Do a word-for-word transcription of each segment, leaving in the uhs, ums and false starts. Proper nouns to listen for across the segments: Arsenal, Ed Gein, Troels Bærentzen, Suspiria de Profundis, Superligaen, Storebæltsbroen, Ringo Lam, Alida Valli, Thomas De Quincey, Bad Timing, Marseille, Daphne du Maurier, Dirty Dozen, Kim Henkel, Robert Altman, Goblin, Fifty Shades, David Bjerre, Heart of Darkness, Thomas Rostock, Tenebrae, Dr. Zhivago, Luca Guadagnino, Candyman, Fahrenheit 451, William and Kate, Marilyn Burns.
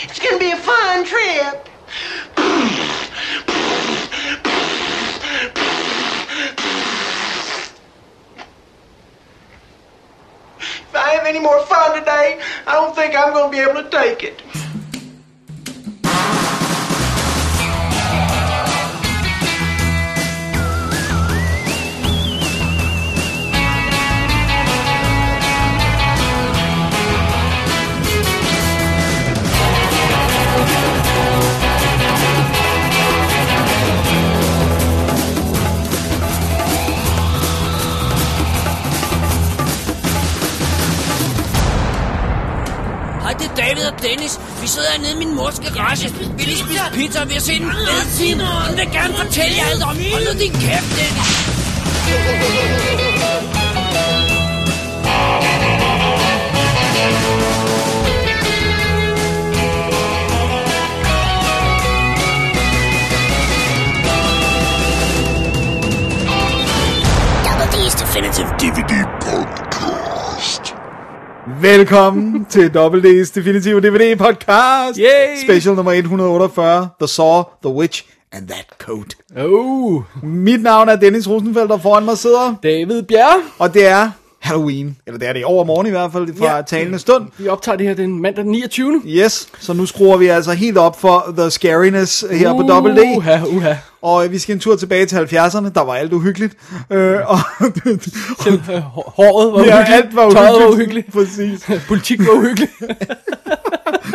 It's gonna be a fun trip. If I have any more fun today, I don't think I'm gonna be able to take it. David og Dennis, vi sidder hernede i min mors garage. Vi lige spise pizza, og vi har set en fed time. Hun vil gerne fortælle jer alt om. Hold nu din kæft, Dennis. Double D's Definitive D V D Podcast. Velkommen til Double D's Definitive D V D Podcast. Yay! Special nummer et hundrede otteogfyrre, The Saw, The Witch and That Coat. Oh. Mit navn er Dennis Rosenfeldt, og foran mig sidder David Bjerre. Og det er Halloween, eller det er det i overmorgen i hvert fald, fra ja. talende stund. Vi optager det her den mandag den niogtyvende Yes, så nu skruer vi altså helt op for the scariness her uh, på Double D. Uha, uha. Og vi skal en tur tilbage til halvfjerdserne, der var alt uhyggeligt. Øh, og Selv øh, håret var uhyggeligt, ja, alt var uhyggeligt. Tøjet var uhyggeligt, præcis. Politik var uhyggeligt.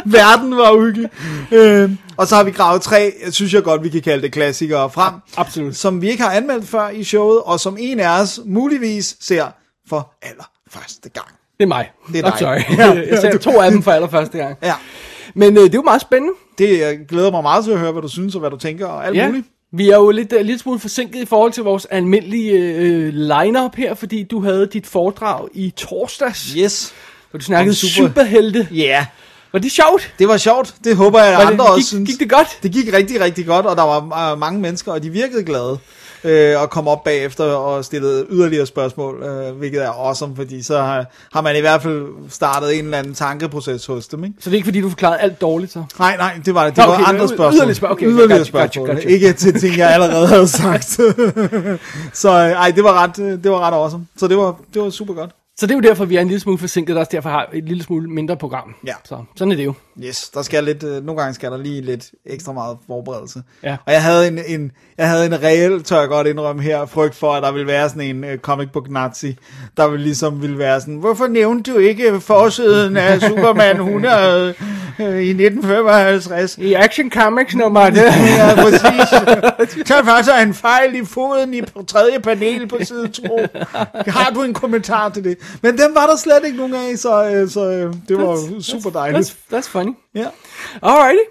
Verden var uhyggelig. Øh, og så har vi gravet tre, synes jeg godt, vi kan kalde det klassikere frem. Absolut. Som vi ikke har anmeldt før i showet, og som en af os muligvis ser for allerførste gang. Det er mig. Det er dig. Sorry. Ja, jeg ser to af dem for allerførste gang. Ja. Men øh, det er jo meget spændende. Det jeg glæder mig meget til at høre, hvad du synes og hvad du tænker og alt ja. muligt. Vi er jo lidt, lidt smule forsinket i forhold til vores almindelige øh, line-up her, fordi du havde dit foredrag i torsdags. Yes. Hvor du snakkede super... superhelte. Ja. Yeah. Var det sjovt? Det var sjovt. Det håber jeg, at andre også synes. Gik det godt? Det gik rigtig, rigtig godt, og der var øh, mange mennesker, og de virkede glade. Øh, og kom op bagefter og stillede yderligere spørgsmål, øh, hvilket er awesome, fordi så har, har man i hvert fald startet en eller anden tankeproces hos dem, ikke? Så det er ikke fordi, du forklarede alt dårligt så? Nej, nej, det var det. Det okay, var andre spørgsmål. Yderligere spørgsmål. Okay, yderligere gotcha, spørgsmål. Gotcha, gotcha. Ikke til ting, jeg allerede havde sagt. Så øh, ej, det var, ret, det var ret awesome. Så det var, det var super godt. Så det er jo derfor, vi er en lille smule forsinket, og også derfor har et lille smule mindre program. Ja. Så sådan er det jo. Yes, der skal lidt, nogle gange skal der lige lidt ekstra meget forberedelse. Ja. Og jeg havde en, en, jeg havde en reel, tør jeg godt indrømme her, frygt for, at der ville være sådan en comic book nazi, der ville ligesom ville være sådan, hvorfor nævnte du ikke forsiden af Superman hundrede øh, i nitten femoghalvtreds? I Action Comics nummer det. Ja, præcis. Så er faktisk en fejl i foden i tredje panel på side to. Har du en kommentar til det? Men dem var der slet ikke nogen af, så, så det var that's, super dejligt. That's, that's funny. Yeah. Alrighty.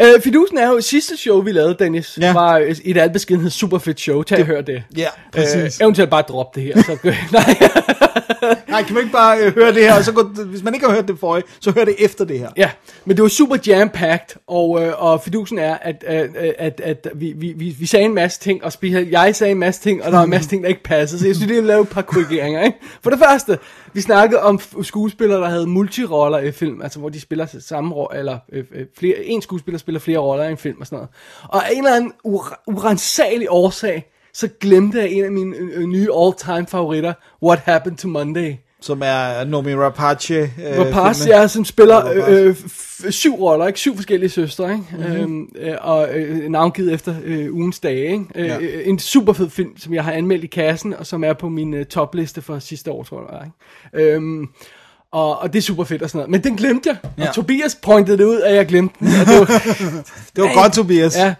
Uh, fidusen er jo, sidste show, vi lavede, Dennis, yeah. var et alt beskedenhed super fedt show. Tag og hør det. Ja, yeah, præcis. Uh, eventuelt bare drop det her. Så, nej. nej, kan man ikke bare uh, høre det her? Og så gå, hvis man ikke har hørt det forrige, så hør det efter det her. Ja, yeah. Men det var super jam-packed, og, uh, og fidusen er, at, uh, at, at vi, vi, vi, vi sagde en masse ting, og spil, jeg sagde en masse ting, og der var en masse ting, der ikke passede. Så jeg synes, det er at lave et par korrigeringer, ikke? For det første, vi snakkede om skuespillere, der havde multiroller i film, altså hvor de spiller samme rolle, eller øh, flere, en skuespiller spiller flere roller i en film og sådan noget. Og af en eller anden uransagelig årsag, så glemte jeg en af mine øh, nye all-time favoritter, What Happened to Monday. Som er Nomi Rapace. Øh, Rapace, ja, som spiller øh, øh, f- syv roller, ikke? Syv forskellige søstre, ikke? Mm-hmm. Øh, og øh, navngivet efter øh, ugens dage, ikke? Øh, ja. øh, en super fed film, som jeg har anmeldt i kassen, og som er på min øh, topliste for sidste år, tror jeg, ikke? Øh, Og, og det er super fedt og sådan noget. Men den glemte jeg. Ja. Og Tobias pointede det ud, at jeg glemte den. Og det var, det var godt, Tobias. Ja.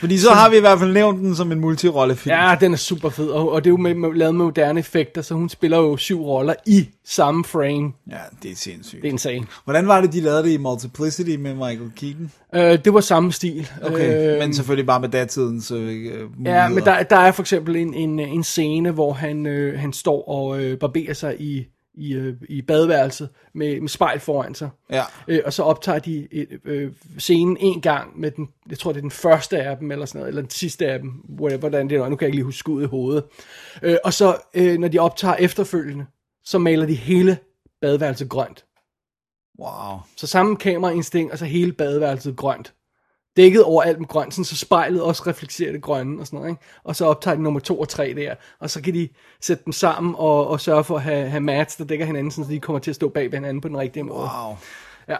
Fordi så har vi i hvert fald nævnt den som en multirollefilm. Ja, den er super fed. Og, og det er jo med, med, lavet med moderne effekter, så hun spiller jo syv roller i samme frame. Ja, det er sindssygt. Det er insane. Hvordan var det, de lavede det i Multiplicity med Michael Keaton? Øh, det var samme stil. Okay, øh, men selvfølgelig bare med datidens øh, muligheder. Ja, men der, der er for eksempel en, en, en scene, hvor han, øh, han står og øh, barberer sig i... I, øh, i badeværelset med, med spejl foran sig. Ja. Øh, og så optager de et, øh, scenen en gang med den, jeg tror det er den første af dem, eller sådan noget, eller den sidste af dem, whatever, det er, nu kan jeg ikke lige huske ud i hovedet. Øh, og så, øh, når de optager efterfølgende, så maler de hele badeværelset grønt. Wow. Så samme kamerainstink, og så hele badeværelset grønt. Dækket overalt med grøn, så spejlet også reflekterer det grønne og sådan noget, ikke? Og så optager de nummer to og tre der, og så kan de sætte dem sammen og, og sørge for at have, have mats, der dækker hinanden, så de kommer til at stå bag ved hinanden på den rigtige måde. Wow. Ja.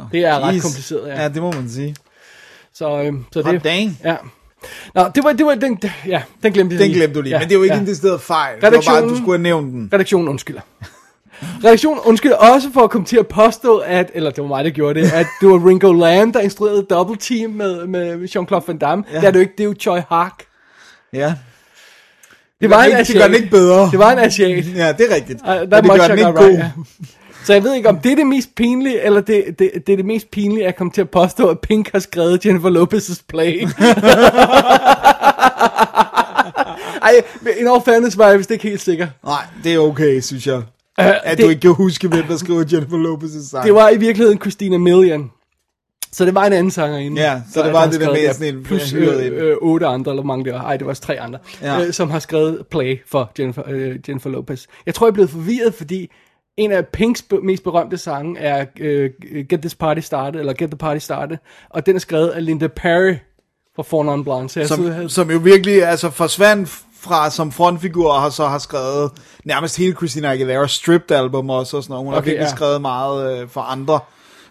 Oh, det er geez. Ret kompliceret, ja. Ja, det må man sige. Så, øhm, så det... dang. Ja. Nå, det var, det var den... Ja, den glemte jeg lige. Den glemte du lige, ja, men det er jo ikke ja. en decideret fejl. Det var bare, at du skulle have nævnt den. Redaktionen undskylder. Redaktionen undskylder også for at komme til at påstå, at... Eller det var mig, der gjorde det. At det var Ringo Lam, der instruerede Double Team med, med Jean-Claude Van Damme. Ja. Det er det jo ikke. Det er jo Choi Hark. Ja. Det var en asiat. Det gør den ikke bedre. Det var en asiat. Ja, det er rigtigt. Og det gør den ikke god. Så jeg ved ikke, om det er det mest pinlige, eller det, det, det er det mest pinlige, at komme til at påstå, at Pink har skrevet Jennifer Lopez's play. Ej, in all fairness var jeg vist ikke helt sikker. Nej, det er okay, synes jeg. Uh, at det, du ikke kan huske, hvem der skriver Jennifer Lopez's sang. Det var i virkeligheden Christina Milian. Så det var en anden sanger inde. Ja, så, så det var det der med sådan en... Plus øh, øh, otte andre, eller mange der. Ej, det var også tre andre, ja. øh, som har skrevet play for Jennifer, øh, Jennifer Lopez. Jeg tror, jeg er blevet forvirret, fordi... En af Pinks be- mest berømte sange er uh, Get This Party Started, eller Get The Party Started, og den er skrevet af Linda Perry fra Four Non Blondes. Som, havde... som jo virkelig altså, forsvandt fra som frontfigur, og så har skrevet nærmest hele Christina Aguilera's Stripped-album også, og sådan noget. Hun okay, har virkelig ja. skrevet meget øh, for andre.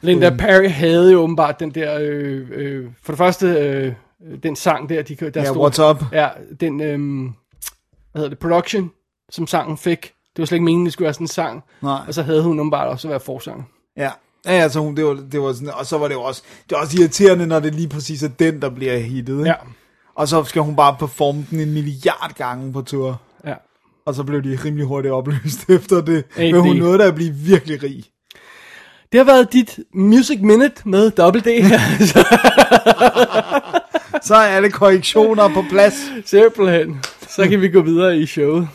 Linda um... Perry havde jo åbenbart den der, øh, øh, for det første, øh, den sang der, de, der yeah, stod... What's Up? Ja, den, øh, hvad hedder det, production, som sangen fik. Det var slet ikke meningen, det skulle være sådan en sang. Nej. Og så havde hun bare også været forsanger. Ja, ja altså, hun, det var, det var sådan, og så var det jo også, det var også irriterende, når det lige præcis er den, der bliver hittet. Ikke? Ja. Og så skal hun bare performe den en milliard gange på tur. Ja. Og så blev de rimelig hurtigt opløst efter det. A D. Men hun nåede da at blive virkelig rig. Det har været dit Music Minute med dobbelt D. Så er alle korrektioner på plads. Simpelthen. Så kan vi gå videre i showet.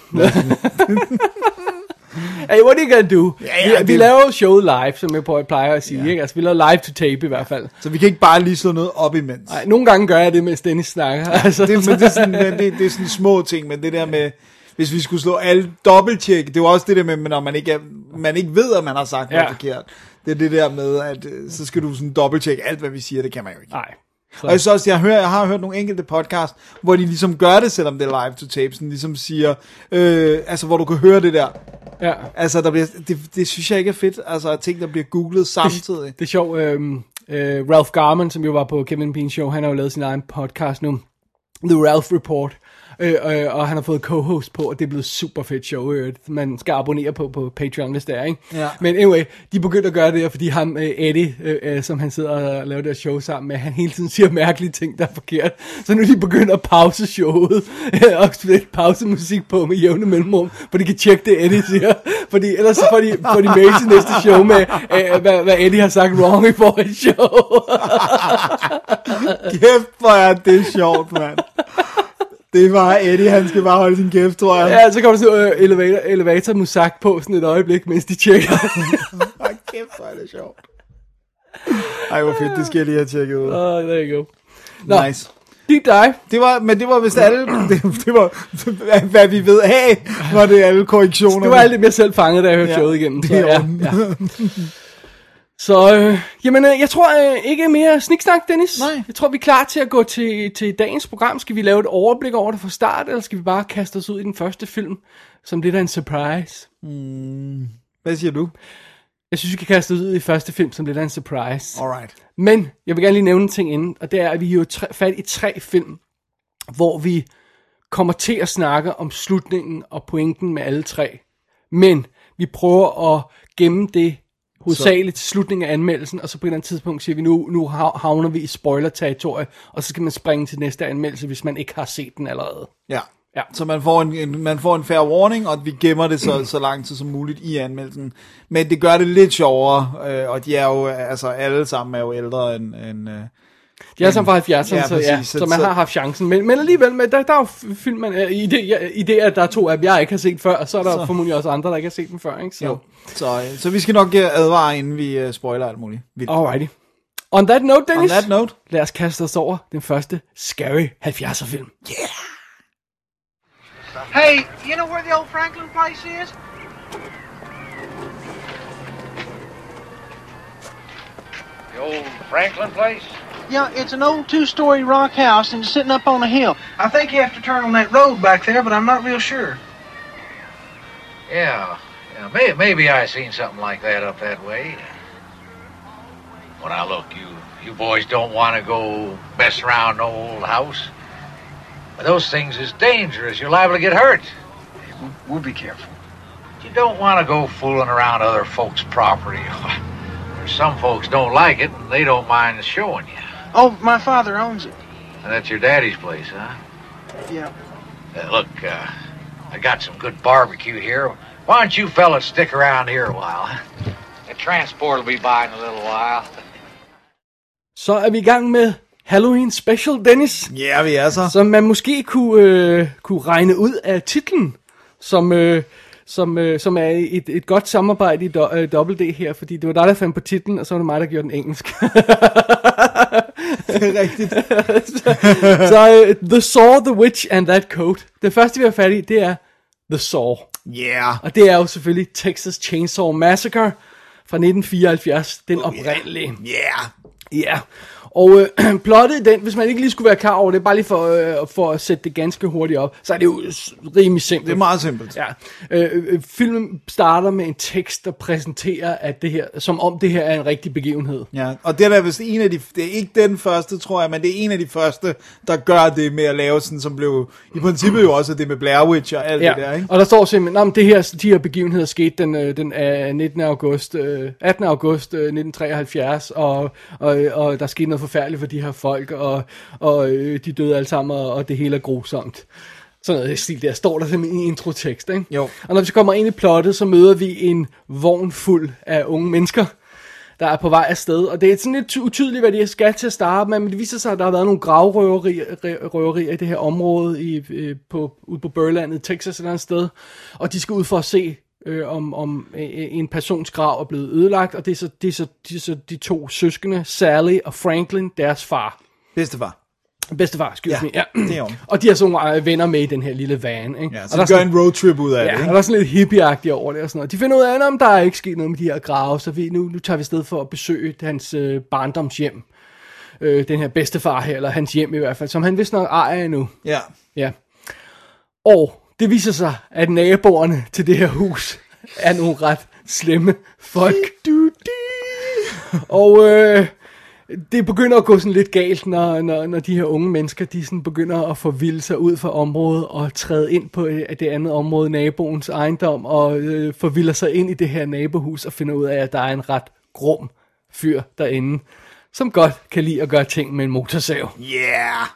Hey, what are you gonna do? Ja, ja, vi, vi laver jo showet live, som jeg plejer at sige, ja. Ikke? Altså, vi laver live to tape i hvert fald. Så vi kan ikke bare lige slå noget op imens. Nej, nogle gange gør jeg det, mens Dennis snakker. Altså. Det, men det, er sådan, det, det er sådan små ting, men det der med, hvis vi skulle slå alle dobbelttjek, det er jo også det der med, når man ikke, er, man ikke ved, at man har sagt noget ja. forkert. Det er det der med, at så skal du sådan dobbelttjekke alt, hvad vi siger, det kan man jo ikke. Nej. Så. Og jeg, så også, jeg, hører, jeg har hørt nogle enkelte podcast, hvor de ligesom gør det, selvom det er live to tape, sådan ligesom siger, øh, altså hvor du kan høre det der. Ja. Altså der bliver, det, det synes jeg ikke er fedt, altså ting der bliver googlet samtidig. Det, det er sjovt, øh, øh, Ralph Garman, som jo var på Kevin Bean Show, han har jo lavet sin egen podcast nu, The Ralph Report. Øh, øh, og han har fået co-host på, og det er blevet super fedt show, øh. man skal abonnere på på Patreon, hvis det er, ikke? Ja. Men anyway, de begyndte at gøre det, fordi ham, øh, Eddie, øh, som han sidder og laver det show sammen med, han hele tiden siger mærkelige ting, der er forkert, så nu de begynder at pause showet, øh, og spille pause musik på med jævne mellemrum, for de kan tjekke det, Eddie siger, fordi ellers så får de, får de med til næste show med, øh, hvad, hvad Eddie har sagt wrong i forhold show. Kæft, hvor er det sjovt, mand. Det var Eddie, han skal bare holde sin kæft, tror jeg. Ja, så kommer der sådan uh, elevator, elevator musak på sådan et øjeblik, mens de tjekker. Ej, kæft, hvor er det sjovt. Ej, hvor fedt, det skal jeg lige have tjekket ud. Åh, uh, there you go. Nå, nice. Deep dive. Det var, men det var vist alle, det, det var, hvad vi ved, hey, var det alle korrektioner. Det var alt det, jeg selv fangede, da jeg hørte ja, showet igennem. Så, det er ja. Så, øh, jamen, øh, jeg tror øh, ikke mere sniksnak, Dennis. Nej. Jeg tror, vi er klar til at gå til, til dagens program. Skal vi lave et overblik over det fra start, eller skal vi bare kaste os ud i den første film, som lidt af en surprise? Mm. Hvad siger du? Jeg synes, vi kan kaste os ud i den første film, som lidt af en surprise. Alright. Men jeg vil gerne lige nævne en ting inden, og det er, at vi jo tre, fat i tre film, hvor vi kommer til at snakke om slutningen og pointen med alle tre. Men vi prøver at gemme det hovedsageligt til slutningen af anmeldelsen, og så på et eller andet tidspunkt siger vi, nu, nu havner vi i spoiler-territoriet, og så skal man springe til næste anmeldelse, hvis man ikke har set den allerede. Ja, ja. Så man får, en, man får en fair warning, og vi gemmer det så, så lang tid som muligt i anmeldelsen. Men det gør det lidt sjovere, øh, og de er jo, altså alle sammen er jo ældre end... end øh, de er sammen fra halvfjerdserne, ja, så, ja, så, ja, så man så... har haft chancen. Men, men alligevel, men der, der er jo film, man, i, det, i det, at der er to af dem, jeg ikke har set før, og så er der så... formodentlig også andre, der ikke har set dem før, ikke? Så... Jo. Så, så vi skal nok advare, inden vi spoiler alt muligt. Vildt. Alrighty. On that note, Dennis. On that note. Lad os kaste os over den første scary halvfjerdser film. Yeah! Hey, you know where the old Franklin place is? The old Franklin place? Yeah, it's an old two-story rock house, and it's sitting up on a hill. I think you have to turn on that road back there, but I'm not real sure. Yeah, yeah maybe, maybe I seen something like that up that way. Well, now, look, you, you boys don't want to go mess around no old house. But those things is dangerous. You're liable to get hurt. We'll, we'll be careful. But you don't want to go fooling around other folks' property. Some folks don't like it, and they don't mind showing you. Oh, my father owns it. And that's your daddy's place, huh? Yeah. Uh, look, uh, I got some good barbecue here. Why don't you fellas stick around here a while? The transport will be by in a little while. Så er vi i gang med Halloween Special, Dennis. Ja, yeah, vi er så. Som man måske kunne, øh, kunne regne ud af titlen, som... Øh, Som, øh, som er et, et godt samarbejde i do, øh, W D her, fordi det var dig, der fandt på titlen, og så var det mig, der gjorde den engelsk. Det er rigtigt. så så øh, The Saw, The Witch and That Coat. Det første, vi har fat i, det er The Saw. Yeah. Og det er jo selvfølgelig Texas Chainsaw Massacre fra nitten fireoghalvfjerds, den oh, oprindelige. Yeah. Yeah. Og øh, plottet den, hvis man ikke lige skulle være klar over det, bare lige for, øh, for at sætte det ganske hurtigt op, så er det jo rimelig simpelt. Det er meget simpelt. Ja. Øh, filmen starter med en tekst, der præsenterer, at det her, som om det her er en rigtig begivenhed. Ja, og det er da vist en af de, det er ikke den første, tror jeg, men det er en af de første, der gør det med at lave sådan, som blev, i princippet jo også det med Blair Witch og alt ja. Det der, ikke? Og der står simpelthen, at det her, de her begivenheder skete den, den nittende august, attende august nitten treoghalvfjerds, og, og, og der skete noget forfærdeligt for de her folk, og, og øh, de døde alle sammen, og det hele er grusomt. Sådan noget stil der, står der simpelthen i introtekst, ikke? Jo. Og når vi så kommer ind i plottet, så møder vi en vogn fuld af unge mennesker, der er på vej afsted, og det er sådan lidt utydeligt, hvad de skal til at starte med, men det viser sig, at der har været nogle gravrøverier i det her område, i, på, ude på Burlandet i Texas eller andet sted, og de skal ud for at se, Øh, om, om øh, en persons grav er blevet ødelagt, og det er så, det er så, det er så de to søskende, Sally og Franklin, deres far. Bedstefar. Bedstefar, excuse ja, me. Ja, det er om. Og de er sådan venner med i den her lille van, ikke? Ja, så og de gør sådan, en roadtrip ud af ja, det, ikke? Og der er sådan lidt hippie-agtigt over det og sådan noget. De finder ud af, om der er ikke sket noget med de her grave, så vi, nu, nu tager vi sted for at besøge hans øh, barndomshjem. Øh, den her bedstefar her, eller hans hjem i hvert fald, som han vist nok ejer endnu. Ja. Ja. Og det viser sig, at naboerne til det her hus er nogle ret slemme folk. Og øh, det begynder at gå sådan lidt galt, når, når, når de her unge mennesker, de sådan begynder at forvilde sig ud fra området og træde ind på det andet område, naboens ejendom, og øh, forvilder sig ind i det her nabohus og finder ud af, at der er en ret grum fyr derinde, som godt kan lide at gøre ting med en motorsav. Yeah!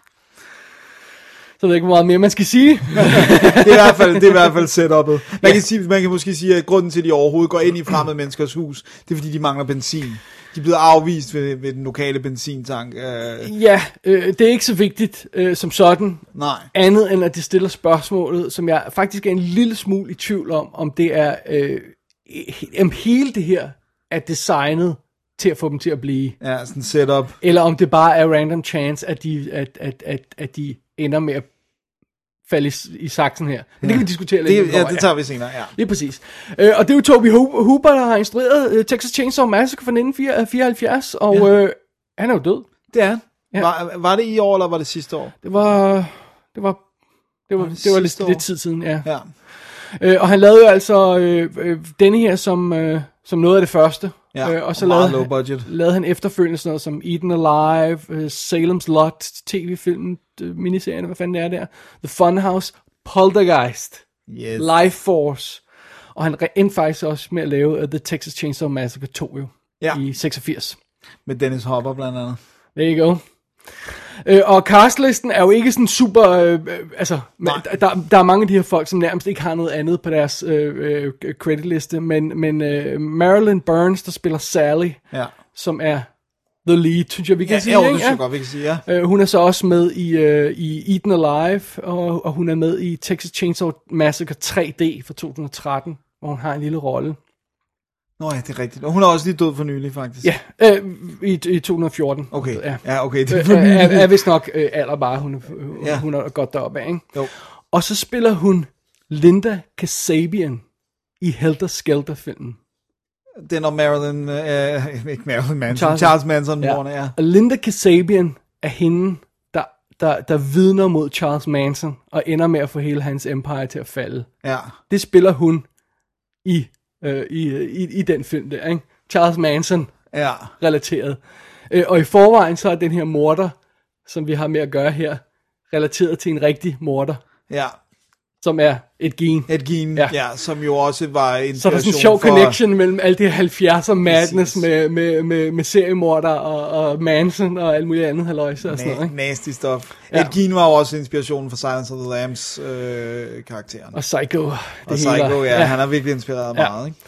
Så det er ikke meget mere, man skal sige. Det er i hvert fald, det er i hvert fald setupet. Man, ja. kan sige, man kan måske sige, at grunden til, at de overhovedet går ind i fremmede menneskers hus, det er, fordi de mangler benzin. De er blevet afvist ved, ved den lokale benzintank. Øh. Ja, øh, det er ikke så vigtigt øh, som sådan. Nej. Andet end, at det stiller spørgsmålet, som jeg faktisk er en lille smule i tvivl om, om det er, øh, om hele det her er designet til at få dem til at blive. Ja, sådan setup. Eller om det bare er random chance, at de, at, at, at, at de ender med at falde i, i saksen her. Men ja. Det kan vi diskutere lidt. Det, ja, det tager vi senere, ja. Lige præcis. Øh, og det er jo Tobe Hooper, der har instrueret uh, Texas Chainsaw Massacre fra nitten fireoghalvfjerds, og ja. øh, han er jo død. Det er han. Ja. Var, var det i år, eller var det sidste år? Det var, det var, det var, var, det det var lidt, lidt tid siden, ja. ja. Øh, og han lavede jo altså øh, øh, denne her som, øh, som noget af det første. Ja, øh, og så og lavede, low budget. lavede han efterfølgende sådan noget som Eaten Alive, uh, Salem's Lot, tv-filmen, uh, miniserien, hvad fanden det er der, The Funhouse, Poltergeist, yes. Life Force, og han endte faktisk også med at lave uh, The Texas Chainsaw Massacre to jo, ja. I seksogfirs. Med Dennis Hopper blandt andet. There you go. Øh, og castlisten er jo ikke sådan super, øh, altså, der, der er mange af de her folk, som nærmest ikke har noget andet på deres øh, øh, creditliste, men, men øh, Marilyn Burns, der spiller Sally, ja. Som er the lead, synes jeg, vi kan ja, sige, ikke? Ja, godt, vi kan sige, ja. Øh, hun er så også med i, øh, i Eaten Alive, og, og hun er med i Texas Chainsaw Massacre tre D fra to tusind og tretten, hvor hun har en lille rolle. Nå ja, det er rigtigt. Og hun er også lige død for nylig, faktisk. Ja, øh, i, i to tusind og fjorten. Okay, ja, ja okay. Det er, øh, er, er vist nok øh, alder bare, hun, øh, ja. Hun er godt deroppe af, ikke? Jo. Og så spiller hun Linda Kasabian i Helter Skelter-filmen. Den og Marilyn, øh, ikke Marilyn Manson, Charles, Charles Manson, ja. Morne, ja. Og Linda Kasabian er hende, der, der, der vidner mod Charles Manson, og ender med at få hele hans empire til at falde. Ja. Det spiller hun i, øh, i, i, i den film der, ikke? Charles Manson, ja, relateret. Øh, og i forvejen så er den her morder, som vi har med at gøre her, relateret til en rigtig morder. Ja. Som er Ed Gein. Ed Gein, ja. ja, som jo også var inspiration for... Så der er sådan en sjov for... connection mellem alt det halvfjerdser madness med, med, med, med seriemorder og, og Manson og alt muligt andet haløjse og sådan noget. Ikke? Nasty stuff. Ja. Ed Gein var jo også inspirationen for Silence of the Lambs-karakteren. Øh, og Psycho. Det og Psycho, ja, ja. Han har virkelig inspireret ja. meget, ikke?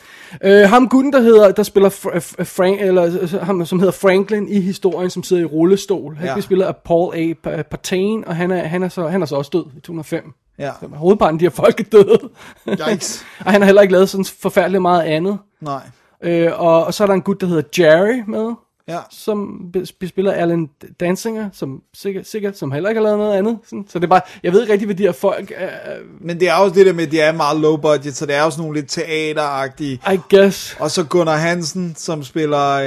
Uh, ham gutten, der hedder, der spiller Fra- Frank, eller ham, som hedder Franklin i historien, som sidder i rullestol. Han ja. bliver spillet af Paul A. Partain, og han er, han er, så, han er så også død i to tusind og fem. Ja. Hovedparten af de her folk er døde. Yikes. Og han har heller ikke lavet sådan forfærdeligt meget andet. Nej. Uh, og, og så er der en gut, der hedder Jerry med, ja. som be- spiller Alan Danziger, som sikkert, sikkert, som heller ikke har lavet noget andet. Sådan. Så det er bare, jeg ved ikke rigtig, hvad de her folk... Uh... Men det er også det der med, at de er meget low budget, så det er også nogle lidt teateragtige. I guess. Og så Gunnar Hansen, som spiller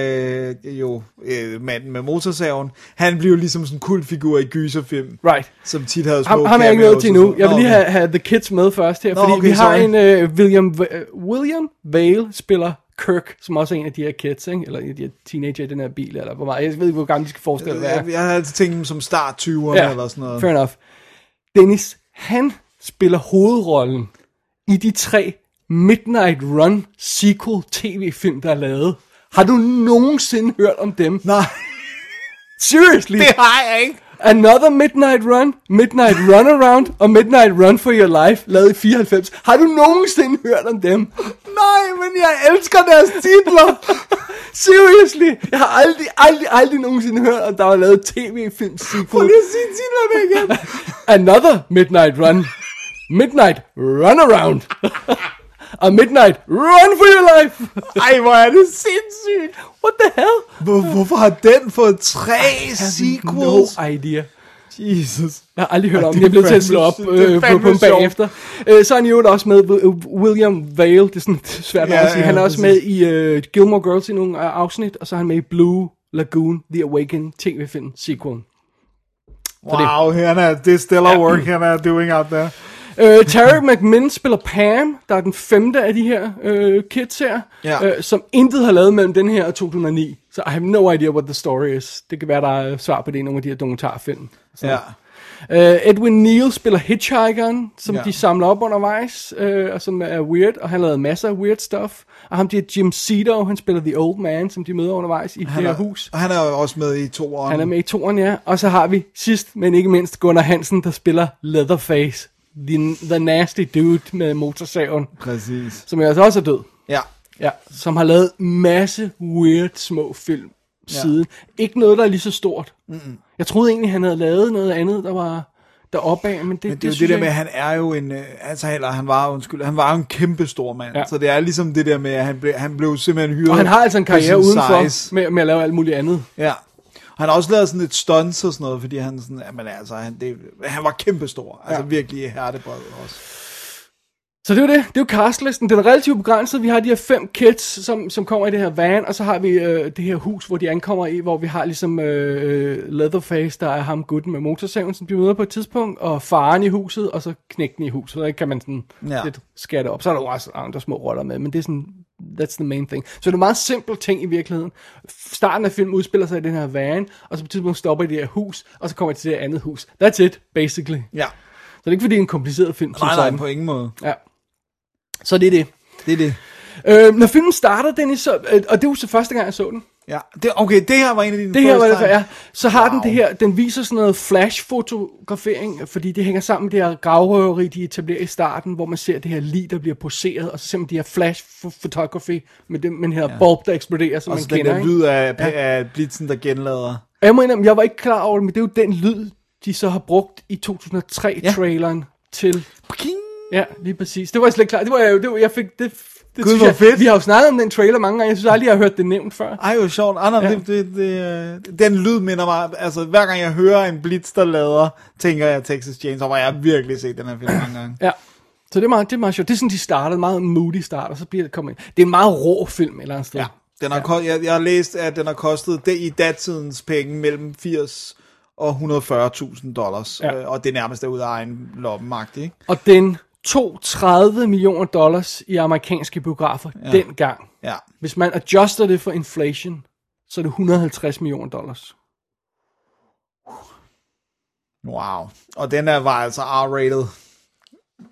øh, jo øh, manden med motorsaven, han bliver jo ligesom sådan en kultfigur i gyserfilm. Right. Som tit havde små... Ham, ham er jeg ikke med til nu. Jeg vil lige have, have The Kids med først her, Nå, fordi okay, vi har sorry. en øh, William, øh, William Vail spiller... Kirk, som også er en af de her kids, ikke? Eller en af de her teenager i den her bil, eller hvor meget. Jeg ved ikke, hvor gammel de skal forestille sig. Jeg, jeg har altid tænkt dem som start tyverne, ja, eller sådan noget. Fair enough. Dennis, han spiller hovedrollen i de tre Midnight Run sequel tv-film, der er lavet. Har du nogensinde hørt om dem? Nej. Seriously? Det har jeg ikke. Another Midnight Run, Midnight Runaround og Midnight Run for Your Life, lavet i fireoghalvfems. Har du nogensinde hørt om dem? Nej, men jeg elsker deres titler. Seriously, jeg har aldrig, aldrig, aldrig nogensinde hørt, om der var lavet tv-film sequel. Prøv lige at sige titlerne igen. Another Midnight Run, Midnight Runaround og Midnight Run for Your Life. Ej, hvor er det sindssygt. What the hell? Hvor, hvorfor har den fået tre sequels? No idea. Jesus. Jeg har aldrig hørt om det. Jeg blev til at slå op øh, på, på en bagefter. Øh, så er han jo også med William Vail. Det er sådan svært yeah, at sige. Han er yeah, også præcis. med i uh, Gilmore Girls i nogle afsnit. Og så er han med i Blue Lagoon, The Awakening tv-film sequel. Wow, han er, det er still a work, han er doing out there. Uh, Terry McMinn spiller Pam, der er den femte af de her uh, kids her, yeah. uh, som intet har lavet mellem den her og to tusind og ni. Så I have no idea what the story is. Det kan være, der er svar på det i nogle af de her dokumentarfilm. Yeah. Uh, Edwin Neal spiller Hitchhikeren, som yeah. de samler op undervejs, uh, og som er weird, og han har lavet masser af weird stuff. Og ham, det er Jim Cito, han spiller The Old Man, som de møder undervejs i han det her er, hus. Og han er også med i toeren. Han er med i toeren, ja. Og så har vi sidst, men ikke mindst, Gunnar Hansen, der spiller Leatherface. The, the nasty dude med motorsaven. Præcis. Som jo altså også er død. Ja. Ja. Som har lavet masse weird små film siden. Ja. Ikke noget, der er lige så stort. Mm-mm. Jeg troede egentlig, han havde lavet noget andet, der var deroppe af, men det... Men det, det er jo det der jeg... med, han er jo en... Altså, eller han var, undskyld, han var jo en kæmpe stor mand. Ja. Så det er ligesom det der med, at han blev, han blev simpelthen hyret... Og han har altså en karriere udenfor med, med at lave alt muligt andet. Ja. Han har også lavet sådan lidt stunts og sådan noget, fordi han sådan, jamen altså, han, det, han var kæmpestor. Altså ja. virkelig hærdebrød også. Så det er jo det. Det er jo castlisten. Den er relativt begrænset. Vi har de her fem kids, som, som kommer i det her van, og så har vi øh, det her hus, hvor de ankommer i, hvor vi har ligesom øh, Leatherface, der er ham gutten med motorsaven, som bliver møder på et tidspunkt, og faren i huset, og så knægten i huset. Der kan man sådan ja. lidt skatte op. Så er der jo også andre små roller med, men det er sådan... That's the main thing. Så det er en meget simpel ting i virkeligheden. Starten af filmen udspiller sig i den her van, og så på et tidspunkt stopper i det her hus, og så kommer de til det andet hus. That's it, basically. Ja. Så det er ikke fordi, det er en kompliceret film. Nej, nej, nej, på ingen måde. Ja. Så det er det. Det er det. Øh, når filmen starter, Dennis, så, øh, og det var så første gang, jeg så den. Ja, det, okay, det her var en af dine det her var det, ja. Så har wow. den det her, den viser sådan noget flashfotografering, fordi det hænger sammen med det her gravrøveri, de etablerer i starten, hvor man ser det her lig, der bliver poseret, og så ser man de her flashfotografi med den, med den her ja. bulb, der eksploderer, som og man så kender. Og den der lyd af, ja. af blitzen, der genlader. Jeg må indrømme, jeg var ikke klar over det, men det er jo den lyd, de så har brugt i to tusind og tre-traileren ja. til... Pking. Ja, lige præcis. Det var jeg slet ikke klar. Det var jeg, det var, jeg fik... det. Det Gud, hvor fedt. Vi har jo snakket om den trailer mange gange. Jeg synes aldrig, jeg har hørt det nævnt før. Ej, jo sjovt. Anna, ja. det, det, det, den lyd minder mig. Altså, hver gang jeg hører en blitz, der lader, tænker jeg Texas Chainsaw, hvor jeg har virkelig set den her film mange gange. Ja. Så det er meget, det er meget sjovt. Det er sådan, de starter, meget moody starter, så bliver det kommet ind. Det er en meget rå film et eller andet sted. Ja, den har, ja. Jeg, jeg har læst, at den har kostet det, i datidens penge mellem firs og et hundrede og fyrre tusind dollars, ja. øh, og det er nærmest derude af egen loppenmagt, ikke? Og den tog tredive millioner dollars i amerikanske biografer, ja. Dengang. Ja. Hvis man adjuster det for inflation, så er det et hundrede og halvtreds millioner dollars. Wow. Og den her var altså R-rated.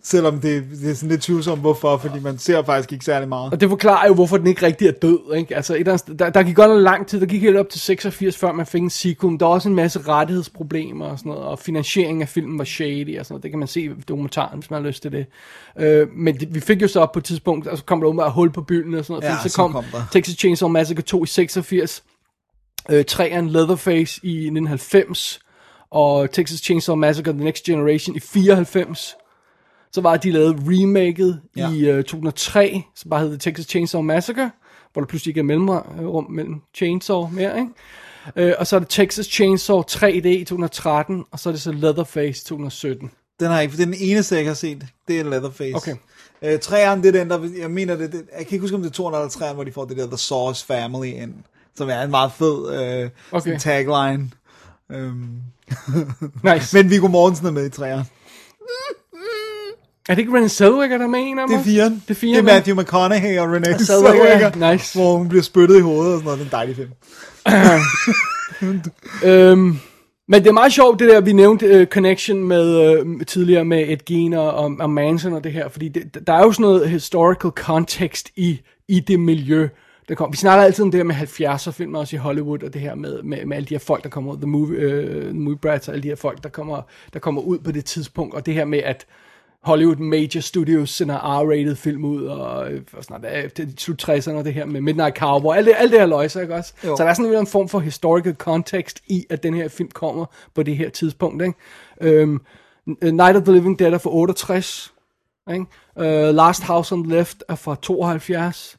Selvom det, det er sådan lidt tvivlsomt, hvorfor, fordi man ser faktisk ikke særlig meget. Og det forklarer jo, hvorfor den ikke rigtig er død, ikke? Altså, et andet, der, der gik godt lang tid, der gik helt op til seksogfirs, før man fik en sequel. Der var også en masse rettighedsproblemer og sådan noget, og finansieringen af filmen var shady og sådan noget. Det kan man se i dokumentaren, hvis man har lyst til det. Øh, men det, vi fik jo så op på et tidspunkt, og så kom der åbenbart hul på bylden og sådan noget. Ja, så kom, kom Texas Chainsaw Massacre to i seksogfirs, øh, treeren Leatherface i nitten halvfems, og Texas Chainsaw Massacre The Next Generation i fireoghalvfems. Så var de lavet remaket ja. I uh, to tusind og tre, som bare hed The Texas Chainsaw Massacre, hvor der pludselig ikke er mellemrum mellem chainsaw mere, ikke? Uh, og så er det Texas Chainsaw tre D i to tusind og tretten, og så er det så Leatherface to tusind og sytten. Den har ikke, for det er den eneste, jeg ikke har set. Det er Leatherface. Okay. Uh, træerne, det er den, der, jeg mener, det, det, jeg kan ikke huske, om det er to eller træerne, hvor de får det der The Sauce Family ind, som er en meget fed uh, okay. tagline. Um. Nice. Men Viggo Mortensen er med i træerne. Er det ikke Renée Zellweger, der med en af mig? Det er firen. Det er, firen, det er Matthew McConaughey og Renée Zellweger. Nice. Hvor hun bliver spyttet i hovedet og sådan noget. Det er en dejlig film. øhm, men det er meget sjovt, det der, vi nævnte uh, connection med uh, tidligere med Ed Gein og, og, og Manson og det her. Fordi det, der er jo sådan noget historical context i, i det miljø, der kom. Vi snakker altid om det her med halvfjerdser film også i Hollywood, og det her med, med, med alle de her folk, der kommer ud. The Movie, uh, the movie Brats og alle de her folk, der kommer, der kommer ud på det tidspunkt. Og det her med, at Hollywood Major Studios sender R-rated film ud, og, og sådan noget, slut tresserne og det her med Midnight Cowboy, alt det, alt det her løjser, ikke også? Jo. Så der er sådan en form for historical context i, at den her film kommer på det her tidspunkt, ikke? Øhm, Night of the Living Dead er fra otteogtres, ikke? Uh, Last House on the Left er fra tooghalvfjerds,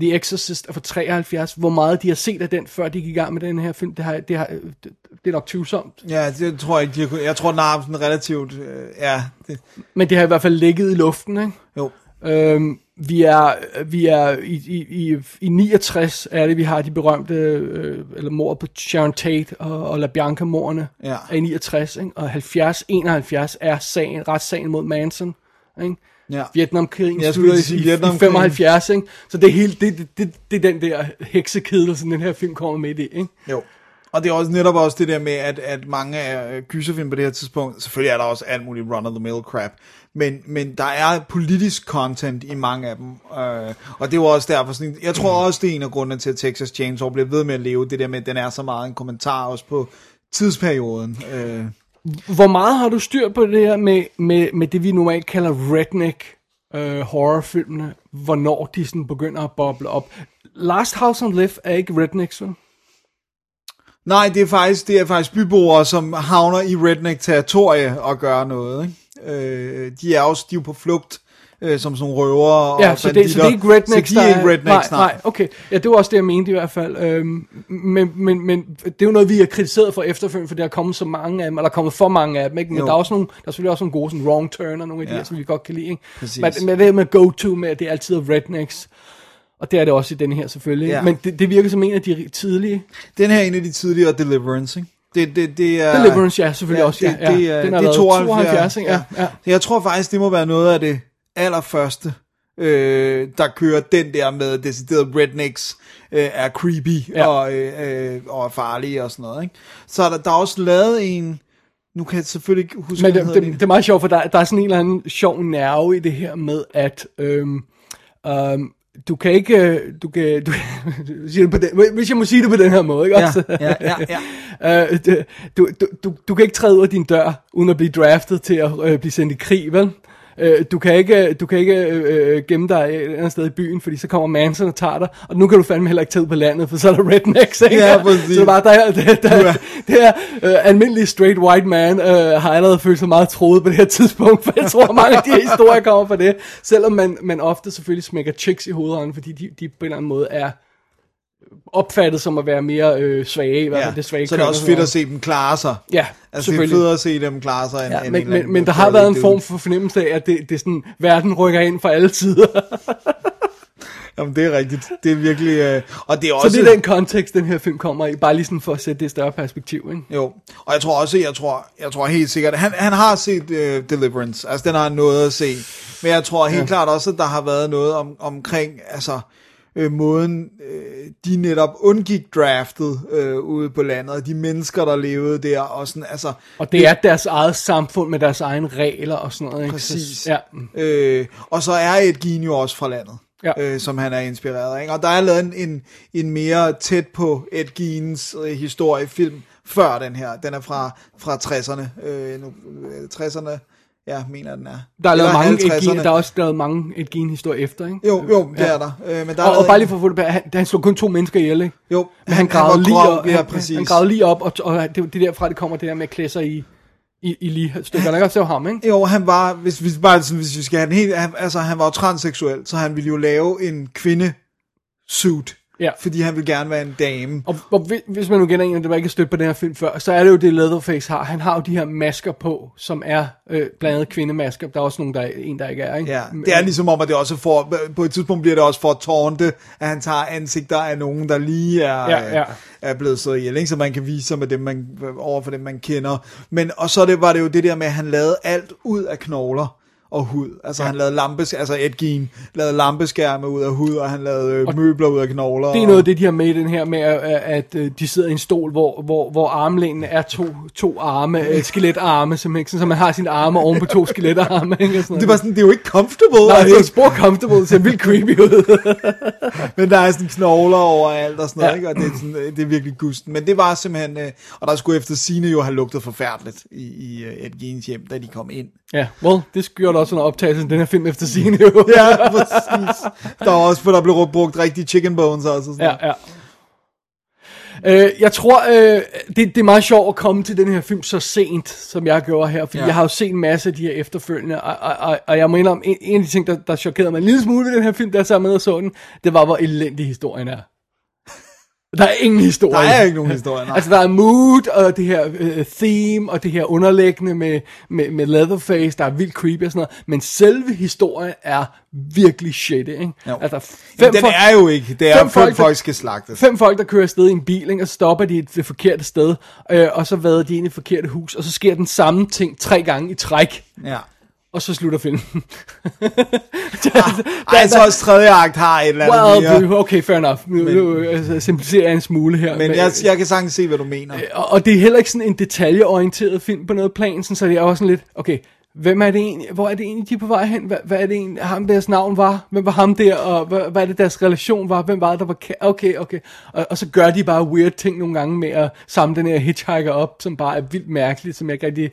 The Exorcist er fra treoghalvfjerds. Hvor meget de har set af den, før de gik i gang med den her film, det, har, det, har, det, det er nok tvivlsomt. Ja, det tror jeg ikke. Jeg tror, den har sådan relativt... Øh, ja, det. Men det har i hvert fald ligget i luften, ikke? Jo. Øhm, vi er, vi er i, i, i, i niogtres er det, vi har de berømte øh, eller mordet på Sharon Tate og, og LaBianca-morderne ja. Er i niogtres, ikke? Og halvfjerds enoghalvfjerds er sagen, retssagen mod Manson, ikke? Ja. Vietnamkrigen ja, slutter i, Vietnam i femoghalvfjerds, ikke? Så det er hele det, det, det, det er den der heksekedel, som den her film kommer med i, ikke? Jo. Og det er også netop også det der med at, at mange af gyserfilm på det her tidspunkt, selvfølgelig er der også alt muligt run of the mill crap, men, men der er politisk content i mange af dem, øh, og det var også derfor sådan, jeg tror også det er en af grundene til at Texas Chainsaw bliver ved med at leve, det der med at den er så meget en kommentar også på tidsperioden. øh. Hvor meget har du styr på det her med, med, med det, vi normalt kalder redneck øh, horrorfilmene, hvornår de sådan begynder at boble op? Last House on the Left er ikke redneck, så? Nej, det er faktisk, det er faktisk byboere, som havner i redneck-territorie og gør noget, ikke? Øh, de er også de er på flugt. Øh, som sådan røvere ja, og så det, så det er ikke rednecks, så de er ikke rednecks, nej, nej, okay. Ja, det var også det, jeg mente i hvert fald. Øhm, men, men, men det er jo noget, vi er kritiseret for efterfølgende, for der er kommet så mange af dem, eller der er kommet for mange af dem, ikke? Men jo. Der er også nogle, der er selvfølgelig også nogle gode sådan wrong turner, nogle af de ja. Her, som vi godt kan lide, ikke? Men, men det med go-to med, at det er altid er rednecks, og det er det også i den her selvfølgelig, ja. Men det, det virker som en af de tidlige. Den her er en af de tidlige, og Deliverance, ikke? Det, det, det er, Deliverance, ja, selvfølgelig ja, også, ja. Det, ja. Det, ja. Den er det tooghalvfjerds, ikke? Ja. Ja. Ja. Jeg tror faktisk, det må være noget af det allerførste, øh, der kører den der med decideret rednecks, øh, er creepy ja. og, øh, og er farlige og sådan noget, ikke? Så der, der er også lavet en, nu kan jeg selvfølgelig ikke huske, men det, det, det er meget sjovt, for der, der er sådan en eller anden sjov nerve i det her med, at øhm, øhm, du kan ikke, du kan, du, hvis jeg må sige det på den her måde, ikke også? Ja, ja, ja, ja. du, du, du, du kan ikke træde ud af din dør, uden at blive draftet til at øh, blive sendt i krig, vel? Du kan ikke, du kan ikke øh, gemme dig et eller andet sted i byen, fordi så kommer Manson og tager dig, og nu kan du fandme heller ikke tage ud på landet, for så er der rednecks, ikke? Ja, præcis. Så det var der, der, der, der, der øh, almindelige straight white man øh, har allerede følt sig meget troet på det her tidspunkt, for jeg tror, mange af de historier kommer fra det, selvom man, man ofte selvfølgelig smækker chicks i hovederne, fordi de, de på en eller anden måde er opfattet som at være mere øh, svage, i hvert fald ja, det svage. Så det er også fedt at se dem klare sig. Ja, altså, det er fedt at se dem klare sig. Ja, end, men, end men, men der har været en form for fornemmelse af, at det, det er sådan, verden rykker ind fra alle sider. Jamen, det er rigtigt. Det er virkelig... Øh... Og det er også... Så det er den kontekst, den her film kommer i, bare lige sådan for at sætte det større perspektiv, ikke? Jo, og jeg tror også, jeg tror, jeg tror helt sikkert, han, han har set øh, Deliverance, altså den har noget at se, men jeg tror helt ja. klart også, at der har været noget om, omkring, altså... Øh, måden, øh, de netop undgik draftet øh, ude på landet, og de mennesker, der levede der, og sådan, altså... Og det er det, deres eget samfund med deres egne regler og sådan noget, ikke? Præcis. Ja. Øh, og så er Ed Gein jo også fra landet, ja. øh, som han er inspireret af, ikke? Og der er lavet en, en, en mere tæt på Ed Geins øh, historiefilm før den her. Den er fra, fra tresserne. Øh, nu, tresserne... Ja, mener den er. Der er lavet mange Ed Gein, der er også lavet mange Ed Gein historier efter, ikke? Jo, jo, det ja. er der. Øh, men der og, er og bare lige for at få det, han, han slog kun to mennesker ihjel, ikke? Jo. Men han, han gravede lige op, op ja, han, han gravede lige op, og, og det, det derfra, det kommer det der med at klæde sig i, i, i lige stykker. Der kan også ham, ikke? Jo, han var, hvis vi bare, hvis vi skal have den helt, han, altså han var jo transseksuel, så han ville jo lave en kvindesuit. Ja. Fordi han vil gerne være en dame. Og, og hvis man nu gætter en, at det var ikke stødt på den her film før, så er det jo det, Leatherface har. Han har jo de her masker på, som er øh, blandt andet kvindemasker. Der er også nogen, der er, en, der ikke er, ikke? Ja, det er ligesom om, at det også får, på et tidspunkt bliver det også for tårnte, at han tager ansigter af nogen, der lige er, ja, ja. er blevet så ihjel, ikke? Så man kan vise sig med dem, man, over for dem, man kender. Men, og så det, var det jo det der med, at han lavede alt ud af knogler og hud. Altså ja. han lavede lampes, altså Ed Gein lavede lampeskærme ud af hud, og han lavede øh, og møbler ud af knogler. Det er noget af det, de har med i den her med, at, at de sidder i en stol, hvor, hvor, hvor armlænene er to, to arme, øh, skeletarme, som ikke, så man har sine arme oven på to skeletarme. Ikke, og sådan det var sådan, det er jo ikke comfortable. Nej, det er ikke spor comfortable, det ser vildt creepy ud. Men der er sådan knogler overalt og sådan noget, ja. ikke? Og det er, sådan, det er virkelig gusten. Men det var simpelthen, øh, og der skulle efter sine jo have lugtet forfærdeligt i, i Ed Geins hjem, da de kom ind. Ja, well, det skørte også sådan en optagelse, den her film efter scene jo. Ja, præcis. Der var også, for der blev brugt rigtig chicken bones også. Sådan ja, ja. Øh, jeg tror, øh, det, det er meget sjovt at komme til den her film så sent, som jeg gjorde her, fordi ja. jeg har jo set en masse af de her efterfølgende, og, og, og, og jeg må indrømme, en, en af de ting, der, der chokerede mig en lille smule ved den her film, der sammen med og så den, det var, hvor elendig historien er. Der er ingen historie. Der er ikke nogen historie, nej. Altså, der er mood, og det her øh, theme, og det her underlæggende med, med, med Leatherface, der er vildt creepy og sådan noget. Men selve historien er virkelig shit, ikke? Jo. Altså, fem den folk, er jo ikke. Det er fem, fem folk, folk der, skal slagtes. Fem folk, der kører afsted i en bil, ikke? Og stopper de et, det forkerte sted, øh, og så vader de ind i et forkert hus, og så sker den samme ting tre gange i træk. Ja. Og så slutter filmen. der, ah, der, ej, så også tredje akt har et eller andet well, mere. Okay, fair enough. Nu, men, nu altså, simplificerer jeg en smule her. Men, men jeg, jeg kan sagtens se, hvad du mener. Og, og det er heller ikke sådan en detaljeorienteret film på noget plan, sådan, så det er også sådan lidt, okay, hvem er det egentlig, hvor er det egentlig, de er på vej hen? Hvad, hvad er det egentlig, ham deres navn var? Hvem var ham der? Og hvad, hvad er det, deres relation var? Hvem var det, der var? Okay, okay. Og, og så gør de bare weird ting nogle gange med at samle den her hitchhiker op, som bare er vildt mærkeligt, som jeg kan lide.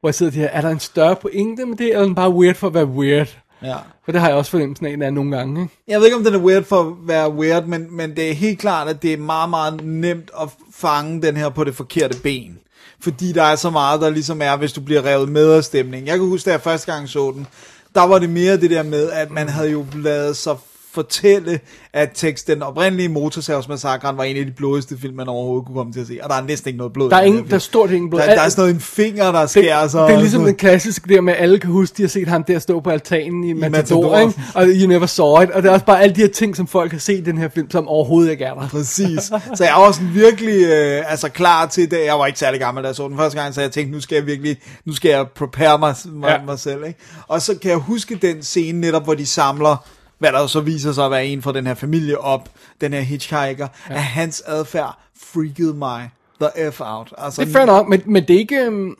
Hvor jeg sidder der, er der en større pointe med det, eller er den bare weird for at være weird? Ja. For det har jeg også fornemmelsen af, den er nogle gange, ikke? Jeg ved ikke, om den er weird for at være weird, men, men det er helt klart, at det er meget, meget nemt at fange den her på det forkerte ben. Fordi der er så meget, der ligesom er, hvis du bliver revet med af stemningen. Jeg kan huske, da jeg første gang så den, der var det mere det der med, at man havde jo lavet så fortælle, at tekst, den oprindelige Motorsavsmassakren var en af de blodigste film, man overhovedet kunne komme til at se. Og der er næsten ikke noget blod. Der er, ingen, der er stort ingen blod. Der, der er sådan noget en finger, der skærer sig. Det er ligesom den klassiske der med, alle kan huske, de har set ham der stå på altanen i, I Matador, ikke? Og You Never Saw It. Og det er også bare alle de her ting, som folk har set i den her film, som overhovedet ikke er der. Præcis. Så jeg var sådan virkelig øh, altså klar til det. Jeg var ikke særlig gammel, da jeg så den første gang, så jeg tænkte, nu skal jeg virkelig, nu skal jeg prepare mig, mig, ja. mig selv, ikke? Og så kan jeg huske den scene netop, hvor de samler, hvad der så viser sig at være en fra den her familie op, den her hitchhiker, ja. at hans adfærd freakede mig the F out. Altså, det er fair nok, men, men det er ikke, um,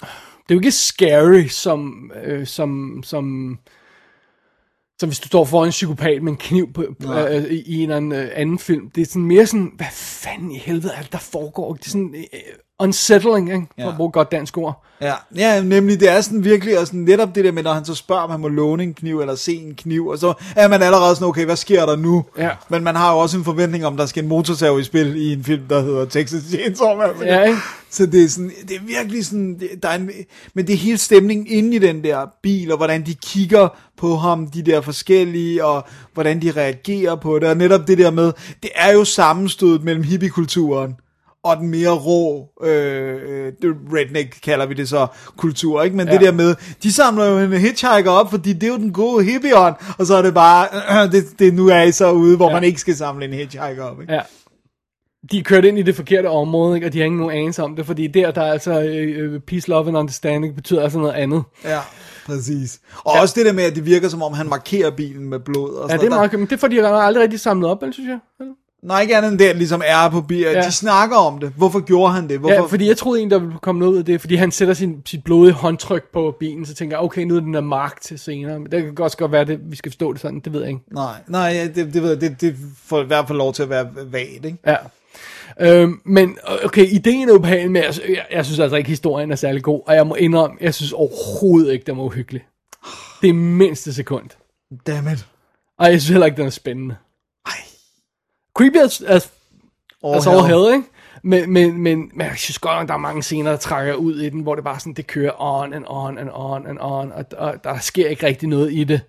det er jo ikke scary, som, øh, som, som, som hvis du står foran en psykopat med en kniv på, øh, i en eller anden, øh, anden film. Det er sådan mere sådan, hvad fanden i helvede er det, der foregår? Det er sådan... Øh, unsettling, ikke? For ja. At bruge godt dansk ord. Ja. Ja, nemlig det er sådan virkelig, og sådan netop det der med, når han så spørger, om han må låne en kniv, eller se en kniv, og så er man allerede sådan, okay, hvad sker der nu? Ja. Men man har jo også en forventning om, der skal en motorsav i spil i en film, der hedder Texas Chainsaw Massacre. Ja, ikke? Så det er sådan, det er virkelig sådan, der er en, men det er hele stemningen inde i den der bil, og hvordan de kigger på ham, de der forskellige, og hvordan de reagerer på det, og netop det der med, det er jo sammenstødet mellem hippiekulturen, og den mere rå, øh, redneck kalder vi det så, kultur, ikke? Men ja. Det der med, de samler jo en hitchhiker op, fordi det er jo den gode hippie-ånd, og så er det bare, øh, det, det nu er I så ude, hvor ja. Man ikke skal samle en hitchhiker op, ikke? Ja. De er kørt ind i det forkerte område, ikke? Og de har ingen nogen anelse om det, fordi der, der er altså øh, peace, love and understanding, betyder altså noget andet. Ja, præcis. Og ja. Også det der med, at det virker som om, han markerer bilen med blod. Og ja, sådan det er meget der... Men det er fordi, han aldrig rigtig samlet op, synes jeg. Nej, ikke andet end det, ligesom er på bier. Ja. De snakker om det. Hvorfor gjorde han det? Hvorfor... Ja, fordi jeg troede en, der ville komme noget ud af det, fordi han sætter sin, sit blodige håndtryk på bilen, så tænker jeg, okay, nu er den der mark til senere. Men det kan godt godt være, det, vi skal forstå det sådan, det ved jeg ikke. Nej, nej det, det ved jeg, det, det får i hvert fald lov til at være vagt, ikke? Ja. Øhm, men okay, ideen er ubehagelig, men jeg, jeg, jeg synes altså ikke, historien er særlig god, og jeg må indrømme, jeg synes overhovedet ikke, den var uhyggelig. Det er mindste sekund. Dammit. Og jeg synes heller ikke, den er spændende. Creepy as, as, oh, as all hell, ikke? Men, men, men, men jeg synes godt, at der er mange scener, der trækker ud i den, hvor det bare sådan, det kører on and on and on and on, og, og der sker ikke rigtig noget i det.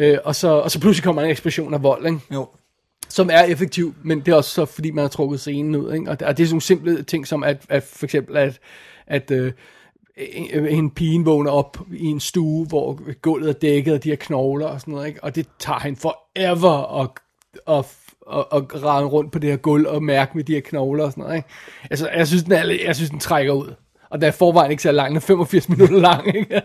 Øh, og, så, og så pludselig kommer en eksplosion af vold, ikke? Jo. Som er effektiv, men det er også så, fordi man har trukket scenen ud, ikke? Og det, og det er sådan nogle simple ting, som at, at for eksempel, at... at øh, En, en pige vågner op i en stue, hvor gulvet er dækket, og de her knogler og sådan noget, ikke? Og det tager han forever at... at Og, og rane rundt på det her gulv og mærke med de her knogler og sådan noget, ikke? Altså, jeg synes, den, er, jeg synes, den trækker ud. Og der er forvejen ikke så lang, den er femogfirs minutter lang, ikke?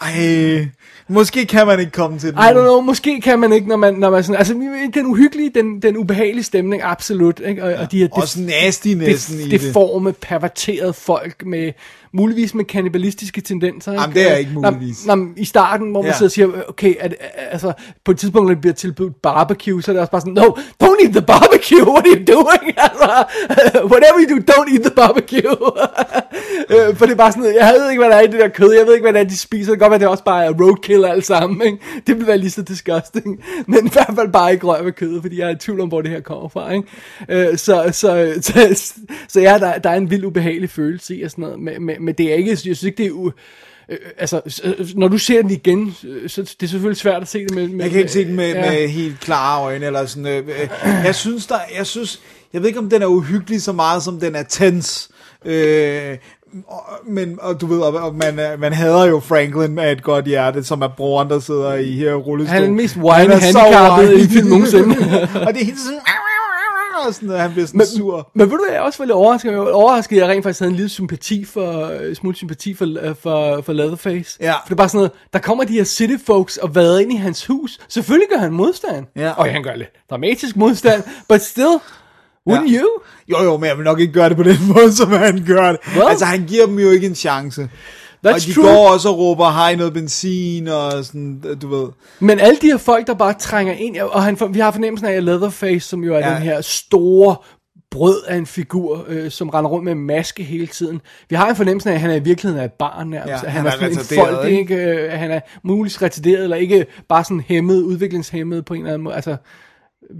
Ej, måske kan man ikke komme til det. I don't know, måske kan man ikke, når man, når man sådan... Altså, den uhyggelige, den, den ubehagelige stemning, absolut, ikke? Og, ja, og de her... Også def, nasty næsten def, i det. Deforme, perverterede folk med... Muligvis med kannibalistiske tendenser, ikke? Jamen, det er ikke muligvis. Nå, nå, i starten, hvor man ja. Sidder og siger, okay, at, altså, på et tidspunkt, når det bliver tilbudt barbecue, så er det også bare sådan, no, don't eat the barbecue, what are you doing? Altså, whatever you do, don't eat the barbecue. For det er bare sådan, jeg ved ikke, hvad der er i det der kød, jeg ved ikke, hvad der er, de spiser, det kan godt være, det også bare er roadkill alt sammen, ikke? Det bliver være lige så disgusting, men i hvert fald bare ikke rør med kødet, fordi jeg er i tvivl om, hvor det her kommer fra, ikke? Så, så, så, så, så ja, der, der er en vild ubehagelig følelse i, og sådan noget, med, med Men det er ikke, jeg synes ikke, det er u... Øh, altså, når du ser den igen, så det er selvfølgelig svært at se det med... med jeg kan ikke se den med, ja. Med helt klare øjne, eller sådan... Øh, jeg synes, der, jeg synes... Jeg ved ikke, om den er uhyggelig så meget, som den er tens. Øh, men, og du ved, og man, man hader jo Franklin med et godt hjerte, som er broren, der sidder i her rullestol. Han er den mest wine-handicappede i film nogensinde. Og det er helt sådan... Sådan, han bliver sådan men, sur. Men ved du, jeg er også lidt overrasket. Jeg overrasket, at jeg rent faktisk havde en lille sympati for, smule sympati for, for, for Leatherface. Ja. For det er bare sådan noget, der kommer de her city folks og vader ind i hans hus. Selvfølgelig gør han modstand. Ja. Og han gør lidt dramatisk modstand, but still... Wouldn't ja. You? Jo, jo, men jeg vil nok ikke gøre det på den måde, som han gør det. Well, altså, han giver dem jo ikke en chance. That's og de true. Går også og råber, har I noget benzin, og sådan, du ved. Men alle de her folk, der bare trænger ind, og han, vi har fornemmelsen af Leatherface, som jo er ja. Den her store brød af en figur, øh, som render rundt med en maske hele tiden. Vi har en fornemmelse af, at han er i virkeligheden af et barn nærmest. Ja, han, han er, er sådan en folk, det ikke, øh, han er muligvis retarderet, eller ikke bare sådan hæmmet, udviklingshæmmet på en eller anden måde, altså...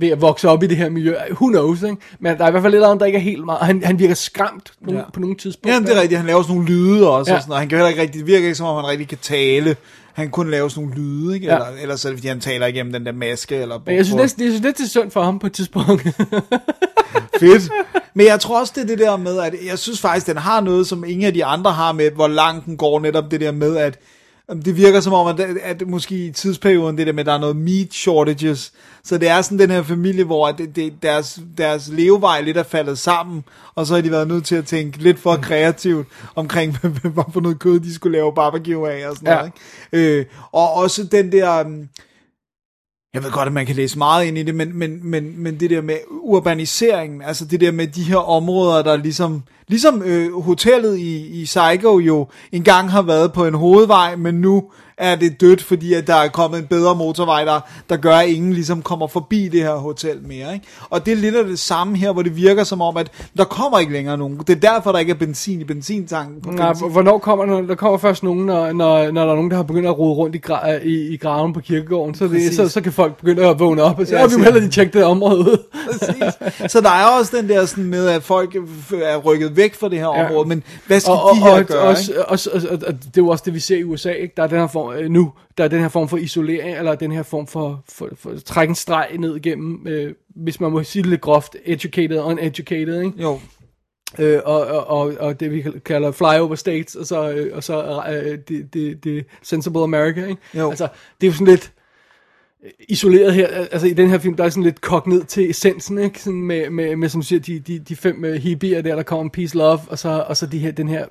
ved at vokse op i det her miljø. Who knows, ikke? Men der er i hvert fald lidt andet, der ikke er helt meget. Han, han virker skræmt nogen, ja. På nogle tidspunkter. Jamen, det er rigtigt. Han laver sådan nogle lyde også. Ja. Og sådan, og han kan heller ikke rigtig, det virker ikke, som om han rigtig kan tale. Han kunne lave sådan nogle lyde, ikke? Ja. Eller, ellers er det, fordi han taler igennem den der maske. Eller men jeg synes, det, jeg synes, det er til synd for ham på et tidspunkt. Fedt. Men jeg tror også, det er det der med, at jeg synes faktisk, den har noget, som ingen af de andre har med, hvor langt den går netop det der med, at det virker som om, at, at måske i tidsperioden, det der med, at der er noget meat shortages, så det er sådan den her familie, hvor det, det, deres, deres levevej lidt er faldet sammen, og så har de været nødt til at tænke lidt for kreativt omkring, hvad for noget kød, de skulle lave barbecue af, og sådan ja. Noget, ikke? Øh, og også den der... Jeg ved godt, at man kan læse meget ind i det, men, men, men, men det der med urbaniseringen, altså det der med de her områder, der ligesom, ligesom øh, hotellet i, i Psycho jo engang har været på en hovedvej, men nu er det dødt, fordi at der er kommet en bedre motorvej, der, der gør, at ingen ligesom kommer forbi det her hotel mere. Ikke? Og det er lidt af det samme her, hvor det virker som om, at der kommer ikke længere nogen. Det er derfor, der ikke er benzin i benzintanken. På Nej, benzin. Hvornår kommer der kommer først nogen, når, når, når der er nogen, der har begyndt at rode rundt i, gra- i, i graven på kirkegården, så, det, så, så kan folk begynde at vågne op og sige, ja, vi må hellere lige tjekke det område. Præcis. Så der er også den der sådan med, at folk er rykket væk fra det her område, ja. Men hvad skal og, de her og, gøre? Og, og, og, og, og, og det er jo også det, vi ser i U S A, ikke? Der er den her form, nu, der er den her form for isolering, eller den her form for, for, for, for træk en streg ned igennem, øh, hvis man må sige det lidt groft, educated og uneducated, ikke? Jo. Øh, og, og, og det vi kalder flyover states, og så, øh, og så øh, det, det, det sensible America, ikke? Jo. Altså, det er jo sådan lidt isoleret her, altså i den her film, der er sådan lidt kogt ned til essensen, ikke? Sådan med, med, med, som siger, de, de, de fem hippier der, der kommer peace, love, og så, og så de her, den her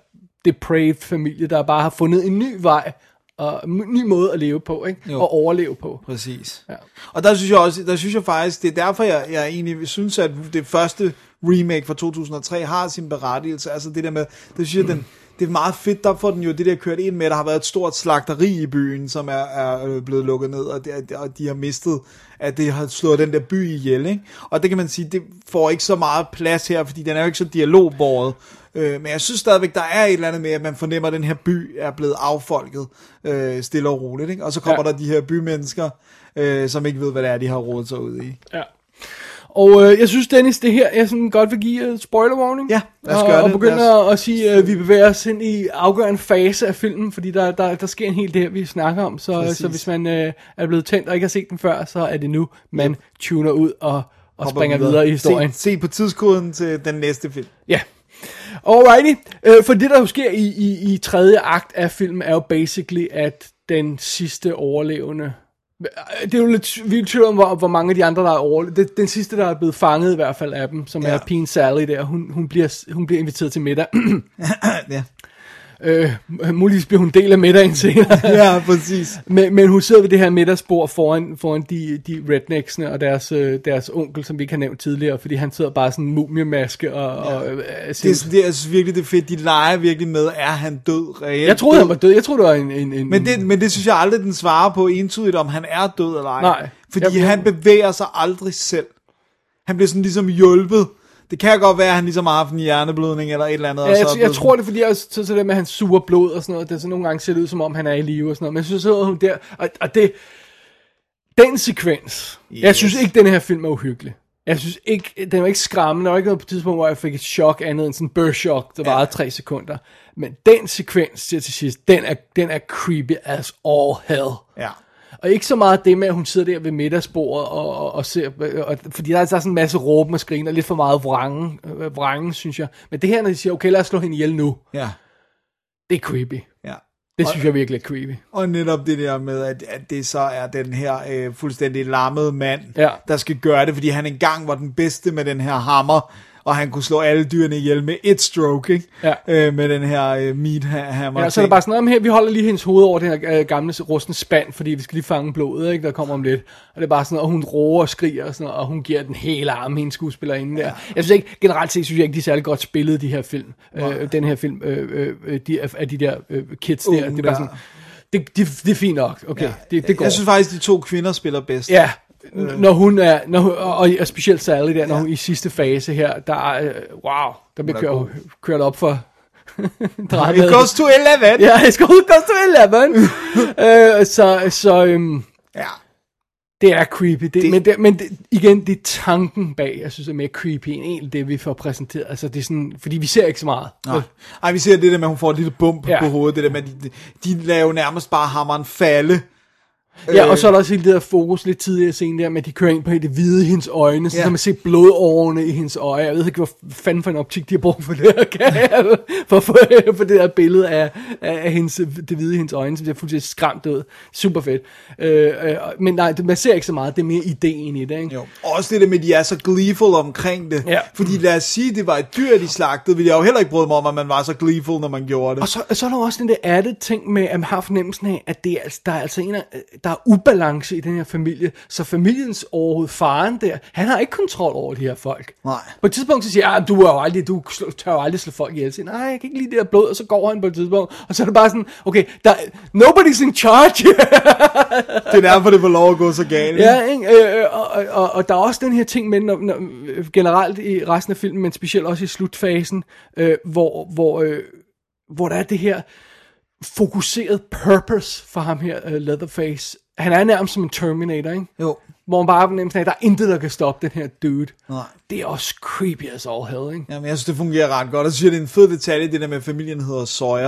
depraved familie, der bare har fundet en ny vej, og en ny måde at leve på, ikke? Og overleve på. Præcis. Ja. Og der synes jeg også, der synes jeg faktisk, det er derfor, jeg, jeg egentlig synes, at det første remake fra to tusind og tre har sin berettigelse, altså det der med, det synes jeg, den det er meget fedt, der får den jo det der kørt ind med, der har været et stort slagteri i byen, som er, er blevet lukket ned, og, det, og de har mistet, at det har slået den der by ihjel, ikke? Og det kan man sige, det får ikke så meget plads her, fordi den er jo ikke så dialogbåret. Øh, men jeg synes stadigvæk, der er et eller andet med, at man fornemmer, at den her by er blevet affolket øh, stille og roligt, ikke? Og så kommer ja. der de her bymennesker, øh, som ikke ved, hvad det er, de har rodet sig ud i. Ja. Og øh, jeg synes, Dennis, det her, jeg sådan godt vil give uh, spoiler warning. Ja, lad os gøre og, det. Og begynde os... at sige, at uh, vi bevæger os ind i afgørende fase af filmen, fordi der, der, der sker en hel del, vi snakker om. Så, så hvis man øh, er blevet tændt og ikke har set den før, så er det nu, man yep. tuner ud og, og springer videre. videre i historien. Se, se på tidskoden til den næste film. Ja. Alrighty. Øh, for det, der jo sker i, i, i tredje akt af filmen, er jo basically, at den sidste overlevende... Det er jo lidt, vi er tvivl om, hvor, hvor mange af de andre, der er overlevet. Den sidste, der er blevet fanget i hvert fald af dem, som ja. er Pien Sally der, hun, hun, bliver, hun bliver inviteret til middag. ja. Øh, muligvis bliver hun del af middagen senere. ja, præcis. Men, men hun sidder ved det her middagsbord foran, foran de, de rednecksene og deres, deres onkel, som vi ikke har nævnt tidligere, fordi han sidder bare sådan en mumiemaske. Og, ja. og, øh, det, er, det er altså virkelig det fedt. De leger virkelig med, er han død reelt? Jeg troede, død. han var død. Jeg troede, det var en... en, en men, det, men det synes jeg aldrig, den svarer på entydigt, om han er død eller ej. Nej. Fordi jeg, han bevæger sig aldrig selv. Han bliver sådan ligesom hjulpet. Det kan godt være, at han ligesom har haft en hjerneblødning eller et eller andet. Ja, jeg, og så jeg tror det, fordi jeg så til det med, at han suger blod og sådan noget. Det er så nogle gange ser det ud, som om han er i live og sådan noget. Men jeg synes, at hun der... Og, og det... Den sekvens... Yes. Jeg synes ikke, den her film er uhyggelig. Jeg synes ikke... Den var ikke skræmmende. Der var ikke noget på et tidspunkt, hvor jeg fik et chok andet end sådan en burst-chok, der varede ja. tre sekunder. Men den sekvens til sidst, den er, den er creepy as all hell. Ja. Og ikke så meget det med, at hun sidder der ved middagsbordet, og, og, og ser, og, fordi der er, der er sådan en masse råben og skrigen, og lidt for meget vrangen, øh, vrangen, synes jeg. Men det her, når de siger, okay, lad os slå hende ihjel nu, ja. det er creepy. Ja. Det synes og, jeg virkelig er creepy. Og netop det der med, at, at det så er den her øh, fuldstændig lammede mand, ja. der skal gøre det, fordi han engang var den bedste med den her hammer, og han kunne slå alle dyrene ihjel med et stroke, ikke? Ja. Øh, med den her øh, meat hammer. Ja, så er der bare sådan noget om her, vi holder lige hendes hoved over den her øh, gamle rusten spand, fordi vi skal lige fange blodet, ikke? Der kommer om lidt. Og det er bare sådan noget, og hun roer og skriger og sådan noget, og hun giver den hele arm, hendes skuespillerinde der. Ja. Jeg synes ikke, generelt set synes jeg ikke, de er særlig godt spillede, de her film. Ja. Øh, den her film øh, øh, de, af de der øh, kids uh, der. Det er bare sådan, det, det, det er fint nok, okay, ja. det, det går. Jeg synes faktisk, de to kvinder spiller bedst. Ja. Når hun er, når hun, og specielt Sally der, når hun ja. i sidste fase her, der er, wow, der bliver kørt, kørt op for drabet. It goes to eleven! Ja, yeah, it goes to eleven! uh, så, så, um, ja. det er creepy, det, det, men, det, men det, igen, det er tanken bag, jeg synes er mere creepy end egentlig det, vi får præsenteret, altså det er sådan, fordi vi ser ikke så meget. Nej, Ej, vi ser det der med, at hun får et lille bump ja. på hovedet, det der med, de, de laver nærmest bare hammeren falde. Ja, og så er der også hele det der fokus lidt tidligere scene der, med at de kører ind på det hvide i hendes øjne, så, yeah. så man ser blodårene i hendes øje. Jeg ved ikke, hvor fanden for en optik, de har brugt for det, okay? for, for, for det der billede af, af hendes, det hvide i hendes øjne, som ser fuldstændig skræmt ud. Super fedt. Øh, øh, men nej, man ser ikke så meget, det er mere ideen i det, ikke? Jo. Også det der med, at de er så gleeful omkring det. Ja. Fordi lad os sige, det var et dyr, de slagtede, ville jeg jo heller ikke bryde mig om, at man var så gleeful, når man gjorde det. Og så, så er der også den der added ting med, at man har fornemmelsen af, at det, der er altså en af, der er ubalance i den her familie, så familiens overhoved, faren der, han har ikke kontrol over de her folk. Nej. På et tidspunkt så siger jeg, du, er jo aldrig, du tør jo aldrig slå folk ihjel. Nej, jeg kan ikke lide det der blod, og så går han på et tidspunkt, og så er det bare sådan, okay, der, nobody's in charge. Det er derfor, det får lov at gå så galt. Ja, ikke? Øh, og, og, og, og der er også den her ting med, når, når, generelt i resten af filmen, men specielt også i slutfasen, øh, hvor, hvor, øh, hvor der er det her fokuseret purpose for ham her, uh, Leatherface. Han er nærmest som en Terminator, ikke? Jo. Hvor man bare nemlig snakker, der er intet, der kan stoppe den her dude. Nej. Det er også creepy as all hell, ikke? Jamen, jeg synes, det fungerer ret godt. Og så siger det en fed detalje, det der med, familien hedder Sawyer.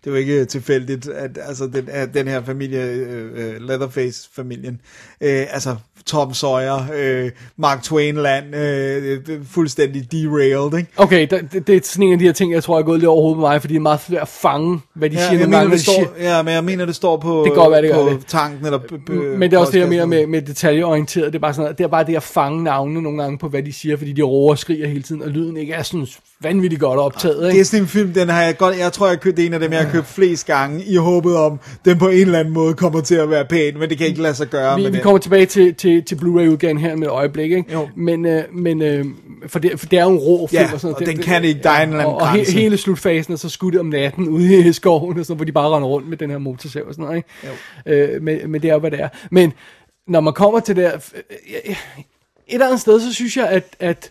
Det er jo ikke tilfældigt, at altså, den, at den her familie, uh, Leatherface-familien, uh, altså Tom Sawyer, uh, Mark Twain-land, uh, fuldstændig derailed, ikke? Okay, der, det, det er sådan en af de her ting, jeg tror, jeg er gået lidt over hovedet på mig, fordi det er meget svært at fange, hvad de ja, siger. Jeg mener, mange, står, de... Ja, men jeg mener, det står på, det godt, det på tanken, eller b- b- men det er også det, jeg mener med, med detaljeorienteret. Det er bare sådan noget, det er bare det at fange navnene nogle gange på, hvad de siger, fordi de råber og skriger hele tiden, og lyden ikke er sådan vanvittigt godt optaget. Ikke? Det er sådan en film, den har jeg godt, jeg tror, jeg købte en af dem, jeg har købt flest gange, i håbet om, den på en eller anden måde kommer til at være pæn, men det kan ikke lade sig gøre. Vi, med vi kommer tilbage til, til, til Blu-ray-udgaven her med et øjeblik, ikke? Men, øh, men øh, for, det, for det er jo en rå film, ja, og sådan noget. Og den det, kan det, ikke, der er en eller anden grænse. Og he, hele slutfasen, og så skudte om natten ude i skoven, og sådan, hvor de bare render rundt med den her motorsav og sådan noget. Ikke? Øh, men, men det er jo, hvad det er. Men når man kommer til der et eller andet sted, så synes jeg, at, at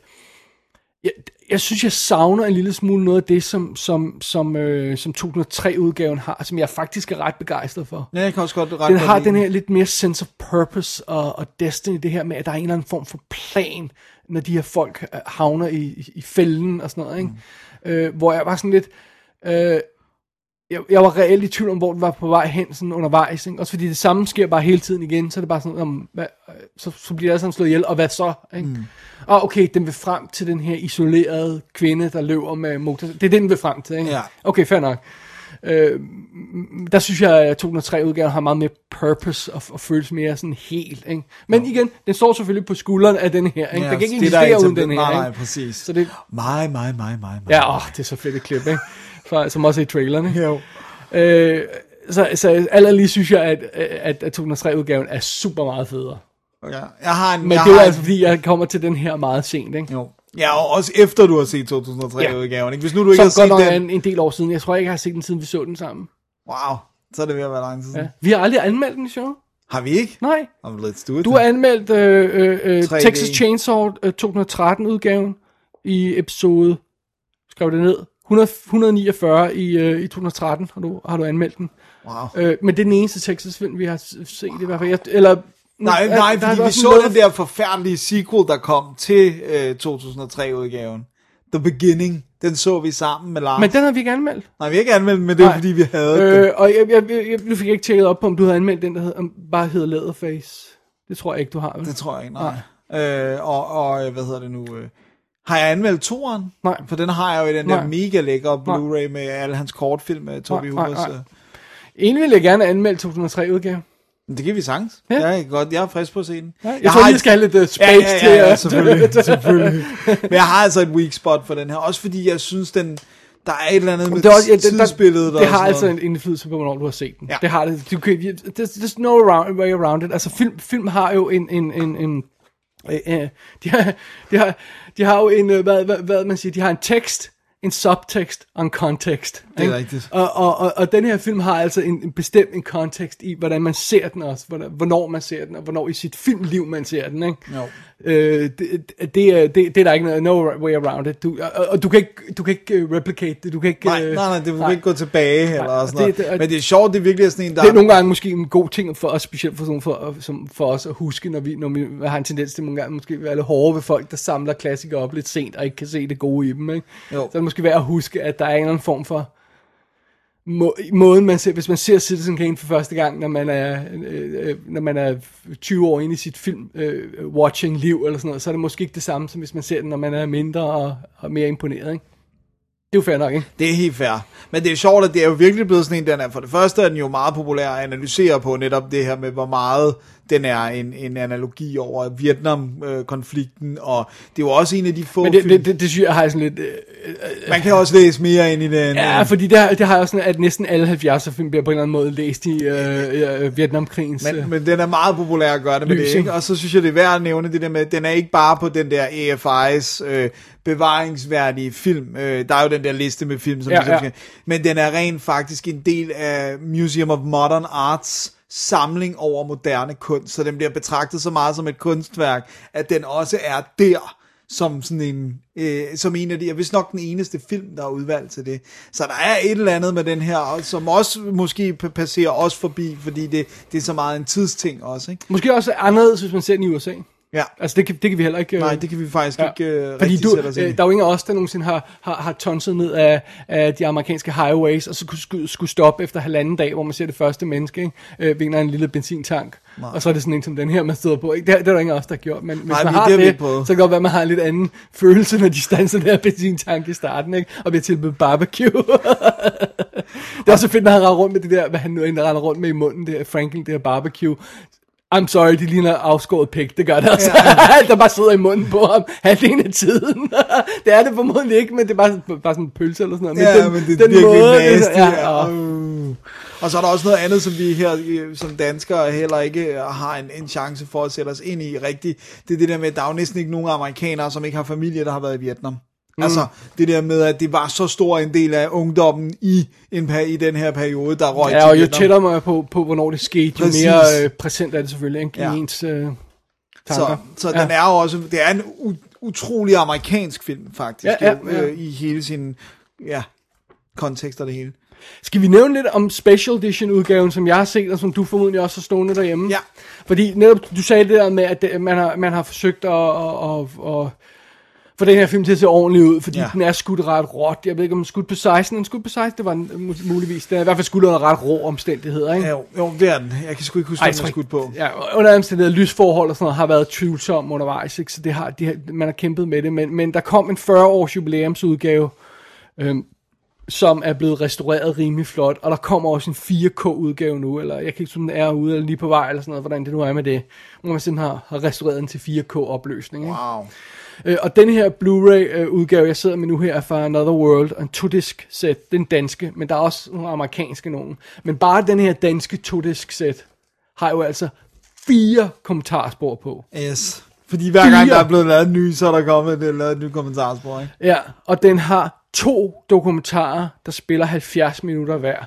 jeg, jeg synes, jeg savner en lille smule noget af det, som, som, som, øh, som to tusind og tre-udgaven har, som jeg faktisk er ret begejstret for. Ja, jeg kan også godt ret den har den her lidt mere sense of purpose og, og destiny, det her med, at der er en eller anden form for plan, når de her folk havner i, i, i fælden og sådan noget, ikke? Mm. Øh, hvor jeg var sådan lidt... Øh, Jeg, jeg var reelt i tvivl om, hvor den var på vej hen sådan undervejs, ikke? Også fordi det samme sker bare hele tiden igen, så er det bare sådan, om, hvad, så, så bliver der sådan slået ihjel, og hvad så? Ikke? Mm. Og okay, den vil frem til den her isolerede kvinde, der løber med motor. Det er det, den vil frem til, ikke? Ja. Okay, fair nok. Øh, der synes jeg, at to tusind og tre-udgaven har meget mere purpose og, og føles mere sådan helt, ikke? Men ja, igen, den står selvfølgelig på skulderen af den her, ikke? Ja, der kan ikke investere uden den her, nej, nej, præcis. Så det... My, my, my, my, my. Ja, åh, det er så fedt et klip, ikke? Fra, som også er i trailerne. Jo. Øh, så, så allerede synes jeg, at, at, at to tusind og tre-udgaven er super meget federe. Okay. Jeg har en, Men jeg det er altså, en... fordi jeg kommer til den her meget sent, ikke? Jo. Ja, og også efter du har set to tusind og tre-udgaven, ikke? Hvis nu du ikke så har godt set den... en, en del år siden. Jeg tror ikke, jeg har set den siden, vi så den sammen. Wow, så er det ved at være lang tid siden. Ja. Vi har aldrig anmeldt den i show. Har vi ikke? Nej. Du har anmeldt øh, øh, Texas Chainsaw øh, to tusind og tretten-udgaven i episode... Skrev det ned. et hundrede niogfyrre i, øh, i to tusind og tretten har du, har du anmeldt den. Wow. Øh, men det er den eneste Texas-film, vi har set wow. i hvert fald. Jeg, eller, nej, nej, er, fordi vi så noget... den der forfærdelige sequel, der kom til øh, to tusind og tre-udgaven. The Beginning. Den så vi sammen med Lars. Men den har vi ikke anmeldt. Nej, vi har ikke anmeldt, men det er fordi, vi havde øh, den. Og jeg, jeg, jeg, jeg fik ikke tjekket op på, om du havde anmeldt den, der hed, om, bare hedder Leatherface. Det tror jeg ikke, du har. Vel? Det tror jeg ikke, nej. nej. Øh, og, og hvad hedder det nu... Øh... Har jeg anmeldt toeren? Nej. For den har jeg jo i den der Nej. mega lækre Blu-ray med alle hans kortfilm med Tobe Hoopers. Egentlig vil jeg gerne anmelde to tusind og tre-udgave. Det giver vi sagtens. Ja. Jeg er godt. Jeg er frisk på scenen. Ja, jeg, jeg tror, vi skal have lidt uh, space ja, ja, ja, ja, til. Ja, selvfølgelig, selvfølgelig. Men jeg har altså et weak spot for den her. Også fordi jeg synes, den... Der er et eller andet med tidsbilledet. Det har altså en indflydelse på, hvornår du har set den. Ja. Det har det. There's, there's no way around it. Altså, film, film har jo en... en, en, en De har, de, har, de har jo en, hvad, hvad, hvad man siger, de har en tekst, en subtekst og en kontekst. Det er rigtigt. Og, og, og, og den her film har altså en, en bestemt en kontekst i, hvordan man ser den også, hvornår man ser den, og hvornår i sit filmliv man ser den. Ikke? No. Øh, det, det, det, det er der ikke noget, no way around it. Du, og, og du kan ikke, du kan ikke replicate det, du kan ikke... Nej, nej, nej, det, du nej. kan ikke gå tilbage nej, eller sådan det, det, men det er sjovt, det er virkelig sådan en, der... Det er nogle gange måske en god ting for os, specielt for, sådan for, som, for os at huske, når vi, når vi har en tendens til nogle gange måske være lidt hårde ved folk, der samler klassikere op lidt sent, og ikke kan se det gode i dem. Ikke? Så det er måske værd at huske, at der er en eller anden form for... Må, måden man ser, hvis man ser Citizen Kane for første gang, når man er øh, når man er tyve år inde i sit film øh, watching liv eller sådan noget, så er det måske ikke det samme som hvis man ser den, når man er mindre og, og mere imponeret, ikke? Det er jo fair nok, ikke? Det er helt fair. Men det er sjovt, at det er jo virkelig blevet sådan en, den er for det første, er den jo meget populær at analysere på netop det her med, hvor meget den er en, en analogi over Vietnam-konflikten, og det er jo også en af de få... Men det, det, det, det synes jeg har sådan lidt... Øh, man kan også læse mere ind i den. Ja, fordi det, det har jo sådan, at næsten alle halvfjerdser film bliver på en eller anden måde læst i øh, øh, Vietnamkrigens. Men, øh, men den er meget populær at gøre det med det, ikke? Og så synes jeg, det er værd at nævne det der med, den er ikke bare på den der A F I's øh, bevaringsværdige film. Øh, der er jo den der liste med film, som ja, ja. Men den er rent faktisk en del af Museum of Modern Arts samling over moderne kunst, så den bliver betragtet så meget som et kunstværk, at den også er der som sådan en, øh, som en af de, jeg vidste nok den eneste film, der er udvalgt til det. Så der er et eller andet med den her, som også måske passerer os forbi, fordi det, det er så meget en tidsting også, ikke? Måske også anderledes, hvis man ser den i U S A. Ja. Altså det kan, det kan vi heller ikke... Øh... Nej, det kan vi faktisk ja. ikke øh, rigtig du, sætte os ind. Øh, der er jo ingen af os, der nogensinde har, har, har tonset ned af, af de amerikanske highways, og så skulle, skulle stoppe efter halvanden dag, hvor man ser det første menneske, ikke? Øh, vinder en lille benzintank. Nej. Og så er det sådan en som den her, man sidder på, ikke? Det, det er der ingen af os, der har gjort, men hvis Nej, man har det, det så kan det godt være, man har en lidt anden følelse, når de stanser der benzintank i starten, ikke? Og bliver tilbudt barbecue. Det er også fedt, når han render rundt med det der, hvad han nu egentlig render rundt med i munden, det er Franklin, det her barbecue. I'm sorry, de ligner afskåret pik, det gør det altså. Ja. Der bare sidder i munden på ham halvdelen af tiden. Det er det formodentlig ikke, men det er bare, bare sådan en pølse eller sådan noget. Men ja, den, men det er den virkelig måde, næste. Ja, ja. Og... og så er der også noget andet, som vi her som danskere heller ikke har en, en chance for at sætte os ind i rigtigt. Det er det der med, at der er jo næsten ikke nogen amerikanere, som ikke har familie, der har været i Vietnam. Mm. Altså det der med, at det var så stor en del af ungdommen i, en per, i den her periode, der røg. Ja, og jo tættere man på, på, hvornår det skete, jo Præcis. mere øh, præsent er det selvfølgelig, ikke? Ja. I ens øh, tanker. Så, så ja. den er jo også, det er en u- utrolig amerikansk film faktisk, ja, ja, ja. Jo, øh, i hele sin ja, kontekst og det hele. Skal vi nævne lidt om special edition udgaven, som jeg har set, og som du formodentlig også har stående derhjemme? Ja. Fordi netop, du sagde det der med, at det, man, har, man har forsøgt at... at, at for den her film til at se ordentlig ud, fordi ja. den er skudt ret råt. Jeg ved ikke, om den skudt på seksten. Den skudt på seksten, det var den muligvis. Den er i hvert fald skudt under ret rå omstændigheder, ikke? Jo, jo, det er den. Jeg kan sgu ikke huske, hvad den er skudt på. Ja, under omstændigheder, lysforhold og sådan noget har været tvivlsomme undervejs, ikke? Så det har, de har, man har kæmpet med det. Men, men der kom en fyrre-års jubilæumsudgave, øhm, som er blevet restaureret rimelig flot, og der kommer også en fire K-udgave nu, eller jeg kan ikke sådan den er ude, eller lige på vej, eller sådan noget, hvordan det nu er med det. Hvor man simpelthen har, har restaureret den til fire K-opløsning, ikke? Wow. Øh, og den her Blu-ray-udgave, jeg sidder med nu her, er fra Another World, en to-disk-sæt, den danske, men der er også nogle amerikanske nogen. Men bare den her danske to-disk-sæt har jo altså fire kommentarspor på. Yes. Fordi hver fire. gang der er blevet lavet ny, så er der kommet det er lavet et nyt kommentarspor, ikke? Ja, og den har to dokumentarer, der spiller halvfjerds minutter hver.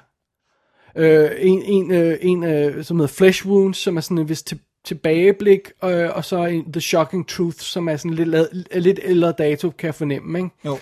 Øh, en, en, øh, en øh, som hedder Flesh Wounds, som er sådan en vis til tilbageblik, øh, og så en The Shocking Truth, som er sådan lidt, la- lidt ældre dato, kan jeg fornemme, ikke? Jo.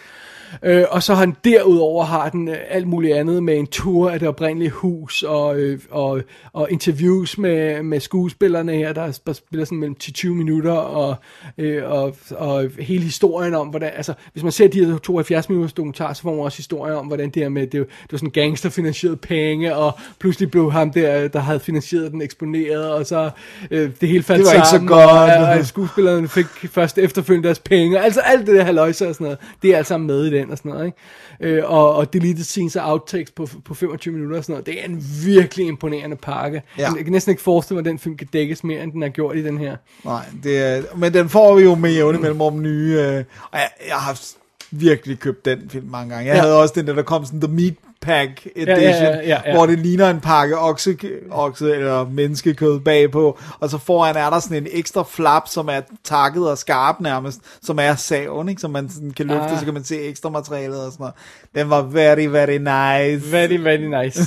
Øh, og så har den derudover har den øh, alt muligt andet med en tour af det oprindelige hus, og, øh, og, og interviews med, med skuespillerne her, der spiller sådan mellem ti til tyve minutter, og, øh, og, og hele historien om, hvordan, altså hvis man ser de her tooghalvfjerds minutters dokumentarer, så får man også historien om, hvordan det her med, det, det var sådan gangsterfinansieret penge, og pludselig blev ham der, der havde finansieret den, eksponeret, og så øh, det hele fandt sammen. Det var sammen, ikke så godt. Og, og, og skuespillerne fik først efterfølgende deres penge, altså alt det der haløjse og sådan noget, det er alt sammen med i det. Og sådan noget, ikke? Øh, og, og deleted scenes og outtakes på, på femogtyve minutter og sådan noget. Det er en virkelig imponerende pakke. Ja. Jeg kan næsten ikke forestille mig, at den film kan dækkes mere, end den har gjort i den her. Nej, det er, men den får vi jo med jævne mellemrum mm. nye. Øh, og jeg, jeg har virkelig købt den film mange gange. Jeg ja. havde også den der, der kom sådan The Meat Pack Edition, ja, ja, ja, ja, ja. hvor det ligner en pakke okse, okse eller menneskekød bagpå, og så foran er der sådan en ekstra flap, som er takket og skarp nærmest, som er saven, ikke? Som man sådan kan løfte, ah. så kan man se ekstra materialet og sådan noget. Den var very, very nice. Very, very nice.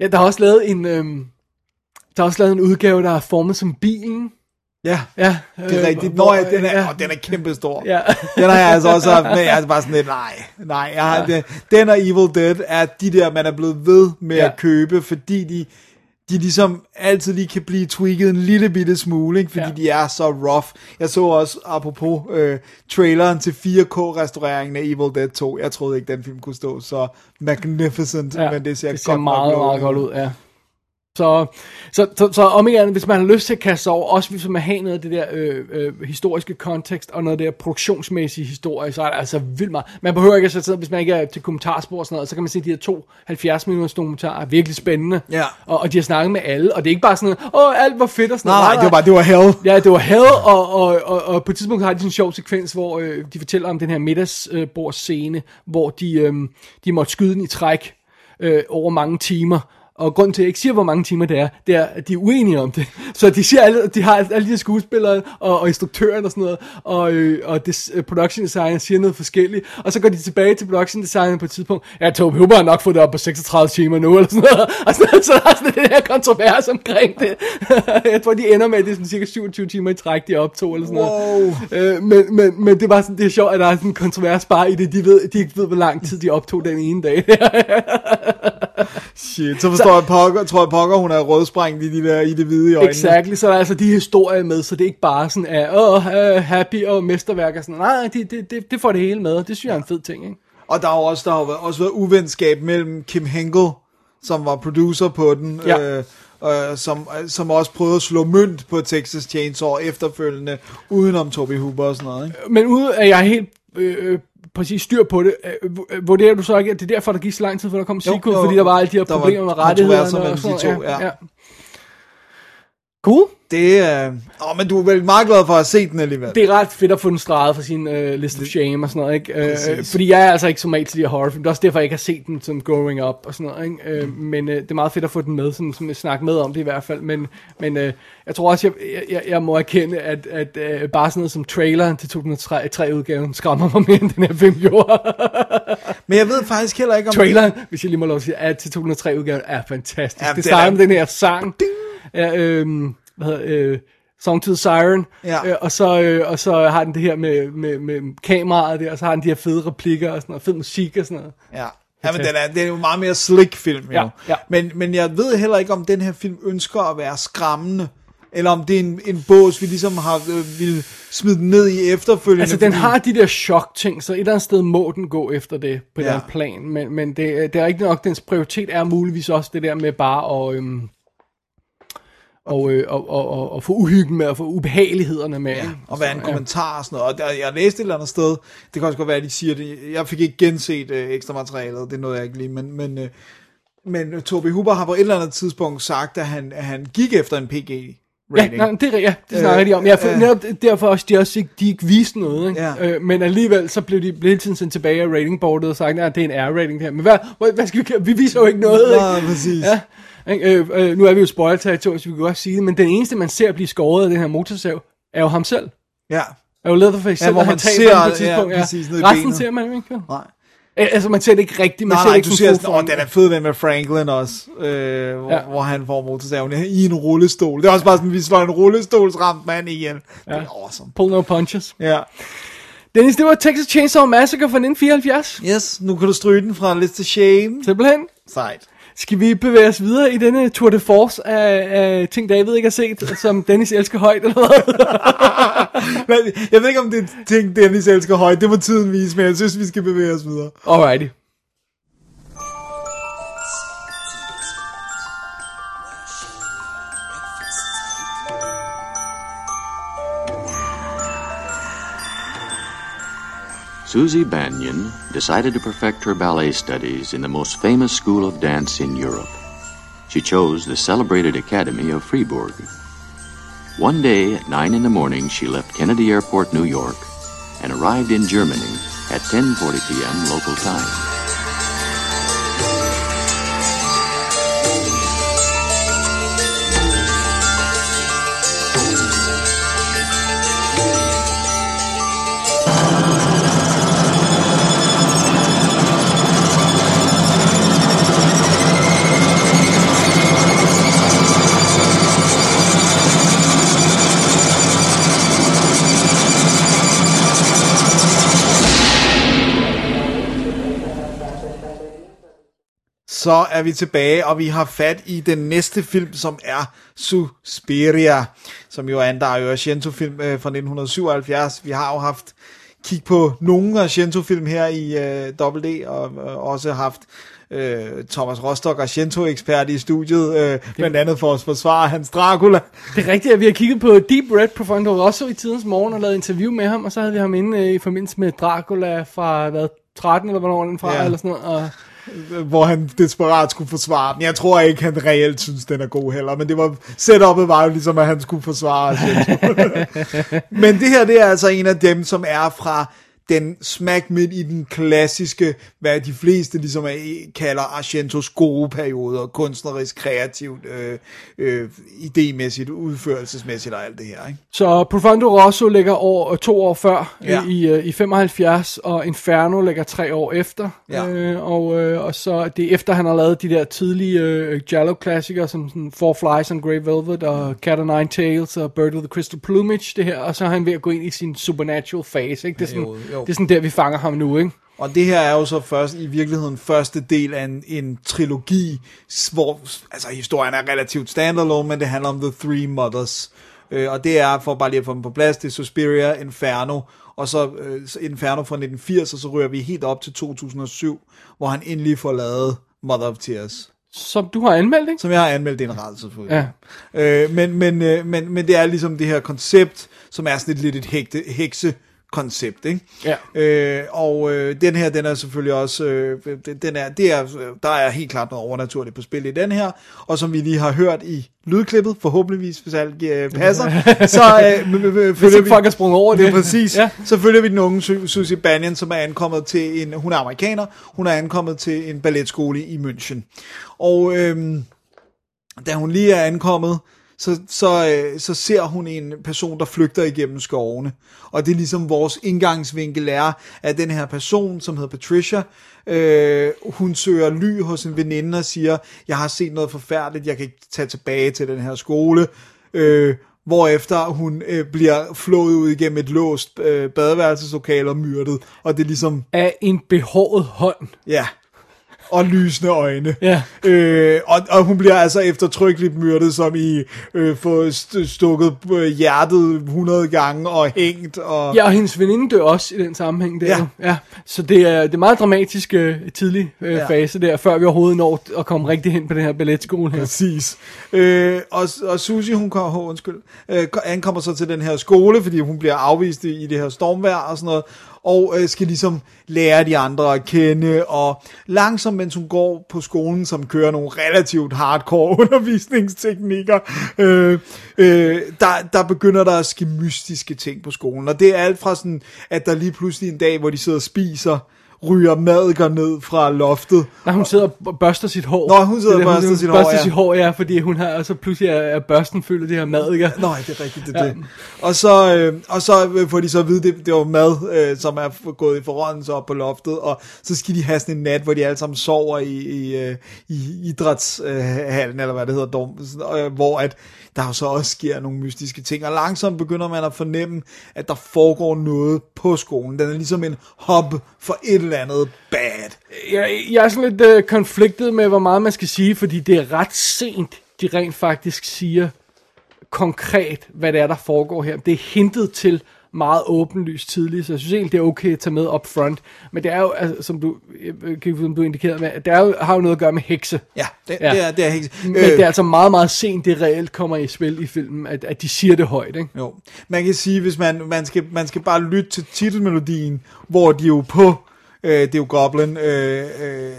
Ja, der har også lavet en øhm, der har også lavet en udgave, der er formet som bilen. Ja, ja, det er øh, rigtigt. Nå, ja, den er, ja. åh, den er kæmpestor. Ja. Den har jeg altså også haft med. Jeg er altså bare sådan lidt, nej, nej. Jeg har, ja. den, den og Evil Dead er de der, man er blevet ved med ja. at købe, fordi de, de ligesom altid lige kan blive tweaked en lille bitte smule, ikke? Fordi ja. de er så rough. Jeg så også, apropos, øh, traileren til fire K-restaureringen af Evil Dead to. Jeg troede ikke, den film kunne stå så magnificent, ja. men det ser, det ser godt, meget, meget godt ud. Ja. Så, så, så, så om igen, hvis man har lyst til at kaste over, også hvis man har noget af det der øh, øh, historiske kontekst, og noget af det der produktionsmæssige historie, så er det altså vildt meget. Man behøver ikke at sætte, hvis man ikke er til kommentarspor og sådan noget, så kan man se, at de her to halvfjerds minutters dokumentarer er virkelig spændende, yeah. og, og de har snakket med alle, og det er ikke bare sådan noget, åh, alt var fedt og sådan nej, noget. Nej, det var bare, det var hell. Ja, det var hell, og, og, og, og på et tidspunkt har de sådan en sjov sekvens, hvor øh, de fortæller om den her middagsbordscene, hvor de, øh, de måtte skyde den i træk øh, over mange timer. Og grund til, at jeg ikke siger, hvor mange timer det er, det er, at de er uenige om det. Så de siger alle, de har alle de her skuespillere og, og instruktøren og sådan noget, og, og des, production designer siger noget forskelligt. Og så går de tilbage til production designer på et tidspunkt. Ja, Tobe Hooper har nok fået det op på seksogtredive timer nu, eller sådan noget. Og sådan, så der er sådan den her kontrovers omkring det. Jeg tror, de ender med, at det er sådan cirka syvogtyve timer i træk, de optog, eller sådan wow. noget. Men, men, men det var sådan, det er sjovt, at der er sådan en kontrovers bare i det. De ved, de ikke ved, hvor lang tid de optog den ene dag. Shit, så forstår så, jeg pokker, tror jeg pokker, hun er rødsprængt i, de der, i det hvide i øjnene. Exakt, så er der altså de historier med, så det er ikke bare sådan af, åh, oh, happy og mesterværk og sådan. Nej, det de, de, de får det hele med, det synes jeg er en fed ting, ikke? Og der har også, der har også været uvenskab mellem Kim Henkel, som var producer på den, ja. øh, øh, som, som også prøvede at slå mønt på Texas Chainsaw efterfølgende, udenom Tobe Hooper og sådan noget, ikke? Men ude er jeg helt... Øh, præcis styr på det. Vurderer du så ikke, at det er derfor, der gik så lang tid, for der kom sequel, fordi der var alle de her problemer med rettighederne og sådan noget. Ja, ja. Ja. Cool. Det er... Øh... Åh, men du er vel meget glad for at se den alligevel. Det er ret fedt at få den streget fra sin øh, list of shame og sådan noget, ikke? Øh, fordi jeg er altså ikke så meget til de her horrorfilm. Det er også derfor, jeg ikke har set den som growing up og sådan noget, ikke? Øh, mm. Men øh, det er meget fedt at få den med, sådan, som jeg snakker med om det i hvert fald. Men, men øh, jeg tror også, jeg, jeg, jeg må erkende, at, at øh, bare sådan noget som traileren til to tusind og tre-udgaven skræmmer mig mere end den her film gjorde. Men jeg ved faktisk heller ikke om... Traileren, hvis jeg lige må lov at sige, at til to tusind og tre-udgaven er fantastisk. Ja, det starter med den her sang. Ja, øhm, hvad hedder, øh, Song to the Siren, ja. øh, og, så, øh, og så har den det her med, med, med kameraet der, og så har den de her fede replikker og sådan noget, fed musik og sådan noget. Ja, ja men den er, det er jo meget mere slick film, ja, ja. Men, men jeg ved heller ikke, om den her film ønsker at være skræmmende, eller om det er en, en bås, vi ligesom har øh, vil smide den ned i efterfølgende. Altså, den har de der chok-ting, så et eller andet sted må den gå efter det på ja. Den plan, men, men det, det er ikke nok, dens prioritet er muligvis også det der med bare at... Øhm, Og, øh, og, og, og, og få uhyggen med, og få ubehagelighederne med. Ja, og være en ja. Kommentar og sådan noget. Og der, jeg læste et eller andet sted, det kan også godt være, at de siger det. Jeg fik ikke genset øh, ekstra materialet, det nåede jeg ikke lige, men, men, øh, men Tobe Hooper har på et eller andet tidspunkt sagt, at han, at han gik efter en P G. Ja, nej, det, ja, det snakker øh, de om. Ja, for, øh, netop derfor også, de også ikke, de ikke viste noget. Ikke? Ja. Øh, men alligevel, så blev de blev hele tiden sendt tilbage af ratingboardet og sagt, nej, det er en R-rating det her. Men hvad, hvad skal vi, vi viser jo ikke noget. Nej, ikke? Præcis. Ja. Øh, øh, nu er vi jo spoiler-territorium, så vi kan godt sige det, men den eneste, man ser blive skåret af den her motorsav, er jo ham selv. Ja. Er jo Leatherface selv, ja, hvor han, han taber på et tidspunkt. Ja, præcis, ja. Resten benet. Ser man jo ikke. Nej. Altså, man ser det ikke rigtigt. Man nej, ser nej, ikke du ser sådan, åh, den er fed, den med Franklin også, øh, hvor, ja. Hvor han får motorsaven i en rullestol. Det er også bare sådan, vi slår en rullestolsramt mand igen. Ja. Det er awesome. Pull no punches. Ja. Dennis, det var Texas Chainsaw Massacre fra nitten fireoghalvfjerds. Yes, nu kan du stryge den fra en liste of shame. Simpelthen. Sejt. Skal vi bevæge os videre i denne tour de force af, af ting, David ikke har set, som Dennis elsker højt eller hvad? Jeg ved ikke, om det er ting, Dennis elsker højt. Det må tiden vise, men jeg synes, vi skal bevæge os videre. Alrighty. Susie Banyan decided to perfect her ballet studies in the most famous school of dance in Europe. She chose the celebrated Academy of Fribourg. One day at nine in the morning, she left Kennedy Airport, New York, and arrived in Germany at ten forty p.m. local time. Så er vi tilbage, og vi har fat i den næste film, som er Suspiria, som jo er en Dario Argento-film øh, fra nitten syvoghalvfjerds. Vi har jo haft kig på nogle Argento-film her i øh, D D, og øh, også haft øh, Thomas Rostock Argento-ekspert i studiet, øh, blandt andet for at forsvare hans Dracula. Det er rigtigt, at vi har kigget på Deep Red Profundo Rosso i Tidens Morgen og lavet interview med ham, og så havde vi ham inde øh, i forbindelse med Dracula fra, hvad, tretten eller hvornår den fra, ja. eller sådan noget, og... hvor han desperat skulle forsvare den. Jeg tror ikke, han reelt synes, den er god heller, men det var, setupet var jo ligesom, at han skulle forsvare. Men det her, det er altså en af dem, som er fra den smack midt i den klassiske, hvad de fleste ligesom er, kalder Argentos gode perioder, kunstnerisk, kreativt, øh, øh, idémæssigt, udførelsesmæssigt og alt det her, ikke? Så Profundo Rosso ligger år, to år før, ja. i, i femoghalvfjerds, og Inferno ligger tre år efter, ja. øh, og, øh, og så det er efter, han har lavet de der tidlige øh, Giallo-klassikere, som sådan Four Flies on Grey Velvet, og Cat of Nine Tails, og Bird with the Crystal Plumage, det her, og så er han ved at gå ind i sin supernatural fase, ikke? Det er sådan, jo. Jo. Det er sådan der, vi fanger ham nu, ikke? Og det her er jo så først, i virkeligheden første del af en, en trilogi, hvor altså, historien er relativt standalone, men det handler om The Three Mothers. Øh, og det er, for bare lige at få dem på plads, det er Suspiria, Inferno, og så øh, Inferno fra nitten firs, og så ryger vi helt op til to tusind og syv, hvor han endelig får lavet Mother of Tears. Som du har anmeldt, ikke? Som jeg har anmeldt, det er en redsel, selvfølgelig. Ja. Øh, men, men, øh, men, men det er ligesom det her koncept, som er sådan lidt et hekte, hekse, koncept, ikke? Ja. Øh, og øh, den her, den er selvfølgelig også, øh, den, den er, det er, der er helt klart noget overnaturligt på spil i den her, og som vi lige har hørt i lydklippet, forhåbentligvis, hvis alt øh, passer, så øh, øh, øh, følger vi... folk er sprunget over det. Ja, præcis. Ja. Så følger vi den unge Susie Banyan, som er ankommet til en... Hun er amerikaner. Hun er ankommet til en balletskole i München. Og øh, da hun lige er ankommet, Så, så, så ser hun en person, der flygter igennem skovene. Og det er ligesom vores indgangsvinkel er, at den her person, som hedder Patricia, øh, hun søger ly hos en veninde og siger, jeg har set noget forfærdeligt, jeg kan ikke tage tilbage til den her skole. Øh, hvorefter hun øh, bliver flået ud igennem et låst øh, badeværelseslokale og myrdet. Og det er ligesom... af en behåret hånd. Ja. Og lysende øjne. Yeah. Øh, og, og hun bliver altså eftertrykkeligt myrdet, som i øh, får st- stukket hjertet hundrede gange og hængt. Og... ja, og hendes veninde dør også i den sammenhæng der. Yeah. Ja. Så det er det meget dramatiske tidlig øh, yeah. fase der, før vi overhovedet når at komme rigtig hen på den her balletskole her. Præcis. Øh, og, og Susie, hun kom, oh, undskyld, øh, ankommer så til den her skole, fordi hun bliver afvist i, i det her stormvejr og sådan noget. Og øh, skal ligesom lære de andre at kende, og langsomt, mens hun går på skolen, som kører nogle relativt hardcore undervisningsteknikker, øh, øh, der, der begynder der at ske mystiske ting på skolen. Og det er alt fra sådan, at der lige pludselig en dag, hvor de sidder og spiser, ryger maddiker ned fra loftet. Nej, hun sidder og børster sit hår. Nå, hun sidder og børster, børster sit hår, børster ja. sit hår, ja, fordi hun har, og så pludselig er, er børsten fyldt af det her maddiker. Nej, det er rigtigt, det er ja. det. Og så, øh, og så får de så at vide, det, det var mad, øh, som er gået i forrådnelse op på loftet, og så skal de have sådan en nat, hvor de alle sammen sover i, i, i, i idrætshallen, øh, eller hvad det hedder, dom, sådan, øh, hvor at der så også sker nogle mystiske ting, og langsomt begynder man at fornemme, at der foregår noget på skolen. Den er ligesom en hub for et eller andet bad. Jeg, jeg er sådan lidt øh, konfliktet med, hvor meget man skal sige, fordi det er ret sent, de rent faktisk siger konkret, hvad det er, der foregår her. Det er hintet til meget åbenlyst tidligt, så jeg synes egentlig, det er okay at tage med up front. Men det er jo, altså, som du, som du indikerede med, det er jo, har jo noget at gøre med hekse. Ja, det, ja. det, er, det er hekse. Men øh, det er altså meget, meget sent, det reelt kommer i spil i filmen, at, at de siger det højt, ikke? Jo. Man kan sige, hvis man, man, skal, man skal bare lytte til titelmelodien, hvor de jo på det er jo Goblin, øh, øh,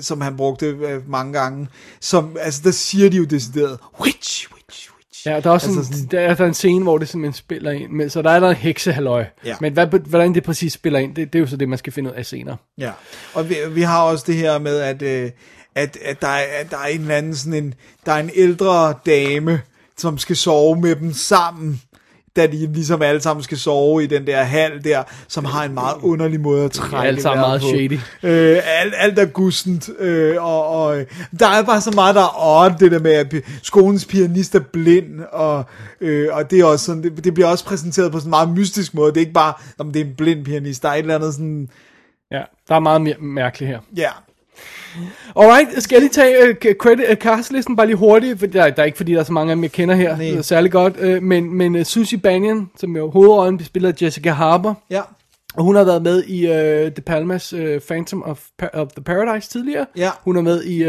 som han brugte øh, mange gange, som, altså der siger de jo decideret, witch, witch, witch. Ja, der er også altså, en, sådan, der er der en scene, hvor det simpelthen spiller ind, men, så der er der en heksehalløj, ja. men hvad, hvordan det præcis spiller ind, det, det er jo så det, man skal finde ud af senere. Ja, og vi, vi har også det her med, at, øh, at, at, der er, at der er en eller anden sådan en, der er en ældre dame, som skal sove med dem sammen, da de ligesom alle sammen skal sove i den der hal der, som har en meget underlig måde at trække alt sammen meget på. Shady. Øh, alt, alt er gussent, øh, og, og der er bare så meget, der er odd, det der med, at skolens pianist er blind, og, øh, og det er også sådan, det, det bliver også præsenteret på sådan en meget mystisk måde, det er ikke bare, om det er en blind pianist, der er et eller andet sådan... Ja, der er meget mere mærkeligt her. Ja. Yeah. Alright, skal jeg lige tage uh, credit, uh, castlisten bare lige hurtigt, for der, der er ikke fordi der er så mange af dem jeg kender her nee. særlig godt, uh, men, men uh, Susie Banyan, som jo hovedrollen, bliver spillet af Jessica Harper, ja. Og hun har været med i uh, De Palmas uh, Phantom of, pa- of the Paradise tidligere. Ja. Hun er med i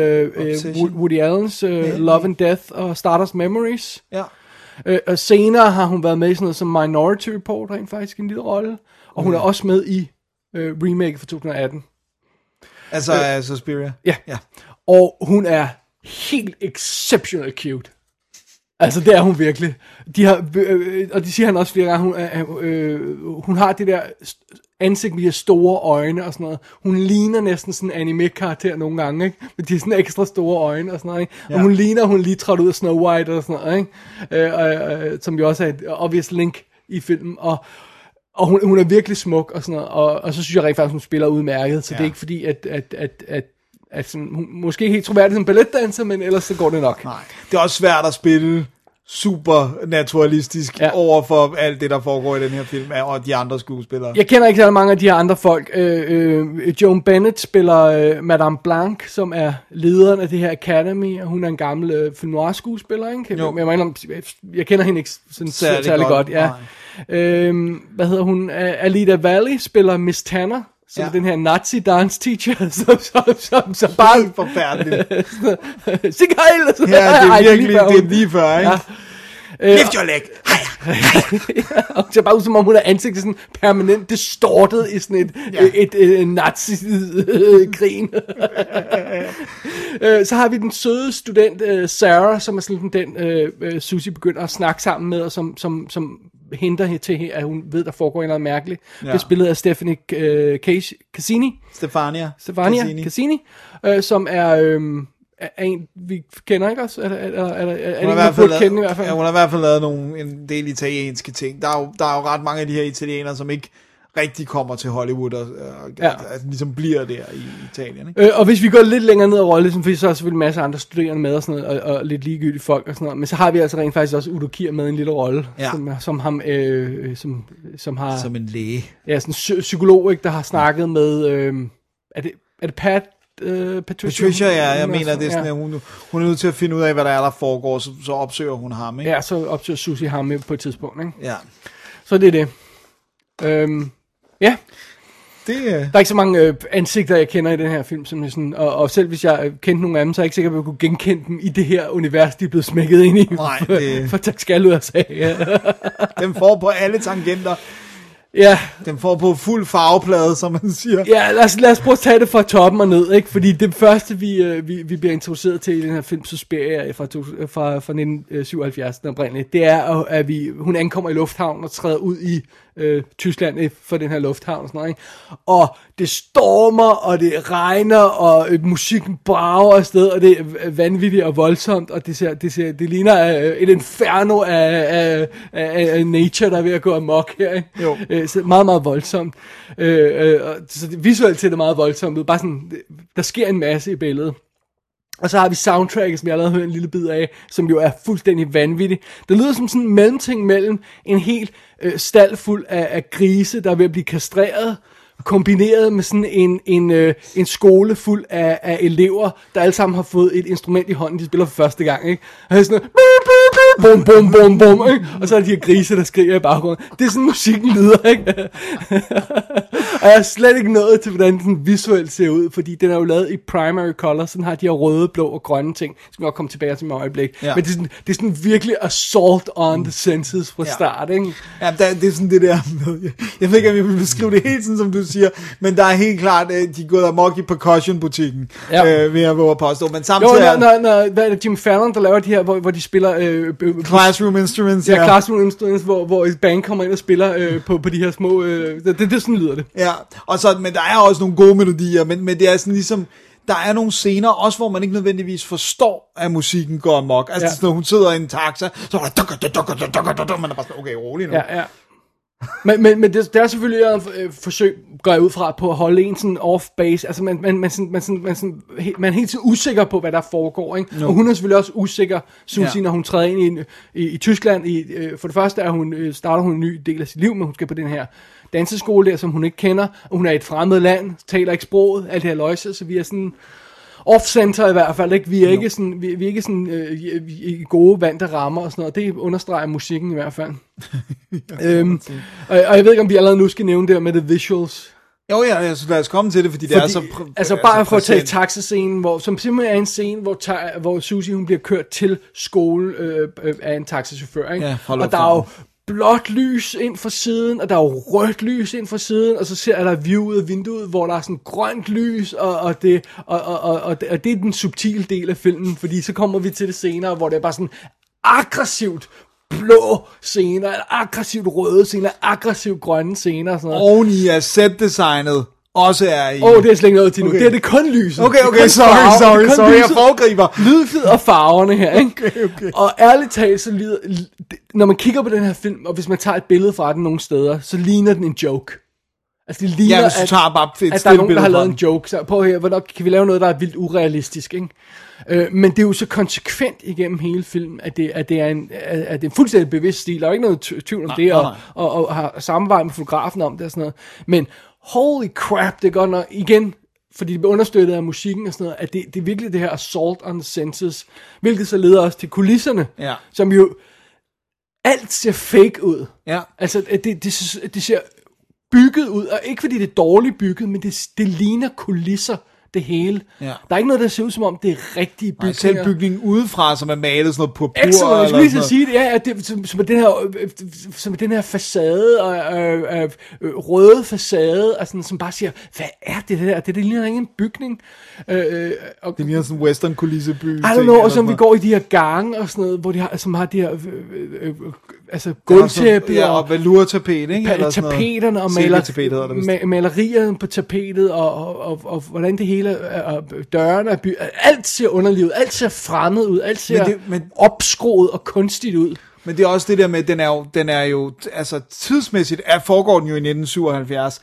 uh, uh, Woody Allen's uh, yeah. Love and Death og Stardust Memories. Ja. Uh, og senere har hun været med i sådan noget som Minority Report, rent faktisk en lille rolle. Og hun mm. er også med i uh, remake fra to tusind atten. Altså uh, Suspiria? Ja. ja. Og hun er helt exceptional cute. Altså det er hun virkelig. De har, øh, og de siger han også flere gange, hun, øh, øh, hun har det der ansigt med de store øjne og sådan noget. Hun ligner næsten sådan en anime-karakter nogle gange, ikke? Men de har sådan ekstra store øjne og sådan noget, ikke? Og ja. hun ligner, hun lige trådte ud af Snow White og sådan noget, ikke? Øh, og, øh, som jo også er et obvious link i filmen. Og, og hun, hun er virkelig smuk og sådan noget, og, og så synes jeg rigtig faktisk, hun spiller udmærket. Så ja. det er ikke fordi, at... at, at, at Altså, måske helt troværdigt som balletdanser, men ellers så går det nok. Nej. Det er også svært at spille super naturalistisk ja. over for alt det, der foregår i den her film, og de andre skuespillere. Jeg kender ikke så mange af de her andre folk. Øh, øh, Joan Bennett spiller øh, Madame Blanc, som er lederen af det her Academy, og hun er en gammel øh, film noir skuespiller, ikke? Jo. Jeg, mener, jeg kender hende ikke sådan særlig, særlig godt. godt ja. øh, hvad hedder hun? Alida Valli spiller Miss Tanner, som ja. den her nazi dance teacher, som, som, som, som bare... Helt forfærdeligt. Sikke hejl! Ja, det er virkelig, Ej, det er lige før, ikke? Ja. Lift your leg! Og så bare ud som om hun er ansigtet sådan permanent distortet i sådan et, ja. et, et, et nazi-grin. Så har vi den søde student Sarah, som er sådan den Susie begynder at snakke sammen med, og som, som, som henter til, at hun ved, der foregår noget mærkeligt. Ja. Det er spillet af Stephanie Cassini. Stefania. Stefania Cassini, som er... Øhm, Er en, vi kender ikke os? Eller, eller, eller, er hun, har det, lavet, kende, i hvert fald? Ja, hun har i hvert fald lavet nogle, en del italienske ting. Der er, jo, der er jo ret mange af de her italienere, som ikke rigtig kommer til Hollywood, og, og ja. altså, ligesom bliver der i Italien. Ikke? Øh, og hvis vi går lidt længere ned og roller, ligesom, fordi så er selvfølgelig en masse andre studerende med, og, sådan noget, og, og lidt ligegyldige folk, og sådan noget, men så har vi altså rent faktisk også Udo Kier med en lille rolle, ja. som, som, ham, øh, som, som har... Som en læge. Ja, sådan en psykolog, ikke, der har snakket ja. med... Øh, er, det, er det Pat? Uh, Patricia, Patricia, ja, jeg mener sådan, det er sådan, ja. at hun, hun er nødt til at finde ud af, hvad der er, der foregår, så, så opsøger hun ham, ikke? Ja, så opsøger Susie ham på et tidspunkt, ikke? Ja. Så det er det. Øhm, ja. Det, uh... Der er ikke så mange øh, ansigter, jeg kender i den her film, som sådan, og, og selv hvis jeg kendte nogle af dem, så er jeg ikke sikker, at jeg kunne genkende dem i det her univers, de er blevet smækket ind i. Nej, det... For tak skal ud af sig. Dem får på alle tangenter. Ja. Den får på fuld farveplade, som man siger. Ja, lad os, lad os prøve at tage det fra toppen og ned, ikke? Fordi det første, vi, vi, vi bliver introduceret til i den her film, Suspiria fra, fra, fra nitten syvoghalvfjerds, den oprindelige, det er, at vi, hun ankommer i lufthavnen og træder ud i øh, Tyskland for den her lufthavn og sådan noget, ikke? Og det stormer, og det regner, og øh, musikken brager afsted, og det er vanvittigt og voldsomt, og det, ser, det, ser, det ligner øh, et inferno af, af, af, af nature, der er ved at gå amok her, ikke? Jo. Så meget, meget voldsomt. Øh, øh, så visuelt ser det meget voldsomt ud. Bare sådan, der sker en masse i billedet. Og så har vi soundtracket, som jeg allerede hørt en lille bid af, som jo er fuldstændig vanvittig. Det lyder som sådan en mellemting mellem en helt øh, stald fuld af, af grise, der er ved at blive kastreret, kombineret med sådan en, en, øh, en skole fuld af, af elever, der alle sammen har fået et instrument i hånden, de spiller for første gang, ikke? Og sådan noget, bum, bum, bum, bum, ikke? Og så er de her grise, der skriger i baggrunden. Det er sådan, musikken lyder, ikke? Og jeg er slet ikke nået til, hvordan den visuelt ser ud, fordi den er jo lavet i primary color, sådan har de her røde, blå og grønne ting, som vi også kommer tilbage til med øjeblik. Ja. Men det er, sådan, det er sådan virkelig assault on the senses fra start, ikke? Ja, ja, det er sådan det der med, jeg ved ikke, om jeg vil beskrive det hele sådan, som du siger, men der er helt klart, de er gået amok i percussion-butikken, ja. øh, ved at våge at påstå, men samtidig... Jo, når, når, når, når Jim Fallon, der laver de her, hvor, hvor de spiller... Øh, Classroom Instruments, ja. ja. Classroom Instruments, hvor, hvor et band kommer ind og spiller øh, på, på de her små... Øh, det, det sådan lyder det. Ja, og så, men der er også nogle gode melodier, men, men det er sådan ligesom... Der er nogle scener, også hvor man ikke nødvendigvis forstår, at musikken går amok. Altså, ja. Når hun sidder i en taxa, så er der... Man er bare sådan, okay, rolig nu. Ja, ja. men, men, men det, det er selvfølgelig et øh, forsøg, går jeg ud fra, på at holde en sådan off-base. Altså, man, man, man, man, man, man, man er helt tiden usikker på, hvad der foregår, ikke? No. Og hun er selvfølgelig også usikker, Susie, ja. når hun træder ind i, i, i Tyskland. I, øh, for det første er hun, øh, starter hun en ny del af sit liv, men hun skal på den her danseskole der, som hun ikke kender. Og hun er i et fremmed land, taler ikke sproget, alt det her løjse, så vi er sådan... off-center i hvert fald, ikke? Vi er no. ikke sådan, vi, vi er ikke sådan øh, gode vand, der rammer og sådan noget. Det understreger musikken i hvert fald. øhm, og, og jeg ved ikke, om vi allerede nu skal nævne det med the visuals. Jo, ja, altså lad os komme til det, fordi det fordi, er så... Pr- altså bare altså, for at tage taxascenen, hvor, som simpelthen er en scene, hvor, ta- hvor Susie, hun bliver kørt til skole øh, øh, af en taxachauffør, ikke? Ja, og der er jo blåt lys ind fra siden, og der er jo rødt lys ind fra siden, og så ser der view af vinduet, hvor der er sådan grønt lys, og, og, det, og, og, og, og, det, og det er den subtile del af filmen, fordi så kommer vi til det senere, hvor det er bare sådan aggressivt blå scener, aggressivt røde scener, aggressivt grønne scener og sådan noget. Oven i at setdesignet også er i... Åh, oh, det er slet ikke noget til nu. Okay. Det er det kun lyset. Okay, okay, sorry, farver, sorry, sorry, lyset, jeg foregriber. Lydfed og farverne her, ikke? Okay, okay. Og ærligt talt, så lider... Når man kigger på den her film, og hvis man tager et billede fra den nogle steder, så ligner den en joke. Altså, det ligner, ja, at, bare et at der er nogen, der har lavet en joke. Så prøv her, hvornår kan vi lave noget, der er vildt urealistisk, ikke? Øh, men det er jo så konsekvent igennem hele filmen, at det, at det, er, en, at det er en fuldstændig bevidst stil. Der er jo ikke noget tvivl om nej, det, nej. Og, og, og har samarbejdet med fotografen om det og sådan noget. Men holy crap, det går nok igen, fordi det bliver understøttet af musikken og sådan noget, at det, det er virkelig det her assault on the senses, hvilket så leder os til kulisserne, ja. Som jo alt ser fake ud. Ja. Altså, det, det, det ser bygget ud, og ikke fordi det er dårligt bygget, men det, det ligner kulisser, det hele. Ja. Der er ikke noget, der ser ud som om, det er rigtige bygninger. Nej, selv bygningen udefra, som er malet sådan noget purpur. Excellent, jeg skulle lige så sige det, ja, det, som, som, er den her, som er den her facade, og, øh, øh, øh, røde facade, og sådan, som bare siger, hvad er det der? Det, det ligner ikke en bygning. Øh, og, det ligner sådan en western kulisseby. I don't know, og som vi går i de her gange, og sådan noget, hvor de har, som har de her øh, øh, altså gulvtæppe, ja, og velurtapet, ikke? Eller tapeterne, og maler, malerierne på tapetet, og, og, og, og, og hvordan det hele dørene af by, alt ser underligt ud, alt ser fremmed ud, alt ser men det, men, opskruet og kunstigt ud. Men det er også det der med, den er jo, den er jo altså tidsmæssigt, er, foregår den jo i nitten syvoghalvfjerds,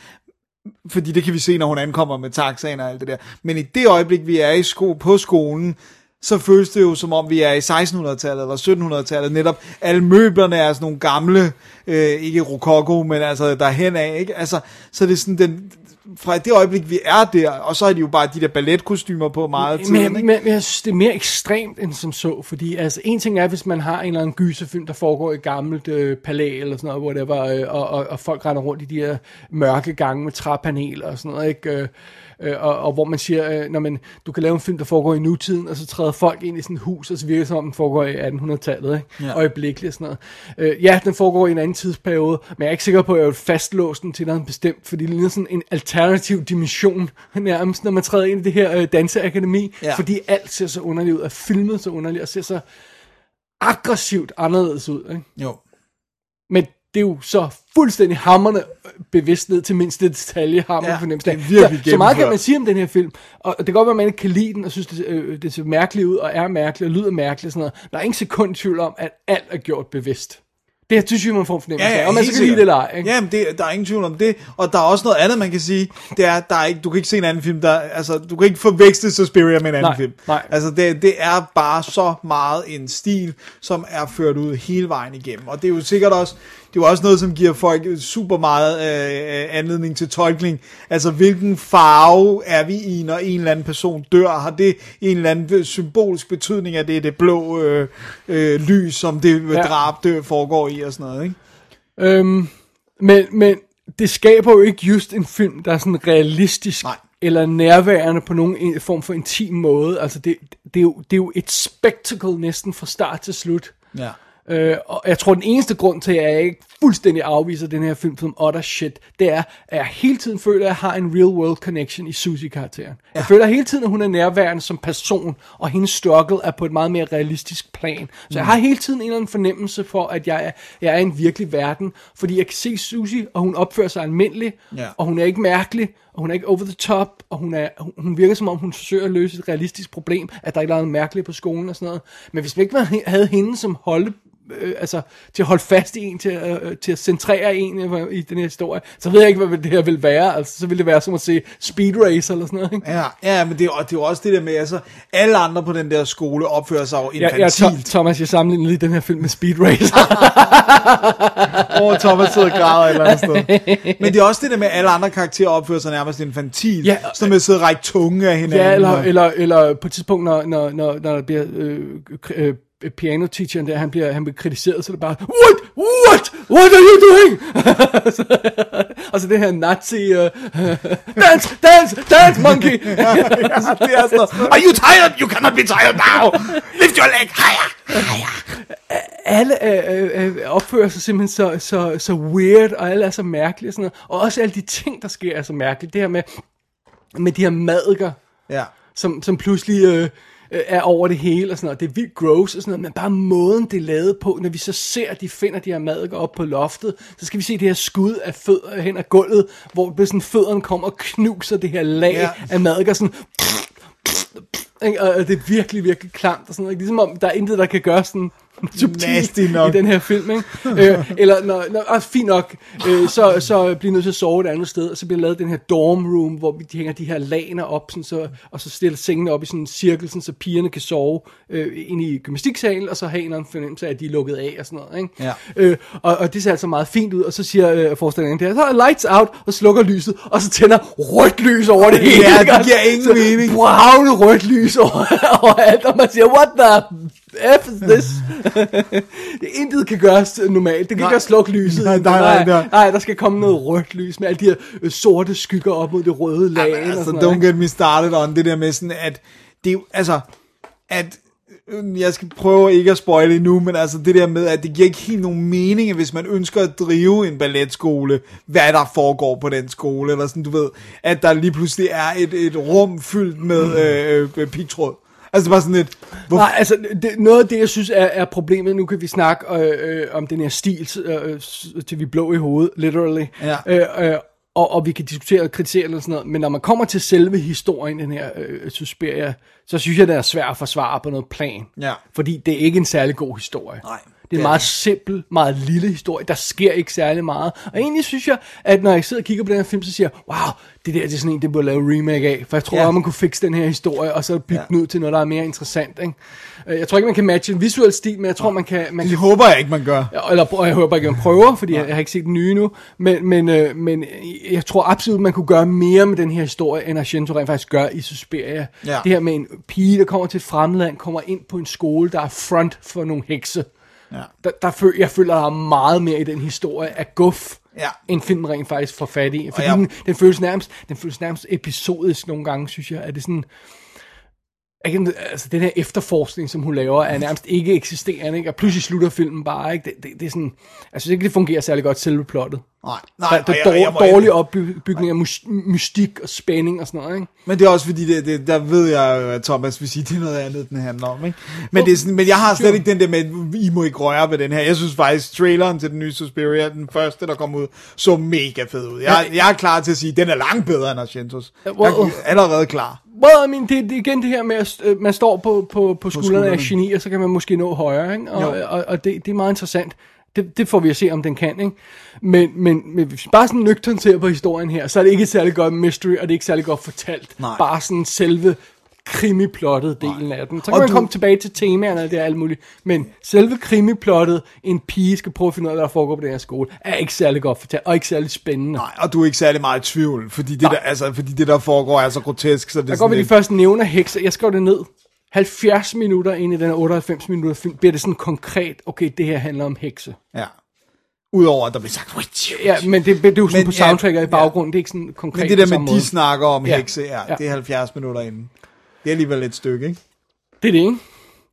fordi det kan vi se, når hun ankommer med taxaen og alt det der. Men i det øjeblik, vi er i sko, på skolen, så føles det jo som om, vi er i sekstenhundredetallet eller syttenhundredetallet, netop alle møblerne er sådan nogle gamle, øh, ikke rokoko, men altså derhen af, ikke? Altså, så det er sådan den... Fra det øjeblik, vi er der, og så er de jo bare de der balletkostymer på meget tid. Men, men, men jeg synes, det er mere ekstremt end som så, fordi altså, en ting er, hvis man har en eller anden gyserfilm, der foregår i et gammelt øh, palæ eller sådan noget, hvor det var, øh, og, og, og folk render rundt i de her mørke gange med træpaneler og sådan noget, ikke? Øh, øh, og, og hvor man siger, øh, når man, du kan lave en film, der foregår i nutiden, og så træder folk ind i sådan et hus, og så virker det som om, den foregår i attenhundredetallet, ikke? Ja. Øjeblikkeligt og sådan noget. Øh, ja, den foregår i en anden tidsperiode, men jeg er ikke sikker på, at jeg vil fastlåse den til noget bestemt, fordi det ligner sådan en alternativ dimension, nærmest, når man træder ind i det her øh, danseakademi, ja. Fordi alt ser så underligt ud, og filmet så underligt, og ser så aggressivt anderledes ud, ikke? Jo. Men det er jo så fuldstændig hammerne bevidst ned til mindste detalje, hammer fornemmelse. Ja, det er virkelig så, så meget kan man sige om den her film, og det kan godt være, at man ikke kan lide den, og synes, det, øh, det ser mærkeligt ud, og er mærkeligt, og lyder mærkeligt, og sådan noget. Der er ingen sekund tvivl om, at alt er gjort bevidst. Det her synes jeg, man får en fornemmelse af, ja, ja, og man skal lide det eller ikke? Jamen, det, der er ingen tvivl om det, og der er også noget andet, man kan sige, det er, der er ikke, du kan ikke se en anden film, der, altså, du kan ikke forveksle Suspiria med en anden nej, film. Nej. Altså, det, det er bare så meget en stil, som er ført ud hele vejen igennem, og det er jo sikkert også, det er jo også noget, som giver folk super meget øh, anledning til tolkning. Altså, hvilken farve er vi i, når en eller anden person dør? Har det en eller anden symbolsk betydning, at det er det blå øh, øh, lys, som det ja. drab dør foregår i og sådan noget, ikke? Øhm, men, men det skaber jo ikke just en film, der er sådan realistisk. Nej. Eller nærværende på nogen form for intim måde. Altså, det, det, er jo, det er jo et spectacle næsten fra start til slut. Ja. Uh, og jeg tror, den eneste grund til, at jeg ikke fuldstændig afviser den her film som utter shit, det er, at jeg hele tiden føler, at jeg har en real world connection i Susie-karakteren. Ja. Jeg føler hele tiden, at hun er nærværende som person, og hendes struggle er på et meget mere realistisk plan. Så mm. jeg har hele tiden en eller anden fornemmelse for, at jeg er, jeg er i en virkelig verden, fordi jeg kan se Susie, og hun opfører sig almindelig, ja. Og hun er ikke mærkelig, og hun er ikke over the top, og hun, er, hun virker som om, hun forsøger at løse et realistisk problem, at der ikke er noget mærkeligt på skolen og sådan noget. Men hvis man ikke havde hende som holde øh, altså, til at holde fast i en, til, øh, til at centrere en øh, i den her historie, så ved jeg ikke, hvad det her vil være. Altså, så ville det være som at se Speed Racer eller sådan noget, ikke? Ja, ja, men det er, det er jo også det der med, altså, alle andre på den der skole opfører sig jo infantilt. Ja, ja, Thomas, jeg sammenligner lige den her film med Speed Racer. Åh, oh, Thomas sidder og græder et eller andet sted. Men det er også det der med, alle andre karakterer opfører sig nærmest infantilt, ja, sådan med at sidde og række tunge af hinanden. Ja, eller, eller, eller på et tidspunkt, når, når, når, når der bliver... Øh, øh, piano-teacheren der, han bliver, han bliver kritiseret, så det bare, what, what, what are you doing? Og så det her nazi, uh, dance, dance, dance, monkey! Ja, ja, det er sådan, are you tired? You cannot be tired now! Lift your leg, higher, higher! Alle øh, øh, opfører sig simpelthen så, så, så weird, og alle er så mærkelige, og sådan noget. Og også alle de ting, der sker, er så mærkelige. Det her med, med de her maddiker, ja. som, som pludselig... Øh, er over det hele og sådan noget. Det er vildt gross og sådan noget, men bare måden det er lavet på, når vi så ser, at de finder de her maddiker op på loftet, så skal vi se det her skud af fødder hen ad gulvet, hvor sådan fødderne kommer og knuser det her lag ja. af maddiker sådan... Og det er virkelig, virkelig klamt og sådan noget. Ligesom om, der er intet, der kan gøre sådan subtilt i den her film, ikke? øh, Eller, når, når, ah, fint nok, øh, så, så bliver nødt til at sove et andet sted, og så bliver lavet den her dorm room, hvor de hænger de her lagner op, sådan, så, og så stiller sengene op i sådan en cirkel, sådan, så pigerne kan sove øh, ind i gymnastiksalen, og så har en fornemmelse af, at de er lukket af og sådan noget, ikke? Ja. Øh, og, og det ser altså meget fint ud, og så siger øh, forestillingen der, så lights out, og slukker lyset, og så tænder rødt lys over det hele. Ja, det giver ingen mening. Bravende rødt lys over alt, og man siger, what the... F is this. Det intet kan gøres normalt. Det kan ikke slukke lyset. Nej, nej, nej, nej. Nej, der skal komme noget rødt lys med alle de her øh, sorte skygger op mod det røde lag. Jamen, altså, og sådan don't noget, get me started on det der med sådan, at det altså, at jeg skal prøve ikke at spoile endnu, men altså det der med, at det giver ikke helt nogen mening, hvis man ønsker at drive en balletskole, hvad der foregår på den skole, eller sådan, du ved, at der lige pludselig er et, et rum fyldt med øh, øh, pigtråd. Altså bare sådan lidt... Hvor... Nej, altså det, noget af det, jeg synes er, er problemet, nu kan vi snakke øh, øh, om den her stil, øh, til vi blå i hovedet, literally, ja. øh, øh, og, og vi kan diskutere og kritisere eller sådan noget, men når man kommer til selve historien, den her øh, Suspiria, så synes jeg, det er svært at forsvare på noget plan, ja. fordi det er ikke en særlig god historie. Nej. Det er en meget simpel, meget lille historie. Der sker ikke særlig meget. Og egentlig synes jeg, at når jeg sidder og kigger på den her film, så siger jeg, wow, det der det er sådan en, det burde lave remake af. For jeg tror, ja. at man kunne fikse den her historie, og så bygge ja. den ud til noget, der er mere interessant. Ikke? Jeg tror ikke, man kan matche en visuel stil, men jeg tror, man kan... Man det kan... håber jeg ikke, man gør. Eller jeg håber ikke, man prøver, fordi jeg, jeg har ikke set den nye nu. Men, men, øh, men jeg tror absolut, man kunne gøre mere med den her historie, end Argento rent faktisk gør i Suspiria. Ja. Det her med en pige, der kommer til et fremland, kommer ind på en skole, der er front for nogle hekse. Ja. Der, der føl, jeg føler, der er meget mere i den historie af guf, ja. end filmen rent faktisk får fat i. Fordi ja. den, den, føles nærmest, den føles nærmest episodisk nogle gange, synes jeg. Er det sådan... Ikke, altså, den her efterforskning, som hun laver, er nærmest ikke eksisterende, ikke? Og pludselig slutter filmen bare, ikke? Det, det, det er sådan... Jeg synes ikke, det fungerer særlig godt selve plottet. Nej, nej. Der, der er dår, jeg, jeg dårlig opbygning af mystik og spænding og sådan noget, ikke? Men det er også fordi, det, det, der ved jeg at Thomas vil sige, det er noget andet, den handler om, ikke? Men, det er sådan, men jeg har slet ikke den der med, I må ikke røre ved den her. Jeg synes faktisk, traileren til den nye Suspiria, den første, der kom ud, så mega fed ud. Jeg, jeg er klar til at sige, den er langt bedre end Argentos. Jeg er allerede klar. Well, I mean, det, det igen det her med, at man står på, på, på skuldrene af geni, og så kan man måske nå højere, ikke? Og, og, og det, det er meget interessant. Det, det får vi at se, om den kan, ikke? Men, men, men hvis vi bare sådan nøgternt ser på historien her, så er det ikke særlig godt mystery, og det er ikke særlig godt fortalt. Nej. Bare sådan selve krimiplottet delen Nej. af den. Så kan og man du... komme tilbage til temaerne, og det er alt muligt. Men selve krimiplottet, en pige skal prøve at finde ud af, hvad der foregår på den her skole, er ikke særlig godt fortalt, og ikke særlig spændende. Nej, og du er ikke særlig meget i tvivl, fordi det, der, altså, fordi det der foregår er så grotesk. Så det jeg går med ikke... de første nævner hekser, jeg skrev det ned. halvfjerds minutter ind i den otteoghalvfems minutter film, bliver det sådan konkret, okay, det her handler om hekse. Ja. Udover at der bliver sagt, witch, witch. Ja, men det, det er jo sådan men, på soundtracker ja, i baggrunden, ja. det er ikke sådan konkret. Men det der med, de måde. snakker om ja. hekse, ja, ja, det er halvfjerds minutter inden. Det er alligevel et stykke, ikke? Det er det, ikke?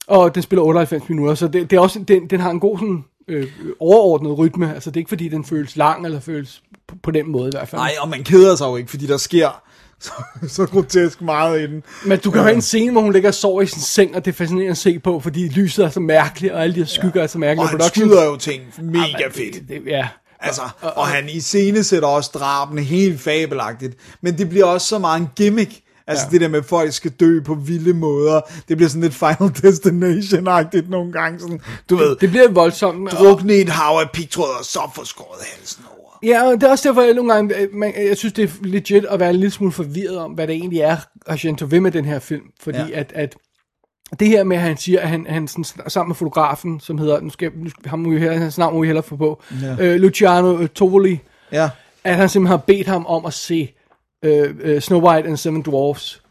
Og den spiller otteoghalvfems minutter, så det, det er også, den, den har en god sådan, øh, overordnet rytme, altså det er ikke fordi, den føles lang, eller føles på, på den måde i hvert fald. Nej, og man keder sig jo ikke, fordi der sker... Så, så grotesk meget i den. Men du kan have en scene, hvor hun ligger og sover i sin seng, og det er fascinerende at se på, fordi lyset er så mærkeligt, og alle de her skygger ja. er så mærkelige. Og han skyder jo ting mega ah, fedt. Det, det, ja. Altså, og, og, og han iscenesætter også drabene helt fabelagtigt. Men det bliver også så meget en gimmick. Altså ja. Det der med, at folk skal dø på vilde måder, det bliver sådan lidt Final Destination-agtigt nogle gange. Sådan, du ved, det bliver voldsomt. Drukne i et hav af pigtråd, og så får skåret halsen over. Ja, og det er også derfor, jeg nogle gange, man, jeg synes, det er legit at være en lille smule forvirret om, hvad det egentlig er, Argento ved med den her film. Fordi ja. at, at det her med, at han siger, at han, han sådan, sammen med fotografen, som hedder, nu skal, nu skal, ham må vi hellere, hans navn må vi hellere få på, ja. øh, Luciano Togli, ja. at han simpelthen har bedt ham om at se øh, øh, Snow White and Seven Dwarfs,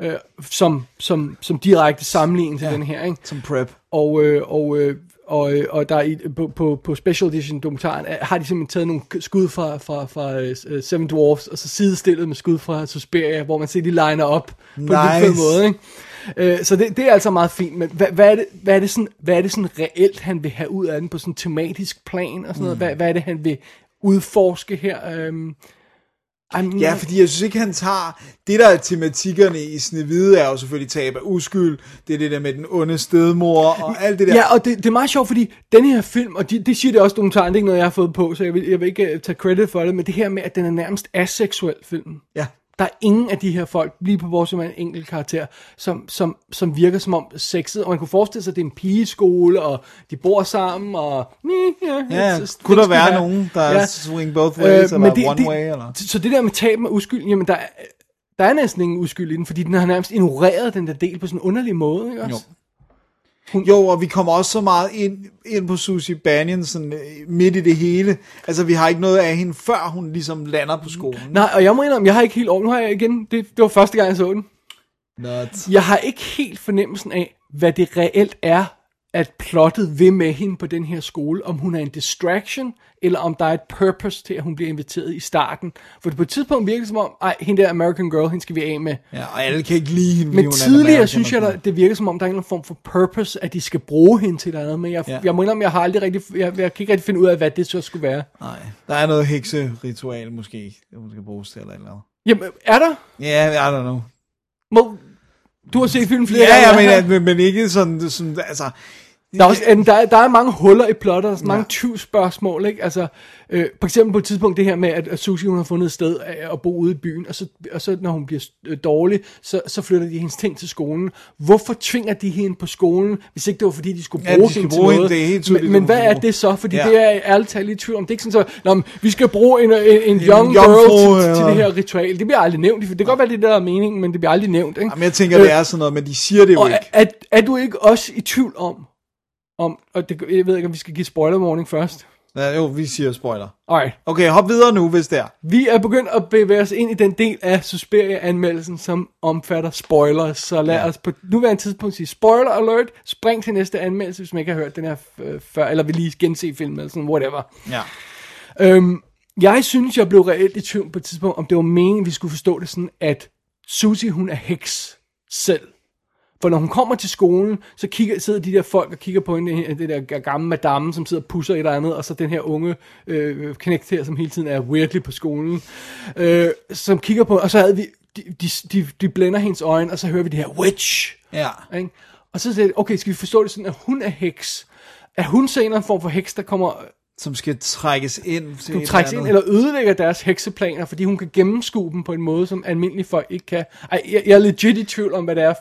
øh, som, som, som direkte sammenligning til ja. den her, ikke? Som prep. Og... Øh, og øh, Og, og der i, på, på, på Special Edition dokumentaren har de simpelthen taget nogle skud fra, fra, fra Seven Dwarfs, og så sidestillet med skud fra Suspiria, hvor man ser, de liner op på nice. En lille måde, ikke? Så det, det er altså meget fint, men hvad, hvad, er det, hvad, er det sådan, hvad er det sådan reelt, han vil have ud af den på sådan en tematisk plan, og sådan noget? Mm. Hvad, hvad er det, han vil udforske her? Um, I'm... Ja, fordi jeg synes ikke, han tager... Det, der er tematikkerne i Snehvide, er jo selvfølgelig tab af uskyld. Det er det der med den onde stedmor og alt det der. Ja, og det, det er meget sjovt, fordi den her film, og de, det siger det også dokumentaren, det er ikke noget, jeg har fået på, så jeg vil, jeg vil ikke tage credit for det, men det her med, at den er nærmest aseksuel film. Ja. Der er ingen af de her folk, lige på vores en enkelt karakter, som, som, som virker som om sexet, og man kunne forestille sig, at det er en pigeskole, og de bor sammen, og... Ja, ja så, kunne der være nogen, der ja. swing both ways, øh, eller det, one det, way, eller... Så det der med tab med uskyld, jamen der, der er næsten ingen uskyld i den, fordi den har nærmest ignoreret den der del på sådan en underlig måde, ikke også? Jo. Hun... Jo, og vi kommer også så meget ind, ind på Susie Banyan sådan, midt i det hele. Altså, vi har ikke noget af hende, før hun ligesom lander på skolen. Nej, og jeg må indrømme, jeg har ikke helt over. Nu har jeg igen, det, det var første gang, jeg så den. Not. Jeg har ikke helt fornemmelsen af, hvad det reelt er, at plottet ved med hende på den her skole. Om hun er en distraction, eller om der er et purpose til, at hun bliver inviteret i starten. For det på et tidspunkt virker som om, ej, hende der American Girl, hende skal vi af med. Ja, og alle kan ikke lide hende. Men tidligere synes jeg, der, det virker som om, der er en eller anden form for purpose, at de skal bruge hende til noget. Men jeg, ja. jeg må indrømme, jeg har aldrig rigtig, jeg, jeg kan ikke rigtig finde ud af, hvad det så skulle være. Nej, der er noget hekseritual måske, det måske bruges til eller andet. Jamen, er der? Ja, yeah, I don't know. Må... Du har set filmen flere ja, gange. Ja, men, men, men ikke sådan, sådan altså... Der er, også, der, der er mange huller i plotter, der er mange tyvspørgsmål, ikke? Altså, øh, for eksempel på et tidspunkt det her med, at, at Susie hun har fundet et sted at, at bo ude i byen, og så, og så når hun bliver dårlig, så, så flytter de hendes ting til skolen. Hvorfor tvinger de hende på skolen, hvis ikke det var fordi, de skulle bruge ja, de hende til bruge noget? Hende, tydeligt, men men hvad er det så? Fordi ja. det er ærligt talt i tvivl om. Det er ikke sådan så, men vi skal bruge en, en, en young en girl til, ja. til det her ritual. Det bliver aldrig nævnt. Det kan godt være, det der er meningen, men det bliver aldrig nævnt, ikke? Jamen, jeg tænker, øh, det er sådan noget, men de siger det jo ikke. Er, er, er du ikke også i tvivl om, Om, og det, jeg ved ikke, om vi skal give spoiler warning først. Ja, jo, vi siger spoiler. Alright. Okay, hop videre nu, hvis det er. Vi er begyndt at bevæge os ind i den del af Suspiria-anmeldelsen, som omfatter spoilers. Så lad ja. os på nuværende tidspunkt sige spoiler alert. Spring til næste anmeldelse, hvis man ikke har hørt den her øh, før, eller vil lige gense filmen, eller sådan, whatever. Ja. Øhm, jeg synes, jeg blev reelt i tvivl på et tidspunkt, om det var meningen, vi skulle forstå det sådan, at Susie, hun er heks selv. For når hun kommer til skolen, så kigger, sidder de der folk og kigger på hende, det der gamle madame, som sidder og pusser et eller andet, og så den her unge øh, knægt her, som hele tiden er weirdly på skolen, øh, som kigger på, og så havde vi, de, de, de, de blænder hendes øjne, og så hører vi det her witch. Ja. Ikke? Og så siger de, okay, skal vi forstå det sådan, at hun er heks? Er hun så en eller anden form for heks, der kommer... Som skal trækkes ind. Som trækkes ind, eller ødelægger deres hekseplaner, fordi hun kan gennemskue dem på en måde, som almindelige folk ikke kan. Ej, jeg, jeg er legit i tvivl om, hvad det er.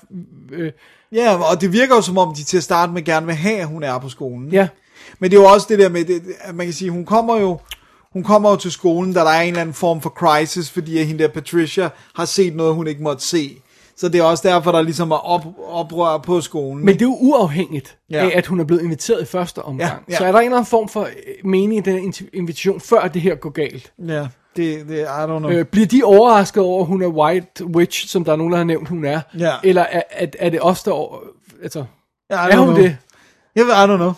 Øh. Ja, og det virker jo som om, de til at starte med gerne vil have, at hun er på skolen. Ja. Men det er jo også det der med, det, at man kan sige, hun kommer jo... Hun kommer jo til skolen, da der er en eller anden form for crisis, fordi hende der Patricia har set noget, hun ikke måtte se. Så det er også derfor, der ligesom er op, oprør på skolen. Men det er jo uafhængigt ja. af, at hun er blevet inviteret i første omgang. Ja, ja. Så er der en eller anden form for mening i den invitation, før det her går galt? Ja, det, det I don't know. Øh, bliver de overrasket over, at hun er white witch, som der er nogen, der har nævnt, hun er? Ja. Eller er, er, er det os, der over... Altså, ja, er hun know. det? Jeg ved, I don't know.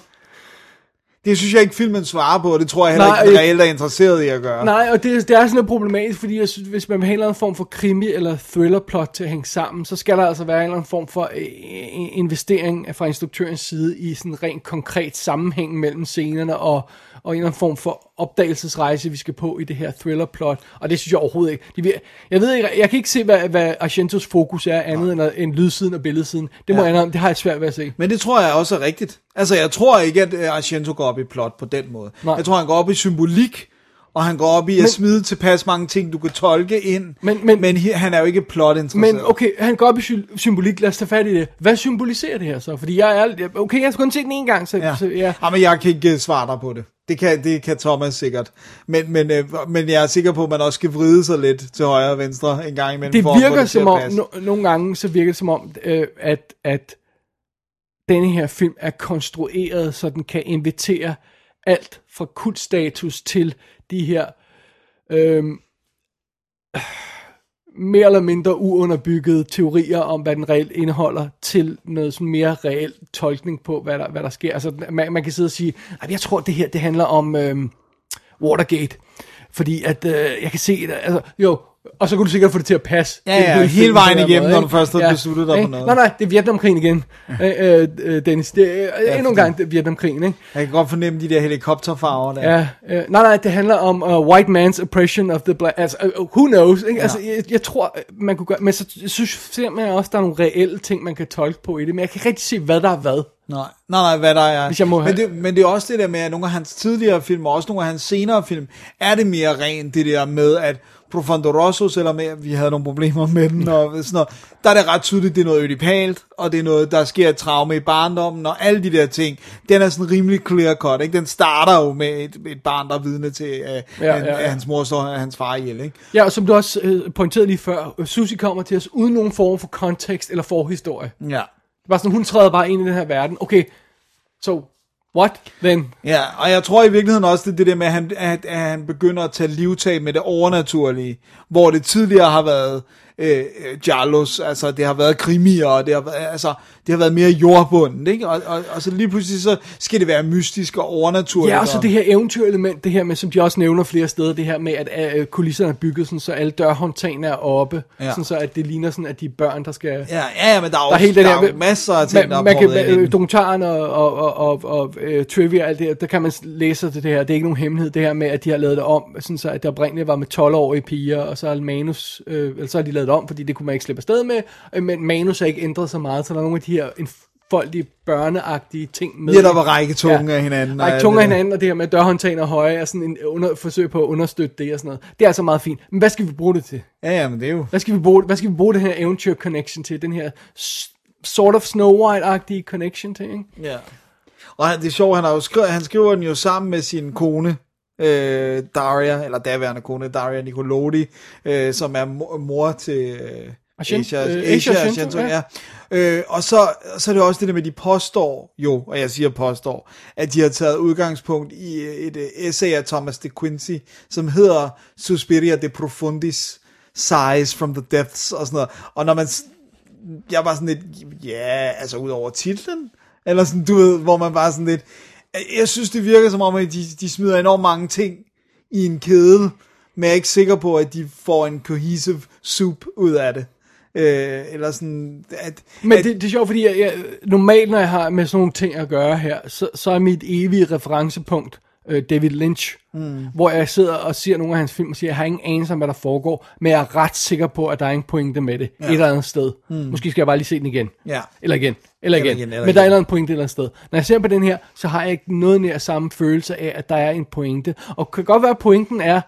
Det synes jeg ikke filmen svarer på, og det tror jeg heller Nej, ikke, den reelt er interesseret i at gøre. Nej, og det, det er sådan noget problematisk, fordi jeg synes, hvis man vil have en eller anden form for krimi eller thriller-plot til at hænge sammen, så skal der altså være en eller anden form for investering fra instruktørens side i sådan en rent konkret sammenhæng mellem scenerne og, og en eller anden form for opdagelsesrejse, vi skal på i det her thriller-plot. Og det synes jeg overhovedet ikke. Jeg ved ikke, jeg kan ikke se, hvad, hvad Argentos fokus er andet Nej. end lydsiden og billedsiden. Det må ja. jeg, det har jeg svært ved at se. Men det tror jeg også er rigtigt. Altså, jeg tror ikke, at Argento går op i plot på den måde. Nej. Jeg tror, han går op i symbolik, og han går op i at men, smide tilpas mange ting, du kan tolke ind, men, men, men han er jo ikke plotinteresseret. Men okay, han går op i sy- symbolik, lad os tage fat i det. Hvad symboliserer det her så? Fordi jeg er, okay, jeg skal kun se den en gang, så ja. Så, ja. Jamen, jeg kan ikke svare dig på det. Det kan, det kan Thomas sikkert. Men, men, øh, men jeg er sikker på, at man også skal vride sig lidt til højre og venstre en gang imellem. Det for, virker det som om, no- nogle gange så virker det som om, øh, at, at denne her film er konstrueret, så den kan invitere alt fra kultstatus til de her øh, mere eller mindre uunderbyggede teorier om, hvad den reelt indeholder, til noget sådan mere reel tolkning på, hvad der, hvad der sker. Altså, man, man kan sidde og sige, at jeg tror, det her det handler om øh, Watergate, fordi at øh, jeg kan se, altså, jo, og så kunne du sikkert få det til at passe. Ja, ja, det, hele vejen igennem, måde, når du først har ja, besluttet dig på noget. Nej, nej, det er Vietnamkrigen igen, øh, øh, Dennis. Det, øh, ja, endnu en gang det er Vietnamkrigen, ikke? Jeg kan godt fornemme de der helikopterfarver der. Ja, øh, nej, nej, det handler om uh, white man's oppression of the black, altså, uh, who knows, ikke? Ja. Altså, jeg, jeg tror, man kunne gøre, men så synes jeg også, der er nogle reelle ting, man kan tolke på i det, men jeg kan ikke rigtig se, hvad der er hvad. Nej, nej, nej, hvad der er. Have... Men, det, men det er også det der med, at nogle af hans tidligere film, og også nogle af hans senere film, er det mere rent det der med, at Profundoroso, selvom vi havde nogle problemer med den, og sådan noget, der er det ret tydeligt, det er noget ødipalt, og det er noget, der sker et traume i barndommen, og alle de der ting, den er sådan rimelig clear cut, ikke? Den starter jo med et, et barn, der er vidne til, at uh, ja, ja, ja. hans mor står og hans far ihjel, ikke? Ja, og som du også øh, pointerede lige før, Susie kommer til os uden nogen form for kontekst eller forhistorie. Ja. Bare sådan, hun træder bare ind i den her verden. Okay, so what then? Ja, og jeg tror i virkeligheden også, det det der med, at han, at, at han begynder at tage livtag med det overnaturlige, hvor det tidligere har været øh, giallos, altså det har været krimier, og det har, altså, det har været mere jordbundet, ikke? Og, og, og så lige pludselig, så skal det være mystisk og overnaturligt. Ja, og så det her eventyrelement, det her med, som de også nævner flere steder, det her med, at øh, kulisserne er bygget, sådan, så alle dørhåndtagene er oppe, ja. Sådan så at det ligner sådan, at de børn, der skal... Ja, ja, men der er jo der der der der, masser af ting, man, der er man kan, øh, dokumentaren og, og, og, og, og øh, trivia og alt det her, der kan man læse det, det her, det er ikke nogen hemmelighed, det her med, at de har lavet det om, sådan så at det oprindeligt var med tolv-årige piger, og så har manus, øh, så har de lavet om, fordi det kunne man ikke slippe afsted med, men manus har ikke ændret så meget, så der er nogle af de her enfoldige, børneagtige ting med. Ja, der var rækketunge ja, af hinanden. Rækketunge af hinanden, og det her med dørhåndtagene høje, og sådan en under, forsøg på at understøtte det og sådan noget. Det er altså meget fint. Men hvad skal vi bruge det til? Ja, ja, men det er jo... Hvad skal vi bruge, hvad skal vi bruge det her eventyr connection til? Den her sort of Snow White-agtige connection til, ikke? Ja. Og det er sjovt, han, har jo skri- han skriver den jo sammen med sin kone, Øh, Daria, eller daværende kone Daria Nicolodi, øh, som er mor til øh, Asia, øh, Asia, Asia Argento, ja. Øh, og så, så er det også det der med, de påstår jo, og jeg siger påstår, at de har taget udgangspunkt i et, et essay af Thomas de Quincey, som hedder Suspiria de Profundis, Sighs from the Depths, og sådan noget. Og når man, jeg var sådan lidt, ja, altså ud over titlen, eller sådan, du ved, hvor man var sådan lidt, jeg synes, det virker som om, at de, de smider enormt mange ting i en kæde, men jeg er ikke sikker på, at de får en cohesive soup ud af det. Øh, eller sådan... At, men at, det, det er sjovt, fordi jeg, jeg, normalt, når jeg har med sådan nogle ting at gøre her, så, så er mit evige referencepunkt øh, David Lynch, mm. hvor jeg sidder og ser nogle af hans film og siger, jeg har ingen anelse om, hvad der foregår, men jeg er ret sikker på, at der er en pointe med det, ja. Et eller andet sted. Mm. Måske skal jeg bare lige se den igen. Ja. Eller igen. Eller igen, eller igen, eller men der er en eller anden pointe et eller andet sted. Når jeg ser på den her, så har jeg ikke noget nær samme følelse af, at der er en pointe. Og kan godt være, at pointen er,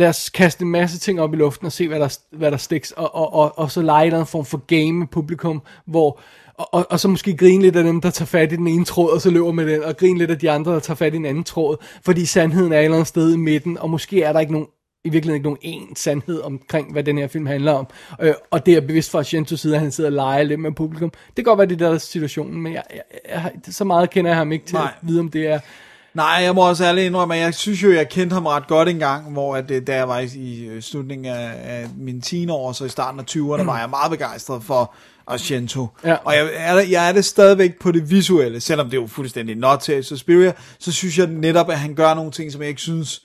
lad os kaste en masse ting op i luften og se, hvad der, hvad der stiks, og, og, og, og så lege en eller anden form for game med publikum, hvor, og, og, og så måske grine lidt af dem, der tager fat i den ene tråd, og så løber med den, og grine lidt af de andre, der tager fat i den anden tråd, fordi sandheden er et eller andet sted i midten, og måske er der ikke nogen, i virkeligheden ikke nogen én sandhed omkring, hvad den her film handler om. Øh, og det er bevidst fra Argentos side, at han sidder og leger lidt med publikum. Det kan godt være, det der er situationen, men jeg, jeg, jeg, så meget kender jeg ham ikke til Nej. At vide, om det er... Nej, jeg må også ærligt indrømme, at jeg synes jo, jeg kendte ham ret godt engang, hvor at, da jeg var i, i slutningen af, af mine tiende år, så i starten af tyverne, mm. var jeg meget begejstret for Argento. Ja. Og jeg er, jeg er det stadigvæk på det visuelle, selvom det er jo fuldstændig not til Suspiria, så synes jeg netop, at han gør nogle ting, som jeg ikke synes...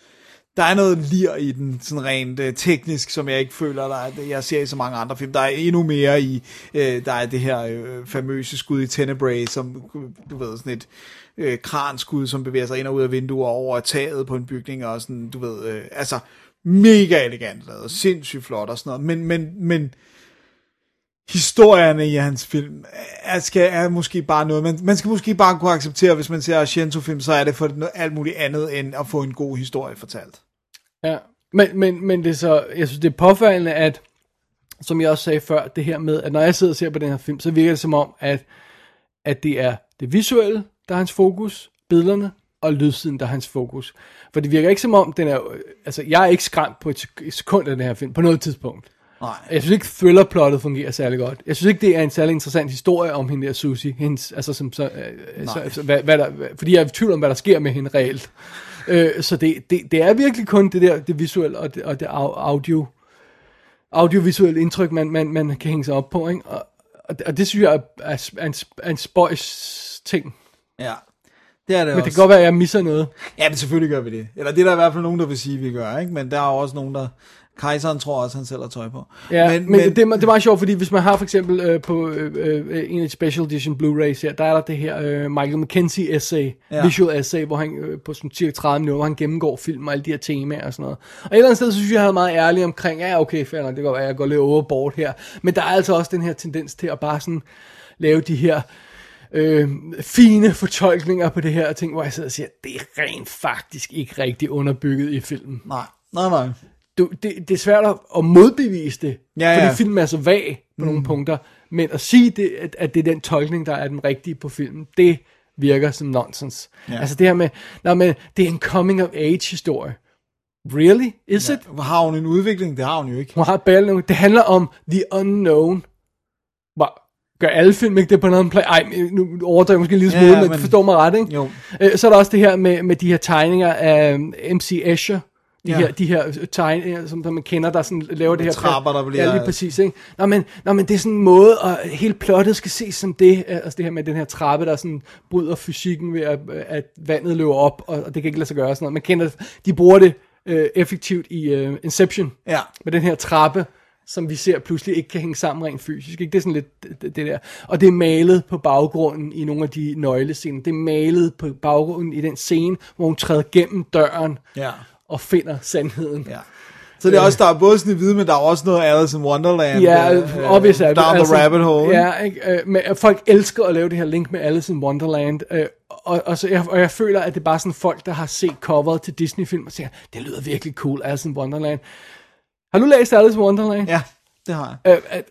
Der er noget lir i den, sådan rent øh, teknisk, som jeg ikke føler, der er, jeg ser i så mange andre film. Der er endnu mere i, øh, der er det her øh, famøse skud i Tenebrae, som, du ved, sådan et øh, kranskud, som bevæger sig ind og ud af vinduer over taget på en bygning, og sådan, du ved, øh, altså, mega elegant lavet, sindssygt flot og sådan noget, men, men, men, historierne i hans film er, skal, er måske bare noget, man, man skal måske bare kunne acceptere, hvis man ser Argento-film, så er det for alt muligt andet, end at få en god historie fortalt. Ja, men, men, men det er så, jeg synes, det er påfaldende, at, som jeg også sagde før, det her med, at når jeg sidder og ser på den her film, så virker det som om, at, at det er det visuelle, der er hans fokus, billederne, og lydsiden, der er hans fokus. For det virker ikke som om, den er, altså jeg er ikke skræmt på et sekund af den her film, på noget tidspunkt. Nej. Jeg synes ikke, thrillerplottet fungerer særlig godt. Jeg synes ikke, det er en særlig interessant historie om hende der Susie. Hendes, altså, som, så, så, så, hvad, hvad der, fordi jeg er i tvivl om, hvad der sker med hende reelt. Øh, så det, det, det er virkelig kun det der, det visuelle og det, og det audio, audiovisuelle indtryk, man, man, man kan hænge sig op på. Ikke? Og, og, og det synes jeg er, er, er, en, er en spøjs ting. Ja. Det er det men også. Det kan godt være, at jeg misser noget. Ja, men selvfølgelig gør vi det. Eller det er der i hvert fald nogen, der vil sige, at vi gør, ikke? Men der er også nogen, der... Kejseren tror også, han selv har tøj på. Ja, men, men, men... Det, det er meget sjovt, fordi hvis man har for eksempel øh, på øh, en special edition Blu-rays her, der er der det her øh, Michael McKenzie essay, ja. Visual essay, hvor han øh, på sådan cirka tredive minutter, hvor han gennemgår film og alle de her temaer og sådan noget. Og et eller andet sted, så synes jeg, jeg er meget ærlig omkring, ja okay, fair nok, det går, jeg går lidt overboard her. Men der er altså også den her tendens til at bare sådan lave de her... Øh, fine fortolkninger på det her og ting, hvor jeg sidder og siger, det er rent faktisk ikke rigtig underbygget i filmen. Nej, nej, nej. Du, det, det er svært at modbevise det, ja, ja. Fordi filmen er så vag på mm. nogle punkter, men at sige, det, at, at det er den tolkning, der er den rigtige på filmen, det virker som nonsens. Ja. Altså det her med, nej, men det er en coming-of-age-historie. Really? Is ja. It? Har hun en udvikling? Det har hun jo ikke. Hun har bære, det handler om the unknown. Gør alle film ikke det på en anden plan? Ej, nu overdriver jeg måske en lille smule, yeah, men, men forstår mig ret, ikke? Jo. Øh, så er der også det her med, med de her tegninger af M C Escher. De, yeah. her, de her tegninger, som man kender, der sådan laver det her... Trapper, der bliver... Ja, lige præcis, ikke? Nå, men, nå, men det er sådan en måde, og hele plottet skal ses som det. Altså det her med den her trappe, der sådan bryder fysikken ved, at, at vandet løber op, og, og det kan ikke lade sig gøre sådan noget. Man kender, de bruger det øh, effektivt i øh, Inception. Ja. Med den her trappe, som vi ser pludselig ikke kan hænge sammen rent fysisk. Ikke? Det er sådan lidt det der. Og det er malet på baggrunden i nogle af de nøglescener. Det er malet på baggrunden i den scene, hvor hun træder gennem døren ja. Og finder sandheden. Ja. Så det er også, der er både sådan en viden, men der er også noget Alice in Wonderland. Ja, øh, obviously. Øh, down altså, the rabbit hole. Ja, ikke? Øh, men folk elsker at lave det her link med Alice in Wonderland. Øh, og, og, så jeg, og jeg føler, at det er bare sådan folk, der har set coveret til Disney-film og siger, det lyder virkelig cool, Alice in Wonderland. Har du læst Alice in Wonderland? Ja, det har jeg. Øh, at,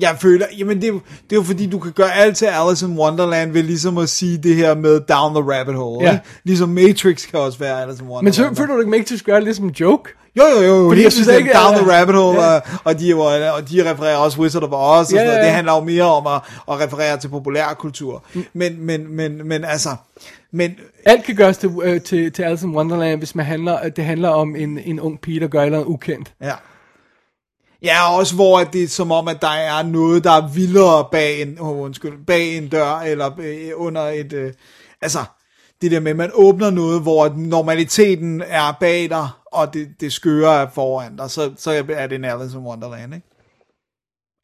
jeg føler, jamen det er, jo, det er jo fordi, du kan gøre alt til Alice in Wonderland ved ligesom at sige det her med down the rabbit hole. Ja. Ikke? Ligesom Matrix kan også være Alice in Wonderland. Men så føler du ikke Matrix gør det ligesom en joke? Jo, jo, jo. Fordi jeg synes ikke, down the rabbit hole, ja. og, og, de, og de refererer også Wizard of Oz og sådan ja, ja, ja. Noget. Det handler jo mere om at, at referere til populærkultur. Mm. Men, men, men, men altså... Men, alt kan gøres til, øh, til, til Alice in Wonderland, hvis man handler, det handler om en, en ung pige, der gør et eller andet ukendt. Ja. Ja, også hvor det er som om, at der er noget, der er vildere bag en, oh, undskyld, bag en dør, eller øh, under et... Øh, altså, det der med, at man åbner noget, hvor normaliteten er bag dig, og det, det skøre er foran dig, så, så er det en Alice in Wonderland, ikke?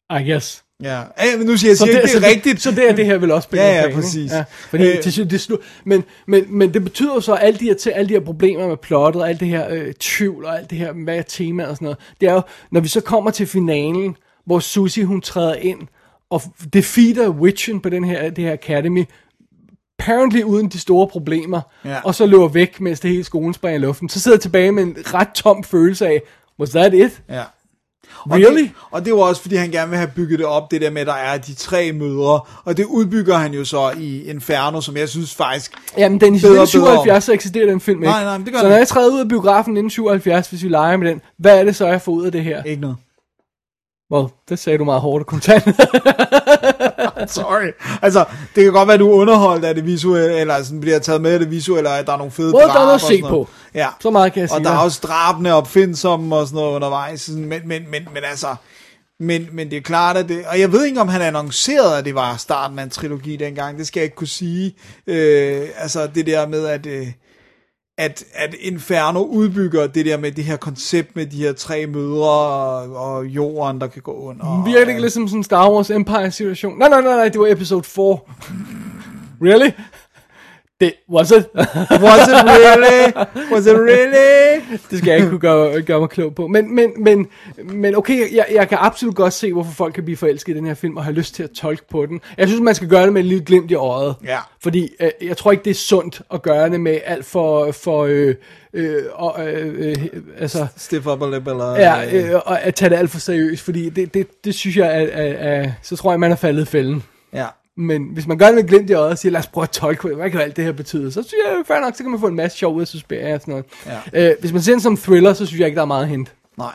I guess. Ja, ja men nu siger jeg, så jeg det, ikke, det er så rigtigt. Det, så det er det her vel også. Ja, ja, præcis. Ja, fordi øh, det, det slu- men, men, men det betyder så, at alle de her, til, alle de her problemer med plottet, og alt det her øh, tvivl, og alt det her, hvad er temaet og sådan noget, det er jo, når vi så kommer til finalen, hvor Susie, hun træder ind, og defeater witchen på den her, det her academy, apparently uden de store problemer, ja. Og så løber væk, mens det hele skolen springer i luften, så sidder jeg tilbage med en ret tom følelse af, was that it? Ja. Really? Og det, og det var også fordi han gerne vil have bygget det op, det der med at der er de tre mødre, og det udbygger han jo så i Inferno, som jeg synes faktisk. Jamen den i nitten syvoghalvfjerds så eksisterer den film ikke. Nej, nej, det gør så når jeg træder ud af biografen nitten syvoghalvfjerds, hvis vi leger med den, hvad er det så jeg får ud af det her? Ikke noget. Well, det sagde du meget hårdt og kontant. Sorry. Altså, det kan godt være, at du er underholdt af det visuelle, eller sådan bliver taget med af det visuelle, eller at der er nogle fede drab. Hvor er der at se på? Ja. Så meget kan jeg sige. Og der er også drabende opfindsomme og sådan noget undervejs. Men, men, men, men altså, men, men det er klart, at det... Og jeg ved ikke, om han annoncerede, at det var starten af en trilogi dengang. Det skal jeg ikke kunne sige. Øh, altså, det der med, at... Øh, At, at Inferno udbygger det der med det her koncept med de her tre mødre og, og jorden, der kan gå under. Virker det ikke ligesom sådan en Star Wars Empire situation? Nej, nej, nej, nej, det var episode fire. Really? Det, was it? Was it really? Was it really? Det skal jeg ikke kunne gøre, gøre mig klog på. Men, men, men, men okay, jeg, jeg kan absolut godt se, hvorfor folk kan blive forelsket i den her film, og have lyst til at tolke på den. Jeg synes, man skal gøre det med en lille glimt i øjet. Ja. Fordi øh, jeg tror ikke, det er sundt at gøre det med alt for... for øh, Øh, og, øh, øh, altså, stiff upper lip eller, ja, øh, og at tage det alt for seriøst, fordi det, det, det synes jeg er, er, er, så tror jeg man er faldet i fælden. Ja. Men hvis man gør det med glimt i øjet og siger, lad os prøve at tolke, hvad kan alt det her betyde, så synes jeg fair nok, så kan man få en masse sjov ud af Suspiria og sådan noget. Ja. øh, Hvis man ser den som thriller, så synes jeg ikke der er meget hent. Nej.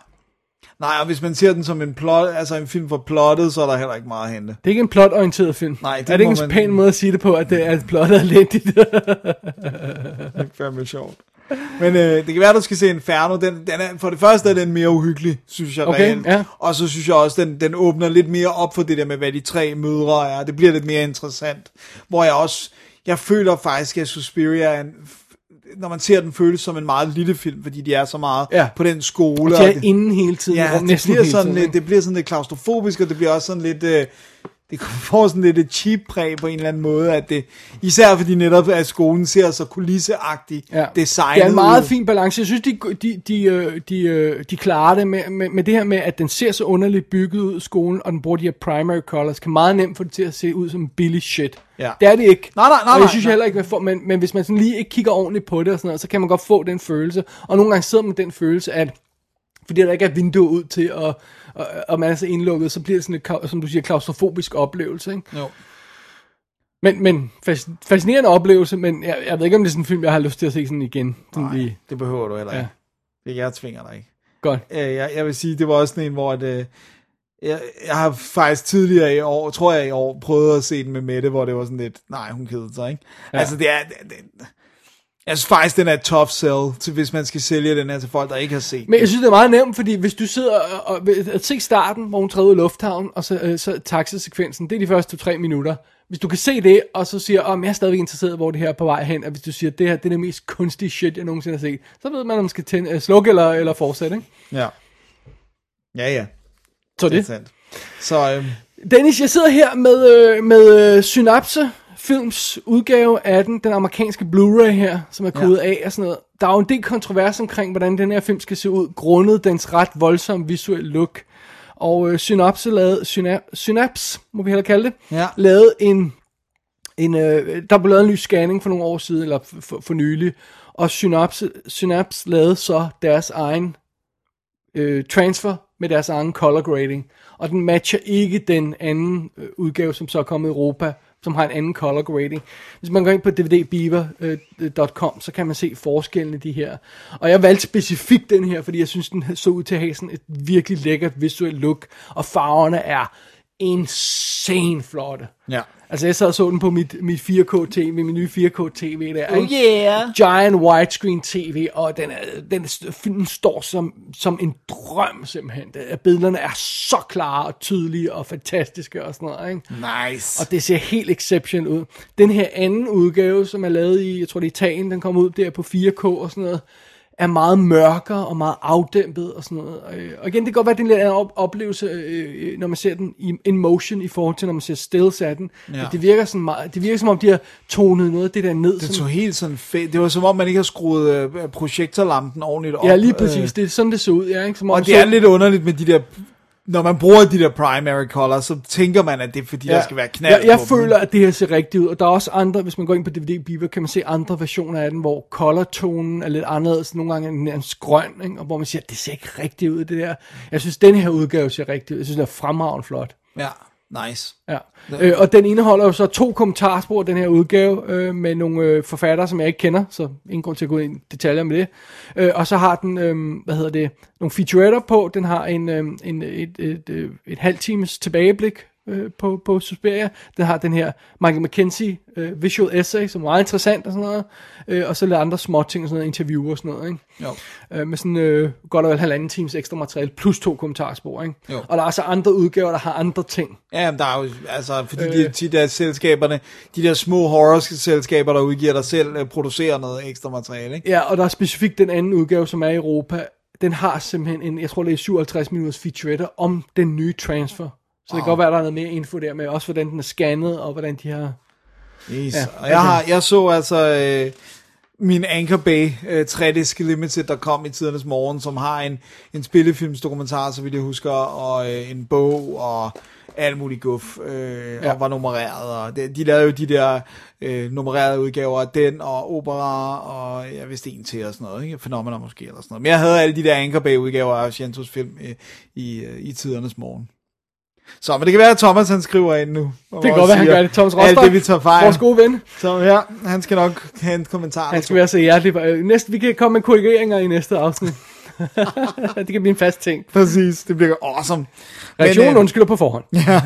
Nej, og hvis man ser den som en plot, altså en film for plottet, så er der heller ikke meget at hente. Det er ikke en plotorienteret film. Nej, det er det ikke man... en pæn måde at sige det på, at det er et plot er lændigt. Det er fandme sjovt. Men øh, det kan være, du skal se Inferno. Den, den er, for det første er den mere uhyggelig, synes jeg. Okay, ja. Og så synes jeg også, den, den åbner lidt mere op for det der med, hvad de tre mødre er. Det bliver lidt mere interessant. Hvor jeg også, jeg føler faktisk, at Suspiria er en... når man ser den, føles som en meget lille film, fordi de er så meget, ja, på den skole. Og de er og det, inden hele tiden. Ja, det bliver, sådan lidt, det bliver sådan lidt klaustrofobisk, og det bliver også sådan lidt... Øh, det får sådan lidt et cheap præg på en eller anden måde, at det, især fordi netop at skolen ser så kulisseagtig, ja, designet. Det er en meget fin balance. Jeg synes, de, de, de, de, de klarer det med, med, med det her med, at den ser så underligt bygget ud af skolen, og den bruger de her primary colors, kan meget nemt få det til at se ud som billig shit. Ja. Det er det ikke. Nej, nej, nej. Og jeg synes nej, nej. heller ikke, får, men, men hvis man sådan lige ikke kigger ordentligt på det, og sådan noget, så kan man godt få den følelse. Og nogle gange sidder man med den følelse, at fordi der ikke er vindue ud til, og, og, og man er så indlukket, så bliver det sådan et, som du siger, klaustrofobisk oplevelse, ikke? Jo. Men, men fascinerende oplevelse, men jeg, jeg ved ikke, om det er sådan en film, jeg har lyst til at se sådan igen. Sådan nej, lige. Det behøver du heller, ja, ikke. Det jeg tvinger dig ikke. Godt. Jeg, jeg vil sige, det var også sådan en, hvor det, jeg, jeg har faktisk tidligere i år, tror jeg i år, prøvet at se den med Mette, hvor det var sådan lidt, nej, hun kedede sig, ikke? Ja. Altså, det er... Det, det, jeg synes faktisk, den er et top sell, til, hvis man skal sælge den her til folk, der ikke har set. Men jeg synes, det er meget nemt, fordi hvis du sidder og, og, og se starten, hvor hun træder ud i lufthavnen, og så, øh, så taxasekvensen, det er de første to-tre minutter. Hvis du kan se det, og så siger, åh, oh, jeg er stadigvæk interesseret, hvor det her er på vej hen, og hvis du siger, det her det er det mest kunstige shit, jeg nogensinde har set, så ved man, om man skal tænde, øh, slukke eller, eller fortsætte, ikke? Ja. Ja, ja. Så det. det. Så, øh... Dennis, jeg sidder her med, øh, med øh, synapse. Films udgave af den, den amerikanske Blu-ray her, som er kodet af, ja, og sådan noget. Der er jo en del kontrovers omkring, hvordan den her film skal se ud, grundet dens ret voldsomme visuelle look. Og øh, Synapse lavede, syna, Synapse, må vi hellere kalde det, ja, lavede en, en øh, der blev lavet en ny scanning for nogle år siden, eller for, for, for nylig, og Synapse, Synapse lavede så deres egen øh, transfer, med deres egen color grading, og den matcher ikke den anden øh, udgave, som så er kommet i Europa, som har en anden color grading. Hvis man går ind på d v d beaver dot com, så kan man se forskellen i de her. Og jeg valgte specifikt den her, fordi jeg synes, den så ud til at have sådan et virkelig lækkert visuelt look, og farverne er insane flotte. Ja. Altså jeg sad og så den på mit, mit fire K T V, min nye fire K T V der. Oh yeah! Giant widescreen T V, og den, er, den, den står som, som en drøm simpelthen. Billederne er så klare og tydelige og fantastiske og sådan noget, ikke? Nice! Og det ser helt exception ud. Den her anden udgave, som er lavet i, jeg tror det er Italien, den kom ud der på fire K og sådan noget, er meget mørkere og meget afdæmpet og sådan noget. Og igen, det kan godt være, at det er en lidt anden op- oplevelse, øh, når man ser den i in motion, i forhold til, når man ser stills af den. Ja. Det virker sådan meget, det virker som om, de har tonet noget af det der ned. Det tog helt sådan fedt. Det var som om, man ikke har skruet øh, projektorlampen ordentligt op. Ja, lige præcis. Det er sådan, det så ud. Ja, ikke? Som om, og det er så... lidt underligt med de der... Når man bruger de der primary colors, så tænker man, at det er fordi, ja, der skal være knald. Jeg, jeg føler, at det her ser rigtigt ud, og der er også andre, hvis man går ind på D V D Beaver, kan man se andre versioner af den, hvor colortonen er lidt anderledes, nogle gange er den grøn, ikke? Og hvor man siger, det ser ikke rigtigt ud, det der. Jeg synes, den her udgave ser rigtigt ud. Jeg synes, den er fremragende flot. Ja, nice. Ja. Øh, og den indeholder jo så to kommentarspor, den her udgave, øh, med nogle øh, forfattere, som jeg ikke kender, så ingen grund til at gå ind i detaljer med det. Øh, og så har den, øh, hvad hedder det, nogle featuretter på, den har en, øh, en, et, et, et, et halvtimes tilbageblik øh, på, på Suspiria, den har den her Michael McKenzie øh, visual essay, som er meget interessant og sådan noget, øh, og så lidt andre små ting og sådan noget, interviewer og sådan noget, ikke? Jo. Øh, med sådan øh, godt og vel halvanden times ekstra materiale, plus to kommentarspor, ikke? Jo. Og der er altså andre udgaver, der har andre ting. Ja, men der er jo, altså, fordi øh, de, de der selskaberne, de der små horror-selskaber, der udgiver dig selv, producerer noget ekstra materiale, ikke? Ja, og der er specifikt den anden udgave, som er i Europa, den har simpelthen en, jeg tror det er syvoghalvtreds minutters featurette om den nye transfer. Så det kan godt være, der er noget mere info der med, også hvordan den er scannet, og hvordan de har... Yes. Ja, okay. jeg, har, jeg så altså øh, min Anchor Bay øh, tre D Limited, der kom i tidernes morgen, som har en, en spillefilmsdokumentar, så vidt jeg husker, og øh, en bog, og alt muligt guf, øh, ja. og var nummereret, og de, de lavede jo de der øh, nummererede udgaver af den, og opera, og jeg vidste en til, og sådan noget, ikke? Fænomener måske, eller sådan noget. Men jeg havde alle de der Anchor Bay udgaver af Gentos film øh, i, øh, i tidernes morgen. Så, men det kan være, at Thomas han skriver ind nu. Det kan godt være, han gør det. Thomas Rostock, alt det, vi tager fejl. Vores gode ven. Så ja, han skal nok hente kommentarer. Han skal være så hjertelig. Næste, vi kan komme med korrigeringer i næste afsnit. Det kan blive en fast ting. Præcis, det bliver awesome. Reaktionen øh, undskylder på forhånd. Ja.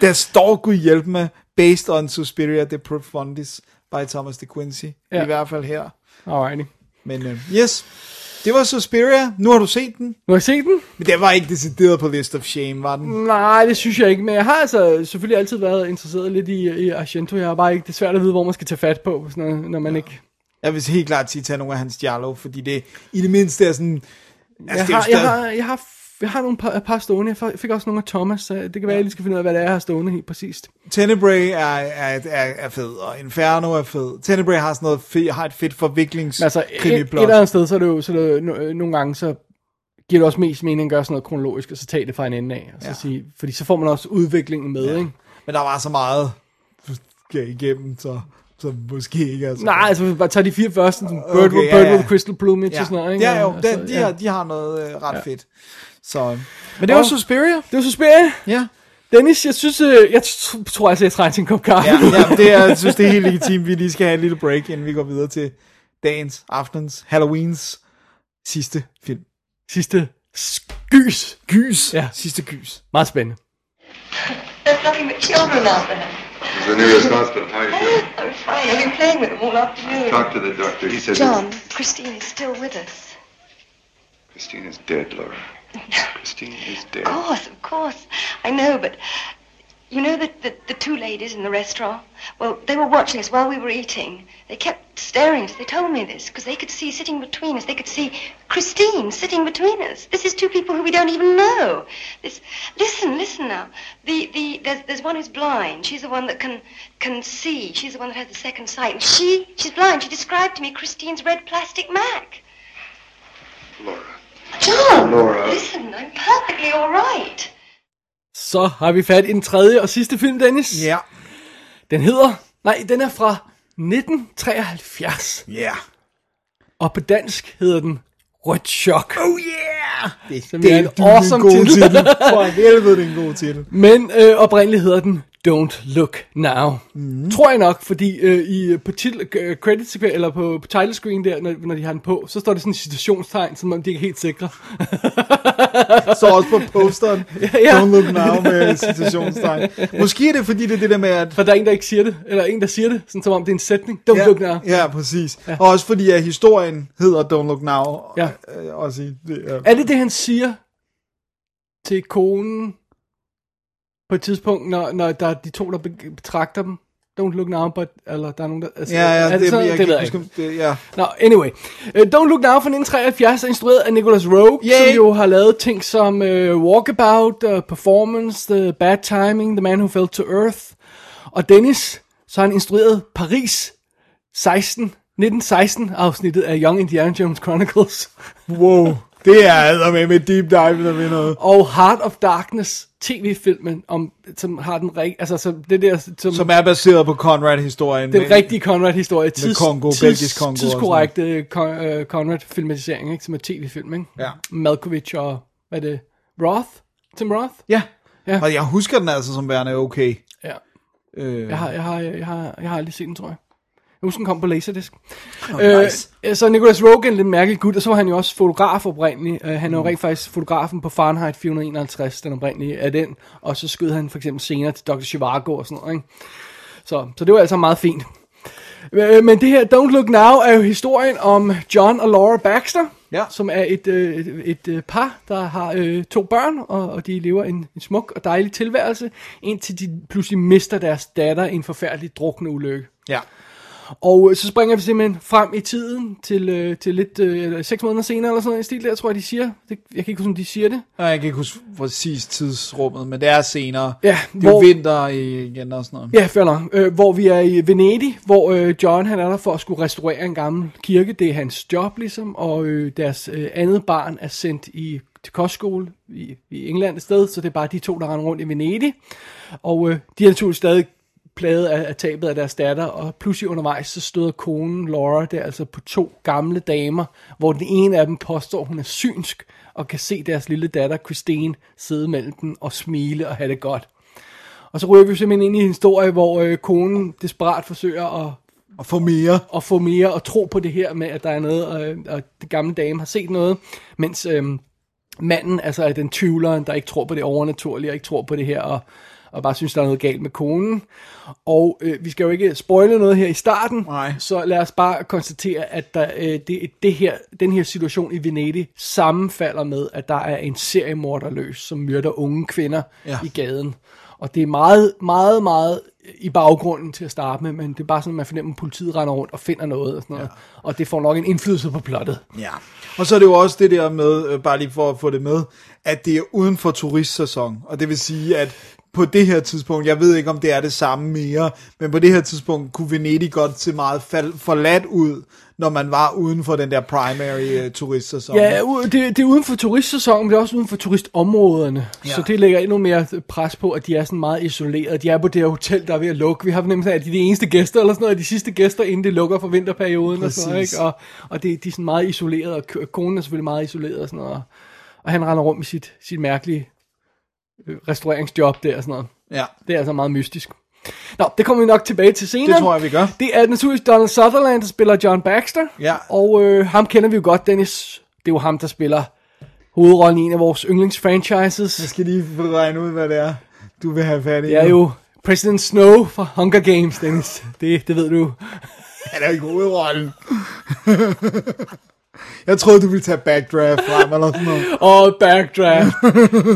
Der står, Gud hjælp med, based on Suspiria de Profundis by Thomas de Quincy. Ja. I hvert fald her. Alrighty. Men øh, yes. Det var Suspiria. Nu har du set den. Nu har jeg set den. Men det var ikke decideret på List of Shame, var den? Nej, det synes jeg ikke. Men jeg har altså selvfølgelig altid været interesseret lidt i, i Argento. Jeg har bare ikke det svært at vide, hvor man skal tage fat på, sådan, når man ja. ikke... Jeg vil helt klart sige, at tage nogle af hans giallo, fordi det i det mindste er sådan... Altså, jeg, det er har, stadig... jeg, har, jeg, har, jeg har nogle par, par stående. Jeg fik også nogle af Thomas, så det kan være, ja. jeg lige skal finde ud af, hvad det er, jeg har stående helt præcist. Tenebrae er, er, er, er fed, og Inferno er fed. Tenebrae har sådan noget fed, har et fedt forviklings altså, krimiplot. Et, et andet sted, så er det jo så det, no, nogle gange, så giver det også mest mening at gøre sådan noget kronologisk, og så tage det fra en ende af. Og så ja. sige, fordi så får man også udviklingen med, ja. ikke? Men der var så meget igennem, så... Så måske ikke, altså. Nej, altså bare tage de fire første, som Bird, okay, yeah, Bird yeah. with Crystal Plumage yeah. og sådan noget, ikke? Ja, jo, altså, de, de, ja. Har, de har noget øh, ret ja. fedt. Så. Men det var Suspiria. Det var Suspiria. Ja. Dennis, jeg synes, øh, jeg t- tror altså, jeg trænger til en kop kaffe. Ja, ja det er, jeg synes, det er helt legitimt. Vi lige skal have en lille break, inden vi går videre til dagens, aftenens, Halloweens sidste film. Sidste gys. Gys. Ja. Sidste gys. Meget spændende. There's nothing but children out there. He's the nearest hospital. How are you feeling? I'm fine. I've been playing with him all afternoon. Talk to the doctor. He says... John, Christine is still with us. Christine is dead, Laura. Christine is dead. Of course, of course. I know, but... You know that the, the two ladies in the restaurant? Well, they were watching us while we were eating. They kept staring at us. They told me this, because they could see sitting between us. They could see Christine sitting between us. This is two people who we don't even know. This, listen, listen now. The, the, there's, there's one who's blind. She's the one that can, can see. She's the one that has the second sight. And she, she's blind. She described to me Christine's red plastic Mac. Laura. John! Laura. Listen, I'm perfectly all right. Så har vi fat i den tredje og sidste film, Dennis. Ja. Yeah. Den hedder... Nej, den er fra nitten treoghalvfjerds. Ja. Yeah. Og på dansk hedder den Rødt Chok. Oh yeah! Det, det, det er en awesome god titel. titel. For helvede, det er en god titel. Men øh, oprindeligt hedder den Don't Look Now. Mm. Tror jeg nok, fordi øh, i, på titel, øh, credits, eller på, på title screen der, når, når de har den på, så står det sådan en citationstegn, som om de ikke er helt sikre. Så også på posteren, ja, ja. Don't Look Now med citationstegn. Måske er det, fordi det er det der med, at... For der er en, der ikke siger det, eller en, der siger det, sådan som om det er en sætning. Don't ja, Look Now. Ja, præcis. Ja. Og også fordi, at historien hedder Don't Look Now. Ja. Øh, også i, det, øh. Er det det, han siger til konen? På et tidspunkt, når, når der er de to, der betragter dem. Don't look now, but... Eller der er nogen, der... Altså, ja, ja, det, det, jeg, det ved jeg ikke. Det, ja. Nå, anyway. Uh, Don't Look Now fra nitten treoghalvfjerds er instrueret af Nicolas Roeg, Yay. som jo har lavet ting som uh, Walkabout, uh, Performance, The Bad Timing, The Man Who Fell to Earth. Og Dennis, så har han instrueret Paris nitten seksten afsnittet af Young Indiana Jones Chronicles. Wow. Det er altså med med deep dive, der ved noget. Og Heart of Darkness, tv-filmen, om, som har den rig... Altså, som det der... Som, som er baseret på Conrad-historien. Den med, rigtige Conrad-historie. Tids, med Kongo, tids, Belgisk Kongo. Tidskorrekte uh, Conrad-filmatisering, ikke? Som er tv-film, ikke? Ja. Malkovich og... Hvad er det? Roth? Tim Roth? Ja. ja. Og jeg husker den altså som værende okay. Ja. Øh. Jeg, har, jeg, har, jeg, har, jeg har aldrig set den, tror jeg. Husen kom på Laserdisc. Oh, nice. øh, så Nicolas Roeg er lidt mærkelig gut, og så var han jo også fotograf oprindeligt. Øh, han er jo mm. rent faktisk fotografen på Fahrenheit fire hundrede enoghalvtreds, den oprindelige af den. Og så skød han for eksempel senere til doktor Zhivago og sådan noget. Ikke? Så, så det var altså meget fint. Øh, men det her Don't Look Now er jo historien om John og Laura Baxter, ja. som er et, øh, et, et par, der har øh, to børn, og, og de lever en, en smuk og dejlig tilværelse, indtil de pludselig mister deres datter i en forfærdelig drukneulykke. Ja. Og så springer vi simpelthen frem i tiden til, øh, til lidt øh, seks måneder senere, eller sådan en stil der, tror jeg, de siger. Det, jeg kan ikke huske, om de siger det. Nej, jeg kan ikke huske præcis tidsrummet, men det er senere. Ja, det er hvor, vinter igen og sådan noget. Ja, før langt. Øh, hvor vi er i Venedig, hvor øh, John han er der for at skulle restaurere en gammel kirke. Det er hans job, ligesom, og øh, deres øh, andet barn er sendt i... til kostskole i, i England et sted, så det er bare de to, der render rundt i Venedig. Og øh, de er naturligvis stadig plaget af, af tabet af deres datter, og pludselig undervejs, så støder konen Laura der altså på to gamle damer, hvor den ene af dem påstår, hun er synsk, og kan se deres lille datter, Christine, sidde mellem dem og smile og have det godt. Og så ryger vi simpelthen ind i en historie, hvor øh, konen desperat forsøger at og få mere. Og få mere, og tro på det her med, at der er noget, og, og de gamle dame har set noget, mens... Øh, manden, altså er den tvivleren, der ikke tror på det overnaturlige, og ikke tror på det her, og, og bare synes, der er noget galt med konen. Og øh, vi skal jo ikke spoile noget her i starten, nej, så lad os bare konstatere, at der, øh, det, det her, den her situation i Venedig sammenfalder med, at der er en seriemorder løs, som myrder unge kvinder, ja, i gaden. Og det er meget, meget, meget i baggrunden til at starte med, men det er bare sådan, man fornemmer, at politiet render rundt og finder noget og sådan noget. Ja. Og det får nok en indflydelse på plottet. Ja, og så er det jo også det der med, bare lige for at få det med, at det er uden for turistsæson. Og det vil sige, at på det her tidspunkt, jeg ved ikke, om det er det samme mere, men på det her tidspunkt kunne Venedig godt se meget forladt ud, når man var uden for den der primary uh, turistsæson. Ja, det, det er uden for turistsæsonen, men det er også uden for turistområderne. Ja. Så det lægger endnu mere pres på, at de er sådan meget isolerede. De er på det her hotel, der er ved at lukke. Vi har fornemmelsen af, at de er de eneste gæster, eller sådan noget, de sidste gæster, inden det lukker for vinterperioden. Og, sådan, ikke? og, og det, de er sådan meget isolerede, og konen er selvfølgelig meget isoleret. Og, sådan noget. Og han render rundt med sit, sit mærkelige restaureringsjob der og sådan noget. Ja. Det er altså meget mystisk. Nå, det kommer vi nok tilbage til senere. Det tror jeg, vi gør. Det er naturligvis Donald Sutherland, der spiller John Baxter. Ja. Og øh, ham kender vi jo godt, Dennis. Det er jo ham, der spiller hovedrollen i en af vores yndlingsfranchises. Jeg skal lige regne ud, hvad det er, du vil have fat i. Det er jo President Snow fra Hunger Games, Dennis. Det, det ved du. Han er jo ikke hovedrollen. Jeg troede, du ville tage Backdraft frem eller sådan noget. Oh, Backdraft.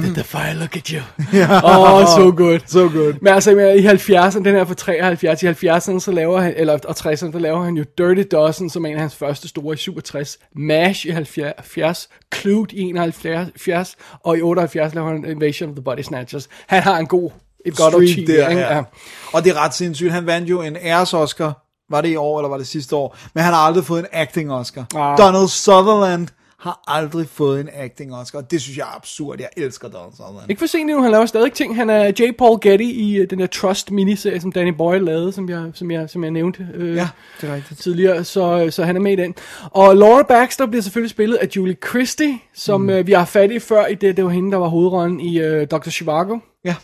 Did the fire look at you? Yeah. Oh, so good. So good. Men altså, i halvfjerdserne, den her fra treoghalvfjerds, i halvfjerdserne, så laver han, eller og tresserne, der laver han jo Dirty Dozen, som er en af hans første store i syvogtres, M A S H i halvfjerds, Clute i enoghalvfjerds, og i otteoghalvfjerds laver han Invasion of the Body Snatchers. Han har en god, et godt årti der, ja. Og det er ret sindssygt, han vandt jo en Æres Oscar. Var det i år, eller var det sidste år? Men han har aldrig fået en acting Oscar. Ah. Donald Sutherland har aldrig fået en acting Oscar. Det synes jeg er absurd. Jeg elsker Donald Sutherland. Ikke for sent nu, han laver stadig ting. Han er J. Paul Getty i den der Trust miniserie, som Danny Boyle lavede, som jeg, som jeg, som jeg nævnte øh, ja, det er rigtigt, tidligere. Så, så han er med i den. Og Laura Baxter bliver selvfølgelig spillet af Julie Christie, som mm. øh, vi har fat i før i det. Det var hende, der var hovedrollen i øh, doktor Zhivago. Ja.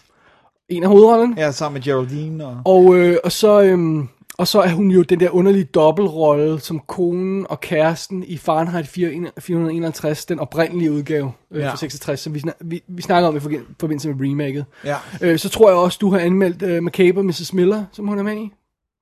En af hovedrollen. Ja, sammen med Geraldine. Og, og, øh, og så... Øh, Og så er hun jo den der underlige dobbeltrolle som konen og kæresten i Fahrenheit fire hundrede enoghalvtreds, den oprindelige udgave øh, ja. fra seksogtres, som vi, snak, vi, vi snakker om i forbindelse med remaket. Ja. Øh, så tror jeg også, du har anmeldt øh, McCabe og missus Miller, som hun er med i.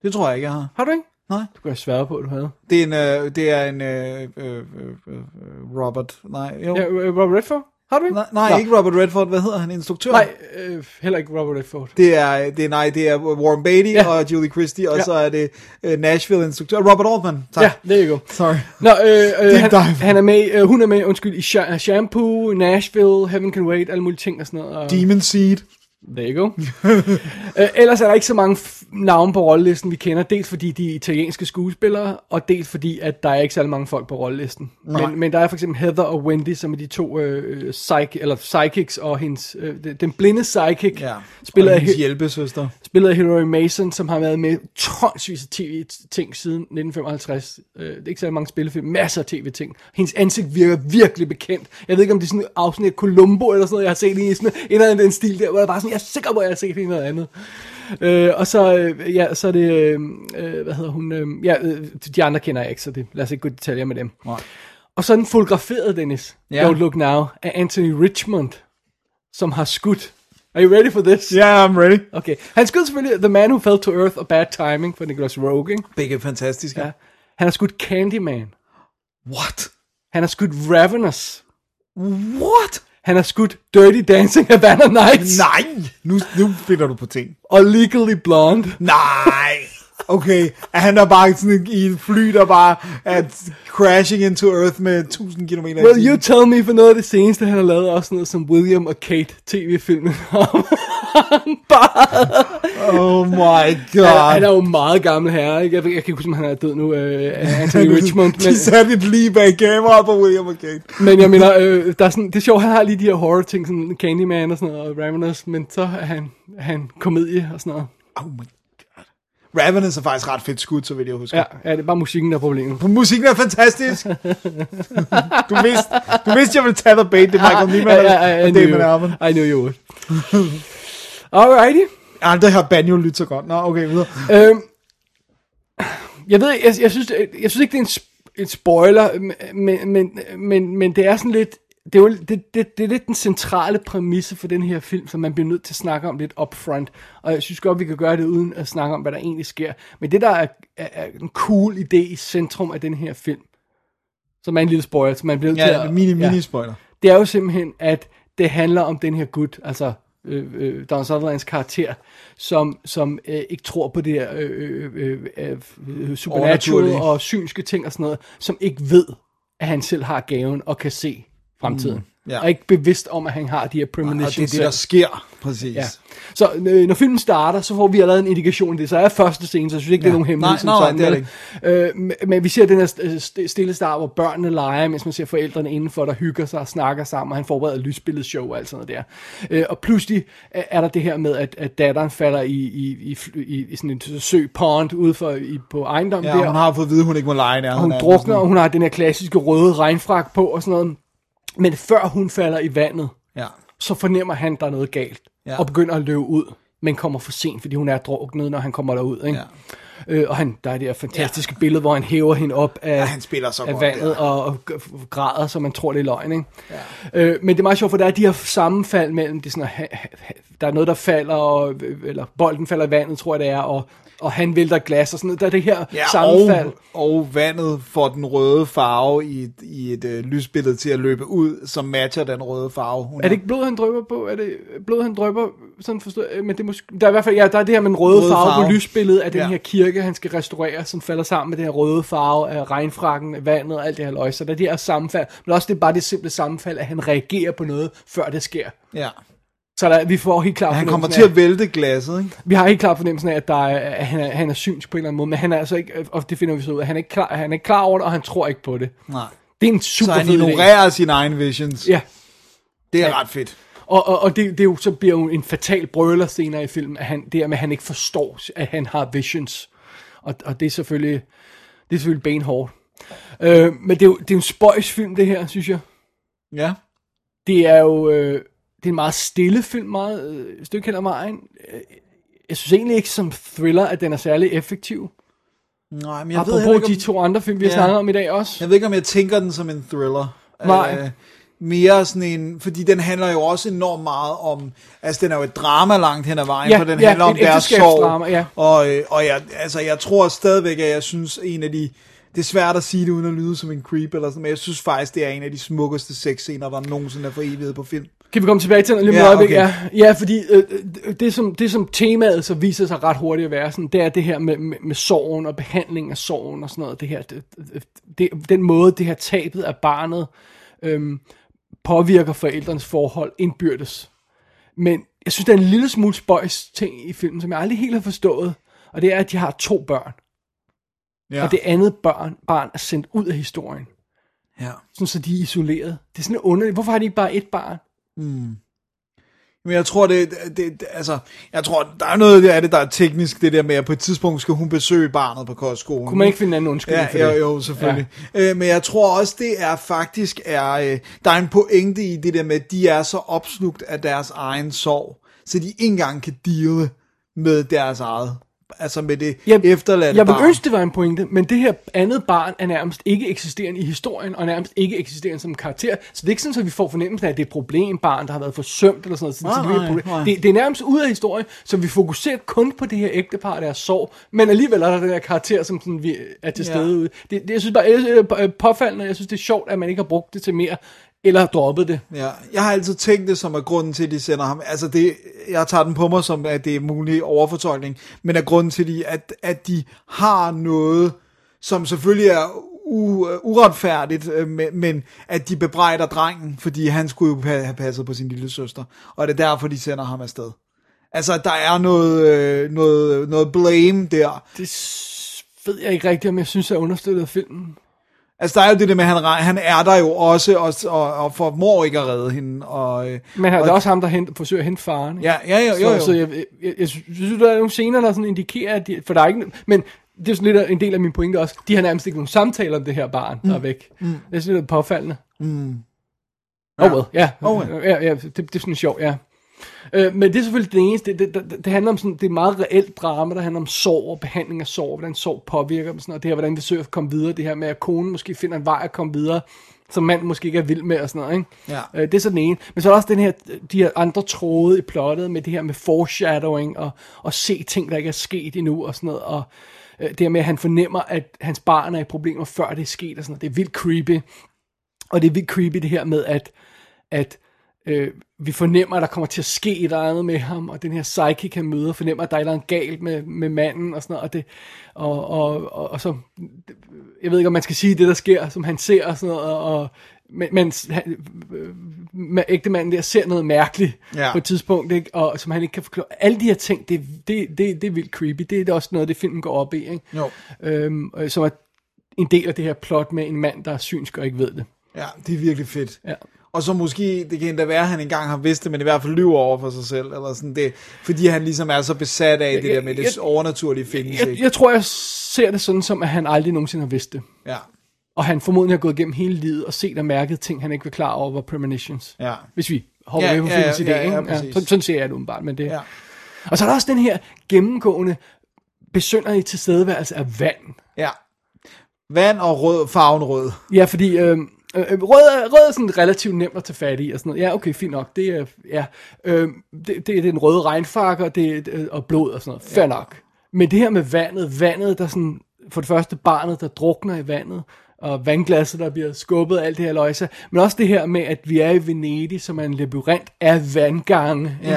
Det tror jeg ikke, jeg har. Har du ikke? Nej. Du kan jo svære på, at du havde. Det er en, øh, det er en øh, øh, øh, Robert, nej. Jo. Ja, Robert Redford? Har du ikke? Nej, nej, nej, ikke Robert Redford. Hvad hedder han? Instruktør? Nej, øh, heller ikke Robert Redford. Det er, det er, nej, det er Warren Beatty, ja, og Julie Christie, og ja, så er det uh, Nashville-instruktør. Robert Altman. Tak. Ja, there you go. Sorry. Nå, øh, øh, han, han er med, øh, hun er med, undskyld, i Shampoo, Nashville, Heaven Can Wait, alle mulige ting og sådan noget. Og... Demon Seed. There you go. øh, ellers er der ikke så mange f- navne på rollelisten, vi kender. Dels fordi de er italienske skuespillere, og dels fordi, at der er ikke så mange folk på rollelisten. Men, men der er for eksempel Heather og Wendy, som er de to øh, psych- eller psychics, og hendes, øh, den blinde psychic, ja, spiller af hjælpesøster. Spiller af Hilary Mason, som har været med tonsvis af tv-ting siden nitten femoghalvtreds. Øh, det er ikke så mange spillefilm, masser af tv-ting. Hendes ansigt virker virkelig bekendt. Jeg ved ikke, om det er sådan et afsnit af Columbo, eller sådan noget, jeg har set i sådan en eller anden stil der, hvor der bare sådan, jeg er sikker på, at jeg har set en eller andet. Øh, og så, øh, ja, så er det, øh, hvad hedder hun, øh, ja, øh, de andre kender jeg ikke, så det, lad os ikke gå i detaljer med dem. Wow. Og så er den fotograferet, Dennis, yeah, Don't Look Now, af Anthony Richmond, som har skudt. Are you ready for this? Yeah, I'm ready. Okay. Han skød selvfølgelig The Man Who Fell to Earth og Bad Timing for Nicolas Roeg. Begge fantastiske. Ja. Han har skudt Candyman. What? Han har skudt Ravenous. What? Han har skudt Dirty Dancing Havana Nights. Nej, nu, nu finder du på ting. Og Legally Blonde. Nej. okay, han er bare sådan i et fly, der bare er crashing into earth med tusind kilometer. Well, you tell me, for noget af det seneste, han har lavet, også noget som William og Kate tv-filmen om. Bare... oh my god. Han, han er jo meget gammel herre, ikke? Jeg, jeg kan ikke huske, om han er død nu, uh, Anthony Richmond. Men... de satte et lige bag kameraet på William og Kate. Men jeg mener, øh, der er sådan, det er sjovt, han har lige de her horror-ting, sådan Candyman og sådan noget, og Ravenous, men så er han, han komedie og sådan noget. Oh my god. Ravenous er faktisk ret fedt skud, så vil jeg huske. Ja, ja, det er bare musikken, der er problemet. Musikken er fantastisk. Du vidste, du vidste, jeg ville tage dig bait, det Michael Niemann og Damon Albarn. I knew you would. Alrighty. Aldrig har Banjo lyttet så godt. Nå, okay, videre. Øhm, jeg ved, jeg, jeg, synes, jeg, jeg synes ikke, det er en, sp- en spoiler, men, men, men, men det er sådan lidt, det er, jo, det, det, det er lidt den centrale præmisse for den her film, som man bliver nødt til at snakke om lidt upfront. Og jeg synes godt, vi kan gøre det uden at snakke om, hvad der egentlig sker. Men det, der er, er, er en cool idé i centrum af den her film, som er en lille spoiler, som man bliver nødt ja, til at... Mini, ja, mini-mini-spoiler. Det er jo simpelthen, at det handler om den her gut, altså... Øh, øh, Donald Sutherlands karakter, som, som øh, ikke tror på det her øh, øh, øh, supernatural og synske ting og sådan noget, som ikke ved, at han selv har gaven og kan se fremtiden. Mm, yeah. Og ikke bevidst om, at han har de her premonitions. Og det er det, der sker. Præcis. Ja. Så øh, når filmen starter, så får vi allerede en indikation af det. Så er første scene, så jeg synes ikke, ja. det er nogen hemmelighed. Nej, som nej, sådan, nej, det er det ikke. Øh, men vi ser den her stille start, hvor børnene leger, mens man ser forældrene indenfor, der hygger sig og snakker sammen, og han forbereder lysbilledshow og alt sådan noget der. Øh, og pludselig er der det her med, at, at datteren falder i, i, i, i sådan en sø pond ude for, i, på ejendommen ja, der. Ja, hun har fået at vide, hun ikke må lege der. Hun drukner, og hun har den her klassiske røde regnfrak på og sådan noget. Men før hun falder i vandet, ja. så fornemmer han, der er noget galt, ja. og begynder at løbe ud, men kommer for sent, fordi hun er druknet, når han kommer derud. Ikke? Ja. Øh, og han, der er det her fantastiske ja. billede, hvor han hæver hende op af, ja, han spiller så af godt, vandet ja. og, og græder, så man tror, det er løgn. Ikke? Ja. Øh, men det er meget sjovt, for der er de her sammenfald mellem, det sådan, ha, ha, ha, der er noget, der falder, og, eller bolden falder i vandet, tror jeg det er, og... og han vælter glas og sådan noget. Der er det her ja, sammenfald. Og, og vandet får den røde farve i et, i et øh, lysbillede til at løbe ud, som matcher den røde farve. Hun er det ikke blod, han drøber på? Er det blod, han drøber? Sådan forstår jeg. Men det måske, der er i hvert fald, ja, der er det her med den røde, røde farve, farve på lysbilledet af den ja. her kirke, han skal restaurere, som falder sammen med den her røde farve af regnfrakken, af vandet og alt det her løg. Så der er det her sammenfald. Men også det er bare det simple sammenfald, at han reagerer på noget, før det sker. Ja. Så der, vi får helt klart ja, han kommer til at vælte glasset, ikke? Vi har helt klart fornemmelsen af, at, der er, at han, er, han er synsk på en eller anden måde, men han er altså ikke, og det finder vi så ud af, han er ikke klar, han er ikke klar over det, og han tror ikke på det. Nej. Det er en super fed idé. Så han ignorerer sine egne visions. Ja. Det er ja. ret fedt. Og, og, og det, det jo, så bliver jo en fatal brøler senere i filmen, at han, det er med, at han ikke forstår, at han har visions. Og, og det er selvfølgelig, det er selvfølgelig benhårdt. Øh, men det er, jo, det er en spøjs film, det her, synes jeg. Ja. Det er jo... Øh, det er en meget stille film, meget øh, stykke hen ad vejen. Jeg synes egentlig ikke som thriller, at den er særlig effektiv. Nej, men jeg Apropos ved heller ikke om... de to andre film, vi ja. har snakket om i dag også. Jeg ved ikke, om jeg tænker den som en thriller. Nej. Øh, mere sådan en... Fordi den handler jo også enormt meget om... Altså, den er jo et drama langt hen ad vejen, ja, for den ja, handler om deres sorg. Ja. Og, øh, og jeg, altså, jeg tror stadigvæk, at jeg synes, en af de... Det er svært at sige det, uden at lyde som en creep eller sådan, men jeg synes faktisk, det er en af de smukkeste sexscener, der nogensinde er foreviget på film. Kan vi komme tilbage til den lidt yeah, okay. ja, ja, fordi øh, det, som, det, som temaet så viser sig ret hurtigt at være, sådan, det er det her med, med, med sorgen og behandling af sorgen og sådan noget. Det her, det, det, den måde, det her tabet af barnet øh, påvirker forældrenes forhold indbyrdes. Men jeg synes, der er en lille smule spøjs ting i filmen, som jeg aldrig helt har forstået, og det er, at de har to børn. Ja. Og det andet barn, barn er sendt ud af historien. Ja. Sådan, så de er isoleret. Det er sådan underligt. Hvorfor har de ikke bare et barn? Mm. Men jeg tror, det, det, det, altså, jeg tror, der er noget af det, der er teknisk, det der med, at på et tidspunkt skal hun besøge barnet på kostskolen. Kunne man ikke finde en anden undskyldning for det? Ja, jo, selvfølgelig. Ja. Øh, men jeg tror også, det er faktisk, er, øh, der er en pointe i det der med, at de er så opslugt af deres egen sorg, så de ikke engang kan deale med deres eget. Altså med det jeg, efterladte jeg barn. Jeg ønske, det var en pointe, men det her andet barn er nærmest ikke eksisterende i historien, og nærmest ikke eksisterende som karakter. Så det er ikke sådan, at vi får fornemmelsen af, at det er et problem, barn, der har været forsømt, eller sådan noget. Nej, det, nej, nej. Det, det er nærmest ude af historien, så vi fokuserer kun på det her ægtepar, der er sorg, men alligevel er der den her karakter, som sådan, vi er til stede ja. ude. Det, det, jeg synes bare, det er påfaldende, og jeg synes, det er sjovt, at man ikke har brugt det til mere, eller har droppet det. Ja, jeg har altid tænkt det som er grunden til, at de sender ham. Altså, det, jeg tager den på mig som, at det er mulig overfortolkning, men er grunden til, de, at, at de har noget, som selvfølgelig er u- uretfærdigt, men at de bebrejder drengen, fordi han skulle jo have passet på sin lille søster, og det er derfor, de sender ham afsted. Altså, der er noget, noget, noget blame der. Det ved jeg ikke rigtigt, om jeg synes, jeg understøtter filmen. Altså, der er jo det der med, han, han er der jo også, og, og, og formår ikke at redde hende. Og, men her, og, det er også ham, der hente, forsøger at hente faren. Ikke? Ja, ja, jo, jo, jo. Så, så jeg, jeg, jeg, jeg synes, der er nogle scener, der sådan indikerer, at de, for der er ikke... Men det er sådan lidt en del af min pointe også. De har nærmest ikke nogen samtaler om det her barn, der mm. er væk. Mm. Det er sådan lidt påfaldende. Mm. Ja. Oh well, ja. Oh well. Ja, ja, det, det er sådan sjovt, ja. Øh, men det er selvfølgelig det eneste. Det, det, det, det handler om sådan, det er meget reelt drama, der handler om sorg og behandling af sorg, hvordan sorg påvirker dem, sådan, og det her, hvordan vi søger at komme videre, det her med, at konen måske finder en vej at komme videre, som mand måske ikke er vild med, og sådan noget, ikke? Ja. Øh, det er så den ene. Men så er der også den her, de her andre tråde i plottet, med det her med foreshadowing, og, og se ting, der ikke er sket endnu, og sådan noget, og øh, det her med, at han fornemmer, at hans barn er i problemer, før det er sket, og sådan noget. Det er vildt creepy. Og det er vildt creepy, det her med, at, at Øh, vi fornemmer, at der kommer til at ske et andet med ham, og den her psychic, han møder, fornemmer, at der er noget galt med, med manden, og sådan noget, og, det, og, og, og, og så, jeg ved ikke, om man skal sige det, der sker, som han ser, og sådan noget, og, men, men han, øh, ægtemanden der ser noget mærkeligt, ja, på et tidspunkt, ikke? Og som han ikke kan forklare. Alle de her ting, det, det, det, det er vildt creepy, det er også noget, det filmen går op i, ikke? Jo. Øhm, som er en del af det her plot med en mand, der er synsk og ikke ved det. Ja, det er virkelig fedt. Ja. Og så måske, det kan endda være, at han engang har vidst det, men i hvert fald lyver over for sig selv, eller sådan det, fordi han ligesom er så besat af jeg, det der med jeg, det overnaturlige findes. Jeg, jeg, jeg tror, jeg ser det sådan som, at han aldrig nogensinde har vidst det. Ja. Og han formodentlig har gået igennem hele livet og set og mærket ting, han ikke var klar over, var premonitions. Ja. Hvis vi hopper med på filmens idé. Sådan ser jeg det umiddelbart, men det. Ja. Og så er der også den her gennemgående besynderlige tilstedeværelse af vand. Ja. Vand og rød, farven rød. Ja, fordi... Øh, Rød er, rød er sådan relativt nemt at tage fat i og sådan noget. Ja, okay, fint nok. Det er, ja, øh, det, det er den røde regnfarke og, det, øh, og blod og sådan noget. Fair nok. Men det her med vandet, vandet der sådan, for det første barnet, der drukner i vandet, og vandglasset, der bliver skubbet og alt det her løjse, men også det her med, at vi er i Venedig, som er en labyrint af vandgange. Ja,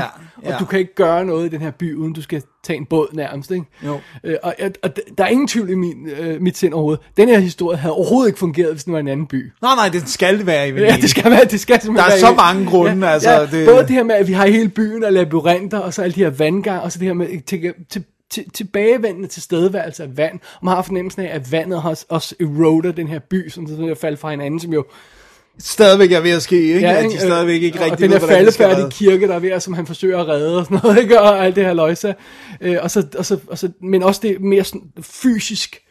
ja. Og du kan ikke gøre noget i den her by, uden du skal tage en båd nærmest. Ikke? Jo. Øh, og, og der er ingen tvivl i min, øh, mit sind overhovedet. Den her historie havde overhovedet ikke fungeret, hvis den var en anden by. Nej, nej, det skal være i Venedig. Ja, det skal være. Det skal være der er så mange grunde. Ja, altså, ja, det... Både det her med, at vi har hele byen af labyrinter, og så alle de her vandgange, og så det her med... Til, til, tilbagevendende tilstedeværelse af vand, og man har fornemmelsen af, at vandet også, også eroder den her by, som sådan der faldt fra hinanden, som jo stadigvæk er ved at ske, ikke? Ja, at de stadigvæk ikke rigtig og den her faldefærdige kirke, der er ved, som han forsøger at redde, og sådan noget, ikke? Og alt det her løjse. Og så, og så, og så, men også det mere sådan fysisk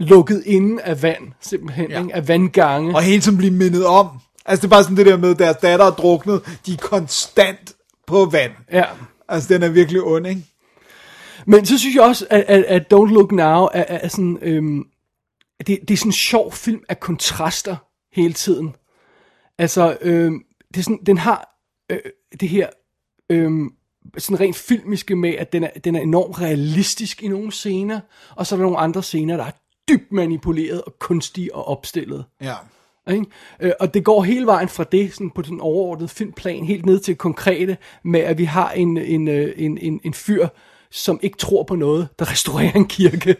lukket inde af vand, simpelthen, ja, ikke? Af vandgange. Og helt som bliver mindet om. Altså det er bare sådan det der med, deres datter er druknet, de er konstant på vand. Ja. Altså den er virkelig ond, ikke? Men så synes jeg også, at, at, at Don't Look Now er, er sådan, øhm, det, det er sådan en sjov film af kontraster hele tiden. Altså, øhm, det er sådan, den har øh, det her øhm, sådan rent filmiske med, at den er, den er enormt realistisk i nogle scener, og så er der nogle andre scener, der er dybt manipuleret og kunstige og opstillet. Ja. Okay? Og det går hele vejen fra det, sådan på den overordnede filmplan, helt ned til konkrete, med at vi har en, en, en, en, en fyr, som ikke tror på noget, der restaurerer en kirke.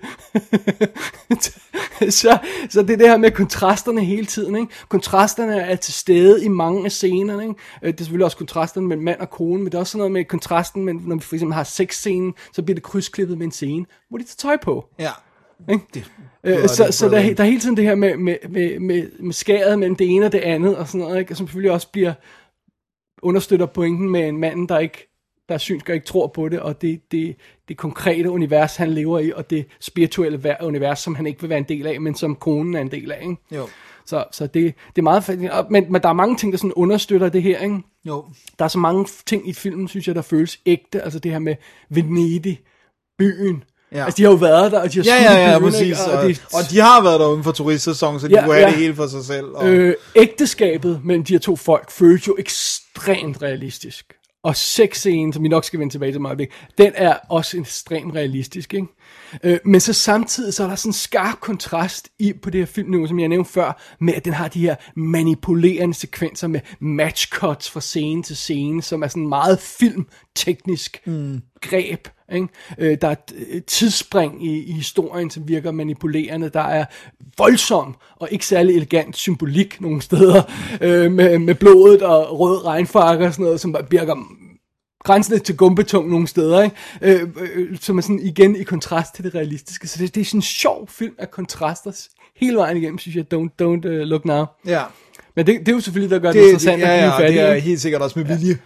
så, så det er det her med kontrasterne hele tiden. Ikke? Kontrasterne er til stede i mange af scenerne. Ikke? Det er selvfølgelig også kontrasterne mellem mand og kone, men det er også sådan noget med kontrasten, men når vi for eksempel har sexscenen, så bliver det krydsklippet med en scene, hvor de tager tøj på. Ja. Ikke? Det, det så det, så der, der er hele tiden det her med, med, med, med, med skæret mellem det ene og det andet, og sådan noget, ikke? Og som selvfølgelig også bliver understøtter pointen med en mand, der ikke der synsker ikke tror på det, og det, det, det konkrete univers, han lever i, og det spirituelle univers, som han ikke vil være en del af, men som konen er en del af, ikke? Jo. Så, så det, det er meget fascinerende, men, men der er mange ting, der sådan understøtter det her, ikke? Jo. Der er så mange ting i filmen, synes jeg, der føles ægte, altså det her med Venedig, byen. Ja. Altså de har jo været der, og de har ja, ja, ja, ja, byen, præcis, og, og, det... og de har været der uden for turistsæsonen, så de ja, kunne have ja. det hele for sig selv. Og... Øh, ægteskabet mellem de her to folk føles jo ekstremt realistisk. Og sexscenen, som vi nok skal vende tilbage til meget, den er også ekstremt realistisk, ikke? Øh, men så samtidig så er der sådan en skarp kontrast i, på det her film nu, som jeg nævnte før, med at den har de her manipulerende sekvenser med matchcuts fra scene til scene, som er sådan meget filmteknisk mm. greb. Ikke? Øh, der er et tidsspring i, i historien, som virker manipulerende. Der er voldsom og ikke særlig elegant symbolik nogle steder øh, med, med blodet og rød regnfarve og sådan noget, som virker grænsende til gumbetung nogle steder, ikke? Øh, øh, som er sådan igen i kontrast til det realistiske. Så det, det er sådan en sjov film af kontraster hele vejen igennem, synes jeg. Don't, don't uh, Look Now. Ja. Men det, det er jo selvfølgelig, der gør det, det interessant. Det, ja, ja, ja, det er helt sikkert også med vilje.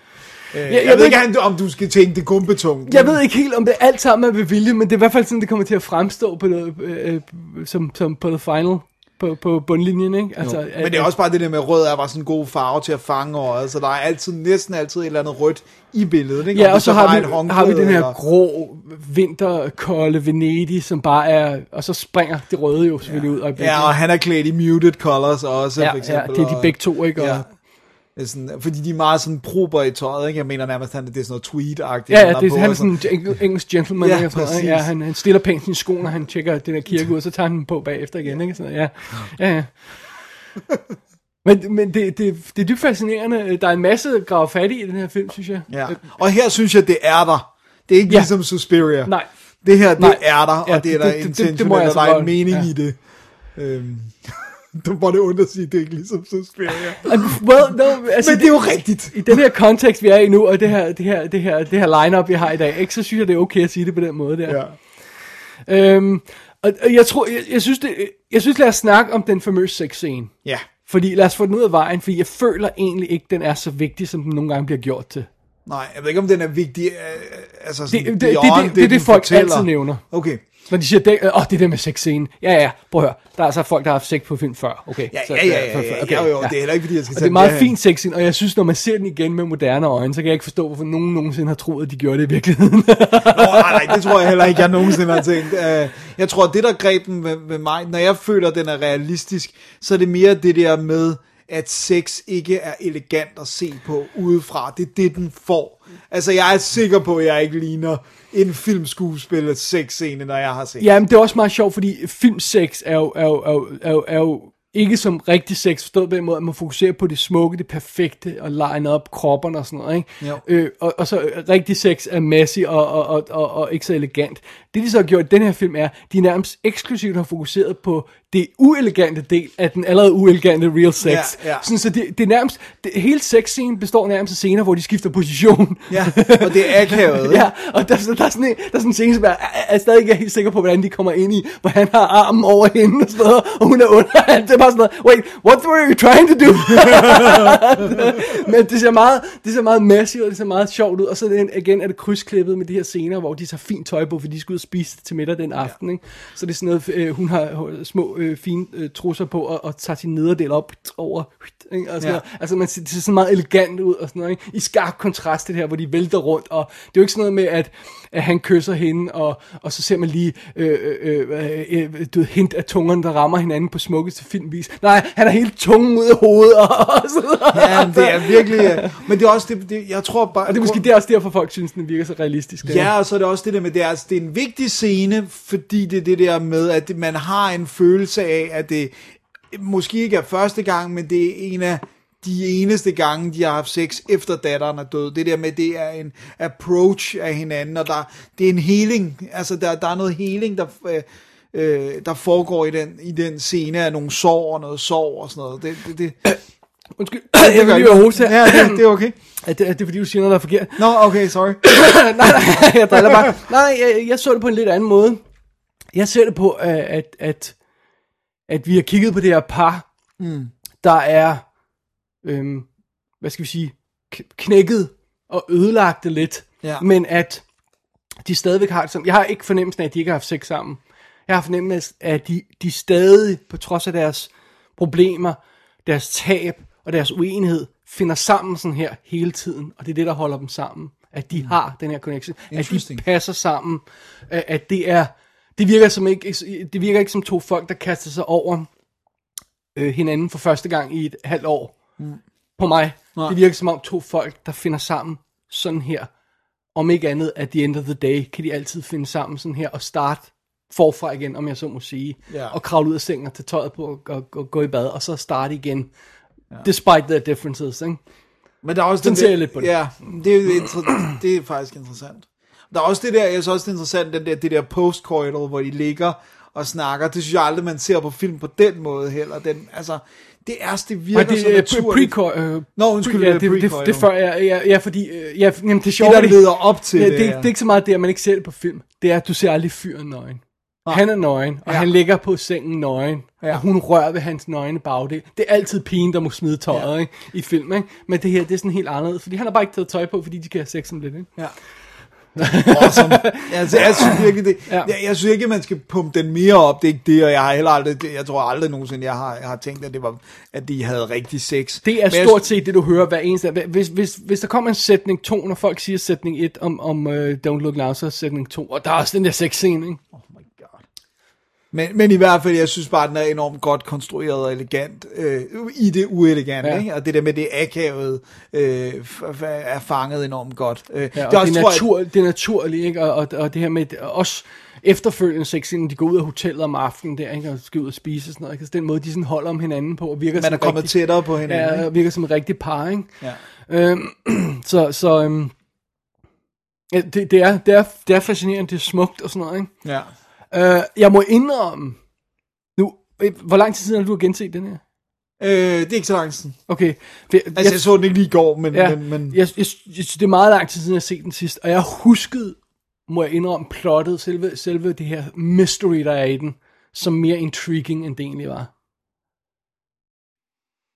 Ja. Øh, jeg, jeg, jeg ved ikke, ikke om du skal tænke det gumbetungt. Jeg ved ikke helt, om det alt sammen er ved vilje, men det er i hvert fald sådan, det kommer til at fremstå på noget, øh, som, som på the final, på, på bundlinjen, ikke? Altså, at, men det er også bare det der med, rød er bare sådan en god farve til at fange øjet, så der er altid, næsten altid et eller andet rødt i billedet, ikke? Ja, og, og så, så har, vi, har vi den her eller... grå, vinterkolde Venedig, som bare er, og så springer det røde jo selvfølgelig ja. ud. Og ja, og han er klædt i muted colors også, ja, for eksempel. Ja, det er de begge to, ikke? Og, ja. Sådan, fordi de er meget sådan proper i tøjet, ikke? Jeg mener nærmest, at det er sådan noget tweed-agtigt. Ja, ja, han, det, på, han er sådan en engelsk gentleman. Ja, præcis. Ja, han, han stiller pænt sine skoene, og han tjekker den der kirke ud, og så tager han den på bagefter igen, ikke? Sådan, ja, ja, ja. Men, men det, det, det er dybt fascinerende. Der er en masse at grave fat i i den her film, synes jeg. Ja. Og her synes jeg, det er der. Det er ikke ja. ligesom Suspiria. Nej. Det her, det Nej. er der, og ja, det er der intention, og der er en mening ja. i det. Øhm. Du må det ondt at sige, det er ikke ligesom Suspiria. Well, no, altså, men det er jo rigtigt. I den her kontekst, vi er i nu, og det her, det her, det her, det her line-up, vi har i dag, ikke, så synes jeg, det er okay at sige det på den måde der. Ja. Øhm, og jeg, tror, jeg, jeg, synes, det, jeg synes, lad os snakke om den famøse sexscene. Ja. Fordi lad os få den ud af vejen, fordi jeg føler egentlig ikke, den er så vigtig, som den nogle gange bliver gjort til. Nej, jeg ved ikke, om den er vigtig. Altså, sådan det, det, beyond, det, det, det, det, det, det folk fortæller. Altid nævner. Okay. Når de siger, åh, oh, det er det med sexscenen. Ja, ja, prøv at høre. Der er altså folk, der har haft sex på film før. Okay. Ja, ja, ja, ja, ja, ja. Okay, ja, jo, jo, ja. Det er heller ikke, fordi jeg skal og det er meget fint sexscene, og jeg synes, når man ser den igen med moderne øjne, så kan jeg ikke forstå, hvorfor nogen nogensinde har troet, at de gjorde det i virkeligheden. Nå, nej, nej, det tror jeg heller ikke, jeg nogensinde har tænkt. Jeg tror, det der greb den ved mig, når jeg føler, at den er realistisk, så er det mere det der med, at sex ikke er elegant at se på udefra. Det er det, den får. Altså, jeg er sikker på, at jeg ikke ligner en filmskuespiller sexscene, når jeg har set. Jamen, det er også meget sjovt, fordi filmsex er jo, er jo, er jo, er jo, er jo ikke som rigtig sex, forstået på en måde, at man fokuserer på det smukke, det perfekte, og line op kropperne og sådan noget, ikke? Ja. Øh, og, og så rigtig sex er messy og, og, og, og, og ikke så elegant. Det, de så har gjort i den her film, er, de nærmest eksklusivt har fokuseret på det uelegante del af den allerede uelegante real sex. Yeah, yeah. Sådan, så det, det er nærmest, det, hele sexscenen består nærmest af scener, hvor de skifter position. Ja, yeah, og det er akavet. Ja, og der, der, der, er sådan en, der er sådan en scene, som jeg er, er stadig ikke helt sikker på, hvordan de kommer ind i, hvor han har armen over hende og sådan noget, og hun er under ham. Det er bare sådan noget, wait, what were you trying to do? Men det ser meget, det ser meget messy, og det ser meget sjovt ud, og så den, igen er det krydsklippet med de her scener, hvor de tager fint tøj på, fordi de skal ud og spise til middag den aften. Yeah. Ikke? Så det er sådan noget, øh, hun har små Øh, fine øh, trusser på, og, og tager sin nederdel op over, ikke? Og sådan ja. Altså man ser, det ser sådan meget elegant ud, og sådan noget, ikke? I skarp kontrast til det her, hvor de vælter rundt, og det er jo ikke sådan noget med, at, at han kysser hende, og, og så ser man lige øh, øh, øh, du ved, hint af tungerne, der rammer hinanden på smukkeste filmvis. Nej, han er helt tungen ud af hovedet, og, og sådan noget. Ja, det er virkelig, ja. Men det er også det, det jeg tror bare... Og det er måske grund... det er også derfor, folk synes, den virker så realistisk. Der. Ja, og så er det også det der med, det er, altså, det er en vigtig scene, fordi det er det der med, at man har en følelse af, at det måske ikke er første gang, men det er en af de eneste gange, de har haft sex efter datteren er død. Det der med, det er en approach af hinanden, og der, det er en healing, altså der, der er noget healing, der, øh, der foregår i den, i den scene af nogle sår og noget sorg og sådan noget. Det, det, det. Undskyld, jeg vil lige hoste her. Ja, det, det er okay. Ja, det, det er fordi, du siger noget, der er forkert. Nå, no, okay, sorry. nej, nej, jeg driller bare. Nej, jeg, jeg så det på en lidt anden måde. Jeg ser det på, at, at at vi har kigget på det her par, mm. der er, øhm, hvad skal vi sige, knækket og ødelagt det lidt, ja. Men at de stadigvæk har det sammen. Jeg har ikke fornemmelsen af, at de ikke har haft sex sammen. Jeg har fornemmelsen af, at de, de stadig, på trods af deres problemer, deres tab og deres uenighed, finder sammen sådan her hele tiden, og det er det, der holder dem sammen. At de mm. har den her connection, at de passer sammen, at det er... Det virker, som ikke, det virker ikke som to folk, der kaster sig over øh, hinanden for første gang i et halvt år. Mm. På mig. Nej. Det virker som om to folk, der finder sammen sådan her. Om ikke andet, at the end of the day, kan de altid finde sammen sådan her og starte forfra igen, om jeg så må sige. Yeah. Og kravle ud af sengen og tage tøjet på og, og, og gå i bad, og så starte igen. Yeah. Despite their differences, ikke? Men der er også den det, lidt på det. Ja, det er, inter- det er faktisk interessant. Der er også det der, jeg synes også interessant, den der, det der post-coital, hvor de ligger og snakker. Det synes jeg aldrig, man ser på film på den måde heller. Den, altså, det er det virker det, så naturligt. Pre-coital. Nå, undskyld, ja, det, det, det, det før, ja, ja, ja, fordi, ja, jamen, det er sjovt. Det, der leder op til ja, det. Det, ja. det er ikke så meget det, at man ikke ser det på film. Det er, at du ser aldrig fyren nøgen. Ah. Han er nøgen, og ja. han ligger på sengen nøgen, ja. og hun rører ved hans nøgne bagdel. Det er altid pigen, der må smide tøjet ja. ikke? i film, ikke? Men det her, det er sådan helt anderledes, fordi han har bare ikke taget tøj på, fordi de kan have sex om lidt, ikke? Ja. Awesome. altså, jeg synes virkelig det. Ja. Jeg, jeg synes ikke, man skal pumpe den mere op. Det er ikke det, og jeg har heller aldrig, jeg tror aldrig nogensinde, jeg har, jeg har tænkt, at det var, at de havde rigtig sex. Det er men stort jeg... set det, du hører hver eneste. Hvis, hvis, hvis der kommer en sætning to, når folk siger sætning et om, om uh, Don't Look Now, så er sætning to, og der er også den der sex-scene, ikke? Oh my god. Men, men i hvert fald, jeg synes bare, den er enormt godt konstrueret og elegant. Øh, I det uelegante, ja. ikke? Og det der med det akavet øh, er fanget enormt godt. Øh, ja, det, er også, det, er natur, jeg... det er naturligt, ikke? Og, og, og det her med også efterfølgende sex, inden de går ud af hotellet om aftenen der, ikke? Og skal ud og spise og sådan noget. Ikke? Så den måde, de sådan holder om hinanden på. Og virker Man som er kommet rigtig, tættere på hinanden. Ja, virker som en rigtig par, ikke? Ja. Øhm, så... så øhm, det, det, er, det, er, det er fascinerende, det er smukt og sådan noget, ikke? Ja. Uh, jeg må indrømme nu, hvor lang tid siden har du genset den her? Uh, det er ikke så lang tid. Okay. Det, altså jeg, jeg så den ikke lige i går, men, ja, men, men... Jeg, jeg, jeg, det er meget lang tid siden jeg har set den sidst, og jeg huskede, må jeg indrømme, plottet, selve, selve det her mystery, der er i den, som mere intriguing, end det egentlig var.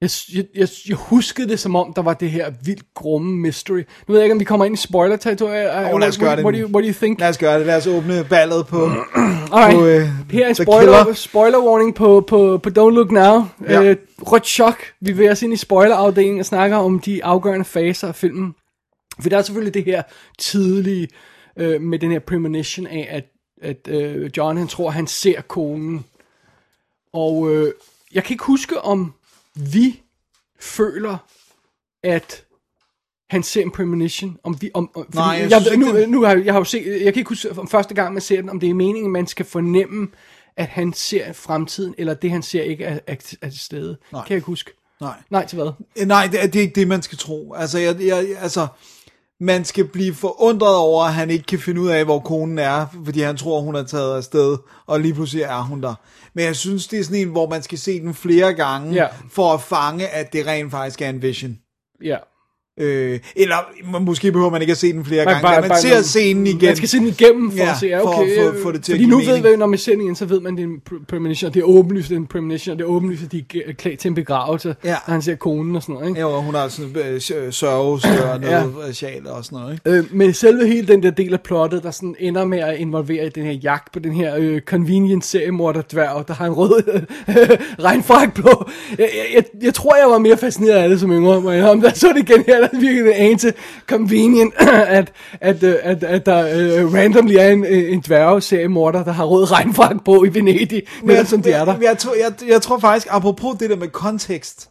Jeg, jeg, jeg, jeg huskede det, som om der var det her vildt grumme mystery. Nu ved jeg ikke, om vi kommer ind i spoiler-territoriet. Oh, lad os gøre det. What do you, what do you think? Lad os gøre det. Lad os åbne ballet på... Alright. På, øh, her er en spoiler, spoiler warning på, på, på Don't Look Now. Ja. Øh, rødt chok. Vi vil os ind i spoiler-afdelingen og snakker om de afgørende faser af filmen. For der er selvfølgelig det her tidlige øh, med den her premonition af, at, at øh, John, han tror, han ser konen. Og øh, jeg kan ikke huske, om... vi føler, at han ser en premonition, om vi, om, om Nej, jeg, jeg, jeg nu, den... nu har jeg, jeg har jo set, jeg kan ikke huske om første gang man ser den, om det er meningen, man skal fornemme, at han ser fremtiden, eller det han ser ikke er, er, er til stede. Nej. Kan jeg ikke huske? Nej. Nej til hvad? Nej, det er, det er ikke det man skal tro. Altså, jeg, jeg, altså, man skal blive forundret over, at han ikke kan finde ud af, hvor konen er, fordi han tror, hun er taget afsted, og lige pludselig er hun der. Men jeg synes, det er sådan en, hvor man skal se den flere gange, yeah. for at fange, at det rent faktisk er en vision. Ja. Yeah. Øh, eller måske behøver man ikke at se den flere man, gange, bare, man bare, ser man, scenen igen. Man skal se den igennem for ja, at se, okay, for, for, for det til fordi nu mening. Ved vi, når man ser den igen, så ved man, det er en premonition, det er åbenlyst, det er en premonition, det er åbenlyst, at de er klædt til en begravelse, ja. når han ser konen og sådan noget. Ikke? Ja, og hun har sådan øh, sørgesøger og noget ja. sjal og sådan noget. Ikke? Øh, men selve hele den der del af plottet, der sådan ender med at involvere den her jagt på den her øh, convenience seriemorderdværg, der har en rød regnfrak på. Jeg, jeg, jeg tror, jeg var mere fascineret af det som yngre, men jeg så det igen her. Det virkelig det anelse convenient, at, at, at, at der uh, randomly er en, en dværgeseriemorder, der har rød regnfrak på i Venedig, netop som de er der. Jeg, jeg, jeg tror faktisk, apropos det der med kontekst,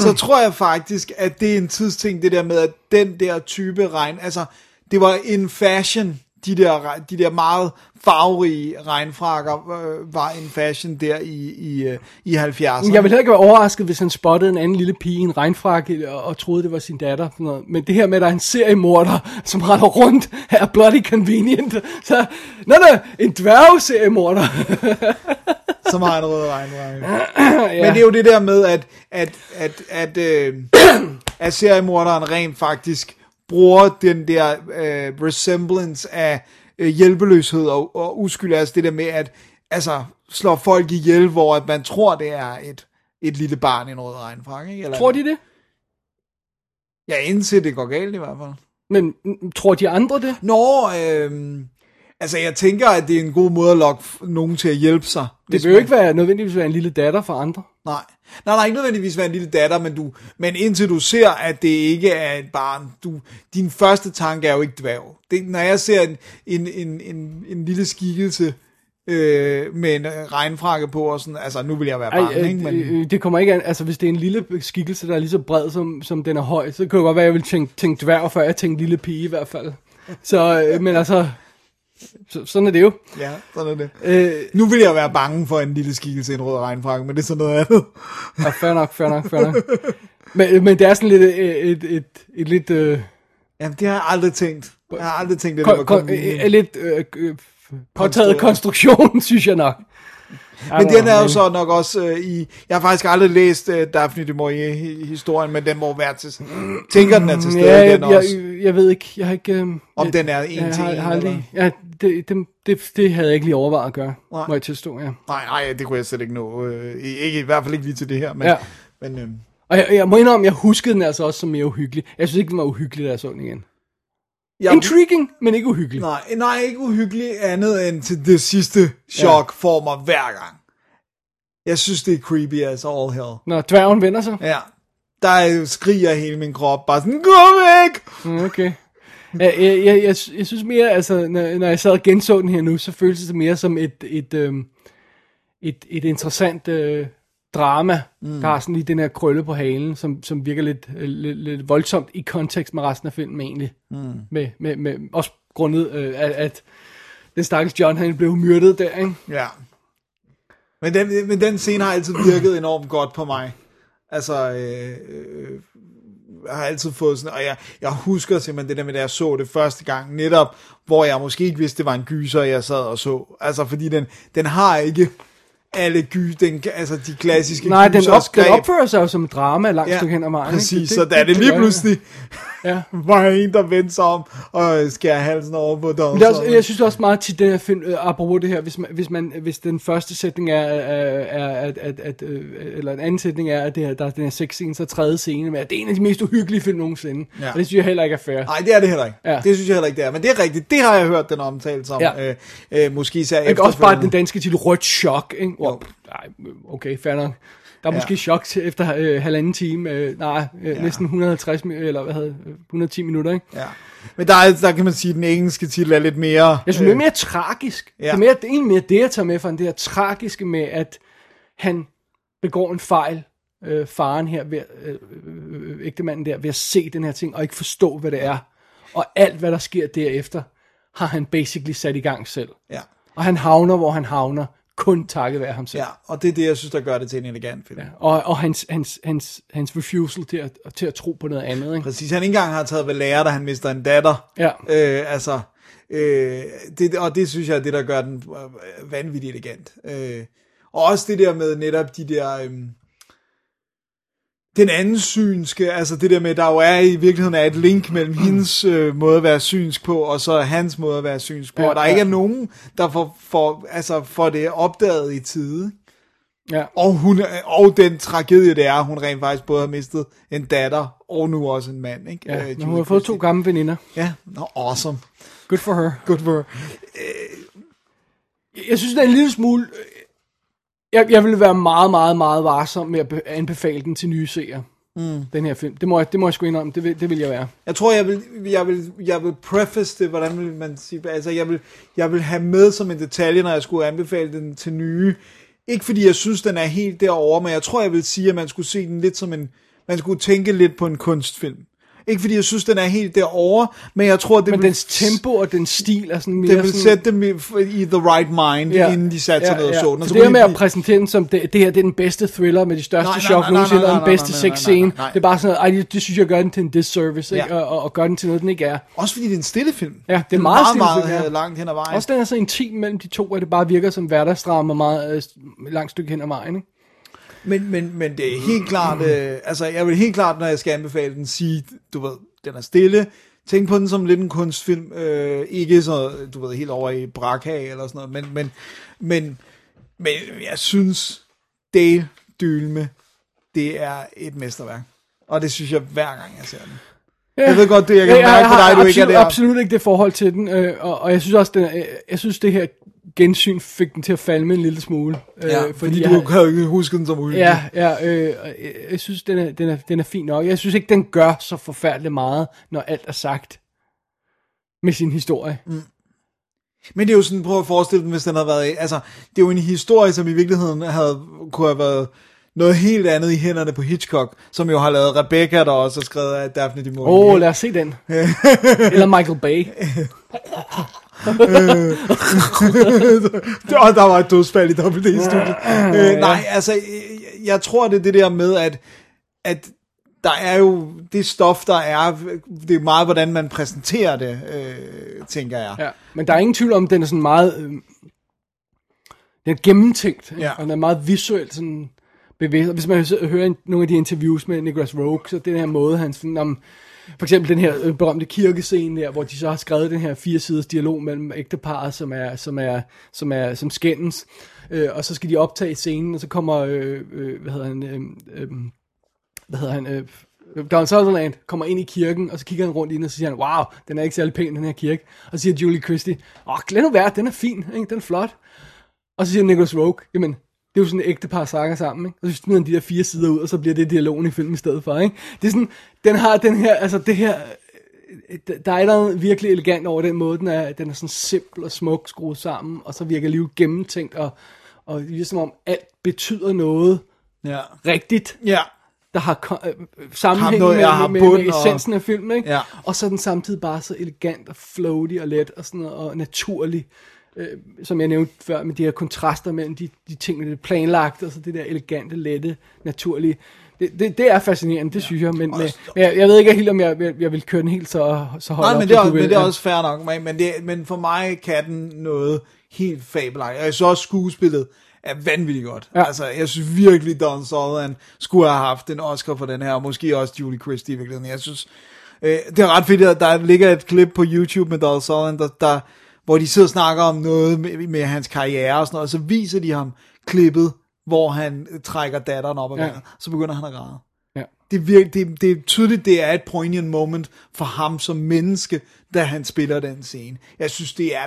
så tror jeg faktisk, at det er en tidsting, det der med, at den der type regn, altså det var en fashion, de der, de der meget farverige regnfrakker øh, var en fashion der i, i, øh, i halvfjerdserne. Jeg ville ikke være overrasket, hvis han spottede en anden lille pige i en regnfrak og, og troede, det var sin datter. Sådan noget. Men det her med, at der er en seriemorder, som retter rundt, er bloody convenient. Så, nej, nej, en dværgseriemorder. Som har en rød regnfrak. Ja. Men det er jo det der med, at, at, at, at, øh, at seriemorderen rent faktisk bruger den der øh, resemblance af øh, hjælpeløshed og, og uskyld, altså det der med at altså, slå folk ihjel, hvor at man tror, det er et, et lille barn i en rød regnfrak, ikke? Eller, tror de det? Ja, indtil det går galt i hvert fald. Men tror de andre det? Nå, øh, altså jeg tænker, at det er en god måde at lokke nogen til at hjælpe sig. Det vil jo man... ikke være nødvendigvis være en lille datter for andre. Nej. Nej, der er ikke nødvendigvis være en lille datter, men, du, men indtil du ser, at det ikke er et barn, du, din første tanke er jo ikke dværg. Det, når jeg ser en, en, en, en, en lille skikkelse øh, med en regnfrakke på og sådan, altså nu vil jeg være bange, øh, ikke? Men... Øh, det kommer ikke an, altså hvis det er en lille skikkelse, der er lige så bred, som, som den er høj, så kunne det godt være, at jeg ville tænke, tænke dværg, før jeg tænkte lille pige i hvert fald. Så, øh, men altså... Så, sådan er det jo. Ja, sådan er det. Øh, nu vil jeg være bange for en lille skikkelse, en rød regnfrakke, men det er sådan noget andet. Ja, fair nok, fair nok, fair nok. Men, men det er sådan lidt et, et, et, et lidt... Øh... Jamen, det har jeg aldrig tænkt. Jeg har aldrig tænkt, at det var kommet ind. Lidt øh, øh, påtaget konstruktion, synes jeg nok. Men den er jo så nok også øh, i... Jeg har faktisk aldrig læst øh, Daphne du Maurier-historien, men den må være til... Tænker den er til stede, ja, den jeg, også? Jeg, jeg ved ikke, jeg har ikke... Øh, Om den er en til en? Ja, det, det, det, det havde jeg ikke lige overvejet at gøre, nej. Må jeg tilstå, ja. Nej, nej, det kunne jeg slet ikke nå. Øh, ikke, I hvert fald ikke lige til det her, men... Ja. men øh, og jeg, jeg må indrømme, jeg huskede den altså også som mere uhyggelig. Jeg synes ikke, den var uhyggelig, da jeg så den igen. Ja, intriguing, men ikke uhyggelig. Nej, nej, ikke uhyggelig andet end til det sidste chok ja. For mig hver gang. Jeg synes, det er creepy, altså all hell. Når dværgen vender sig? Ja. Der skriger hele min krop bare sådan, gå væk! Okay. Jeg, jeg, jeg, jeg, jeg synes mere, altså, når, når jeg sad og genså den her nu, så føltes det mere som et, et, et, et, et interessant... Øh, drama, mm. der har sådan lige den her krølle på halen, som, som virker lidt, lidt, lidt voldsomt i kontekst med resten af filmen egentlig. Mm. Med, med, med, også grundet, øh, at, at den stakkels John, han blev myrdet der, ikke? Ja. Men den, men den scene har altid virket enormt godt på mig. Altså, øh, øh, jeg har altid fået sådan, og jeg, jeg husker simpelthen det der med, da jeg så det første gang, netop, hvor jeg måske ikke vidste, det var en gyser, jeg sad og så. Altså, fordi den, den har ikke... alle gy, den, altså de klassiske nej, gyser. Nej, den, op, den opfører sig jo som drama langt ja, stykke hen ad vejen. Præcis, det, så der er det lige pludselig ja. Var en, der vendte sig om og skærer halsen over på døren. Jeg synes også meget til den her film, øh, apropos det her, hvis, man, hvis, man, hvis den første sætning er, er at, at, at, øh, eller en anden sætning er, at det her, der er den her seks scene, så tredje scene, med, at det er en af de mest uhyggelige film nogensinde. Ja. Og det synes jeg heller ikke er fair. Nej, det er det heller ikke. Ja. Det synes jeg heller ikke, det er. Men det er rigtigt, det har jeg hørt den omtalt som. Ja. Øh, øh, måske især efterfølgende. Også bare den danske titel, Rødt Chok, ikke? Wow. Nej, okay, fair nok. Der er ja. Måske chok efter øh, halvanden time, øh, nej, øh, ja. Næsten et hundrede og halvtreds eller hvad havde et hundrede og ti minutter, ikke? Ja. Men der, er, der kan man sige, at den engelske titel er lidt mere... Jeg synes, øh, det er mere tragisk. Ja. Det er mere, det er mere det, jeg tager med fra den der tragiske med, at han begår en fejl, øh, faren her, ved, øh, øh, ægtemanden der, ved at se den her ting og ikke forstå, hvad det er. Og alt, hvad der sker derefter, har han basically sat i gang selv. Ja. Og han havner, hvor han havner. Kun takket være ham selv. Ja, og det er det, jeg synes, der gør det til en elegant film. Ja, og og hans, hans, hans, hans refusal til at, til at tro på noget andet. Ikke? Præcis, han ikke engang har taget ved lære, da han mister en datter. Ja. Øh, altså, øh, det, og det synes jeg er det, der gør den vanvittigt elegant. Øh, og også det der med netop de der... Øh, den anden synske, altså det der med, der jo er i virkeligheden er et link mellem hendes øh, måde at være synsk på, og så hans måde at være synsk på, ja, og der ja. Ikke er nogen, der får, får, altså får det opdaget i tide. Ja. Og, hun, og den tragedie, det er, hun rent faktisk både har mistet en datter, og nu også en mand. Ikke? Ja, øh, hun har fået to gamle veninder. Ja, no, awesome. Good for her. Good for her. Øh, jeg synes, det er en lille smule... Jeg, jeg ville være meget, meget, meget varsom med at anbefale den til nye seere. Mm. Den her film. Det må jeg, det må jeg sgu indrømme. Det vil, det vil jeg være. Jeg tror, jeg vil, jeg vil, jeg vil preface det, hvordan vil man sige, altså jeg vil, jeg vil have med som en detalje, når jeg skulle anbefale den til nye. Ikke fordi jeg synes, den er helt derovre, men jeg tror, jeg vil sige, at man skulle se den lidt som en, man skulle tænke lidt på en kunstfilm. Ikke fordi jeg synes, den er helt derovre, men jeg tror, det men vil... dens tempo og den stil er sådan mere... Det vil sådan... sætte dem i, i the right mind, ja. Inden de satte sig ja, ned og ja. Så den. Og så det her med lige... at præsentere den som, det, det her det er den bedste thriller med de største chok nogensinde, og den bedste sexscene. Det er bare sådan noget, det synes jeg gør den til en disservice, ja. Og, og, og gør den til noget, den ikke er. Også fordi det er en stille film. Ja, det er meget stille film. Meget, meget langt hen ad vejen. Også den er så intim mellem de to, at det bare virker som hverdagsdrama og meget øh, langt stykke hen ad vejen, ikke? Men, men, men det er helt klart, øh, altså jeg vil helt klart, når jeg skal anbefale den, sige, du ved, den er stille, tænk på den som lidt en kunstfilm, øh, ikke så, du ved, helt over i Brakhage eller sådan noget, men, men, men, men jeg synes, Dale Dylme, det er et mesterværk, og det synes jeg hver gang, jeg ser den. Ja. Jeg ved godt, det jeg kan ja, mærke jeg på dig, absolut, du ikke er der. Absolut ikke det forhold til den, øh, og, og jeg synes også, den, øh, jeg synes det her, gensyn fik den til at falde med en lille smule. Ja, øh, fordi, fordi du jeg, havde ikke husket den som uhyggelig. Ja, ja øh, jeg, jeg synes, den er, den, er, den er fin nok. Jeg synes ikke, den gør så forfærdeligt meget, når alt er sagt med sin historie. Mm. Men det er jo sådan, prøv at forestille dem, hvis den havde været, altså, det er jo en historie, som i virkeligheden havde, kunne have været noget helt andet i hænderne på Hitchcock, som jo har lavet Rebecca, der også har skrevet af Daphne du Maurier. Åh, oh, lad os se den. Eller Michael Bay. Og der var et dødsfald i W D-studiet. øh, nej, altså, jeg, jeg tror, det er det der med, at, at der er jo det stof, der er, det er meget, hvordan man præsenterer det, øh, tænker jeg. Ja, men der er ingen tvivl om, den er sådan meget, øh, den er gennemtænkt, ja. Og den er meget visuelt sådan bevæget. Hvis man hører en, nogle af de interviews med Nicolas Roeg, så den her måde, han sådan, om, for eksempel den her berømte kirkescene der, hvor de så har skrevet den her fire siders dialog mellem ægteparret, som er, som er, som er, som skændes, øh, og så skal de optage scenen, og så kommer, øh, øh, hvad hedder han, øh, øh, hvad hedder han, øh, Donald Sutherland kommer ind i kirken, og så kigger han rundt ind, og så siger han, wow, den er ikke særlig pæn, den her kirke. Og så siger Julie Christie, åh, lad nu være, den er fin, ikke? Den er flot. Og så siger Nicolas Roeg, jamen, det er jo sådan et ægte par sager sammen, ikke? Og så smider han de der fire sider ud, og så bliver det dialogen i filmen i stedet for, ikke? Det er sådan, den har den her, altså det her, der er noget virkelig elegant over den måde, den er, den er sådan simpel og smuk skruet sammen, og så virker livet gennemtænkt, og, og ligesom om alt betyder noget ja. rigtigt. Ja. Der har øh, sammenhæng noget, med, med, med, med essensen og af filmen, ikke? Ja. Og så den samtidig bare så elegant og floaty og let og sådan noget, og naturlig, øh, som jeg nævnte før, med de her kontraster mellem de, de ting, der er planlagt, og så det der elegante, lette, naturlige. Det, det, det er fascinerende, det ja. synes jeg, men, med, men jeg, jeg ved ikke helt, om jeg, jeg, jeg vil køre den helt så, så højt op. Nej, men det er, op, også, men det er også fair nok, men, det, men for mig kan den noget helt fabelagtigt, og jeg så også skuespillet er vanvittigt godt. Ja. Altså, jeg synes virkelig, Donald Sutherland skulle have haft en Oscar for den her, og måske også Julie Christie i virkeligheden. Jeg synes, øh, det er ret fedt, at der ligger et klip på YouTube med Donald Sutherland, der, der, hvor de sidder og snakker om noget med, med hans karriere og sådan noget, og så viser de ham klippet, hvor han trækker datteren op ad ja. vandet, så begynder han at græde. Ja. Det, er virkelig, det, det er tydeligt, det er et poignant moment for ham som menneske, da han spiller den scene. Jeg synes, det er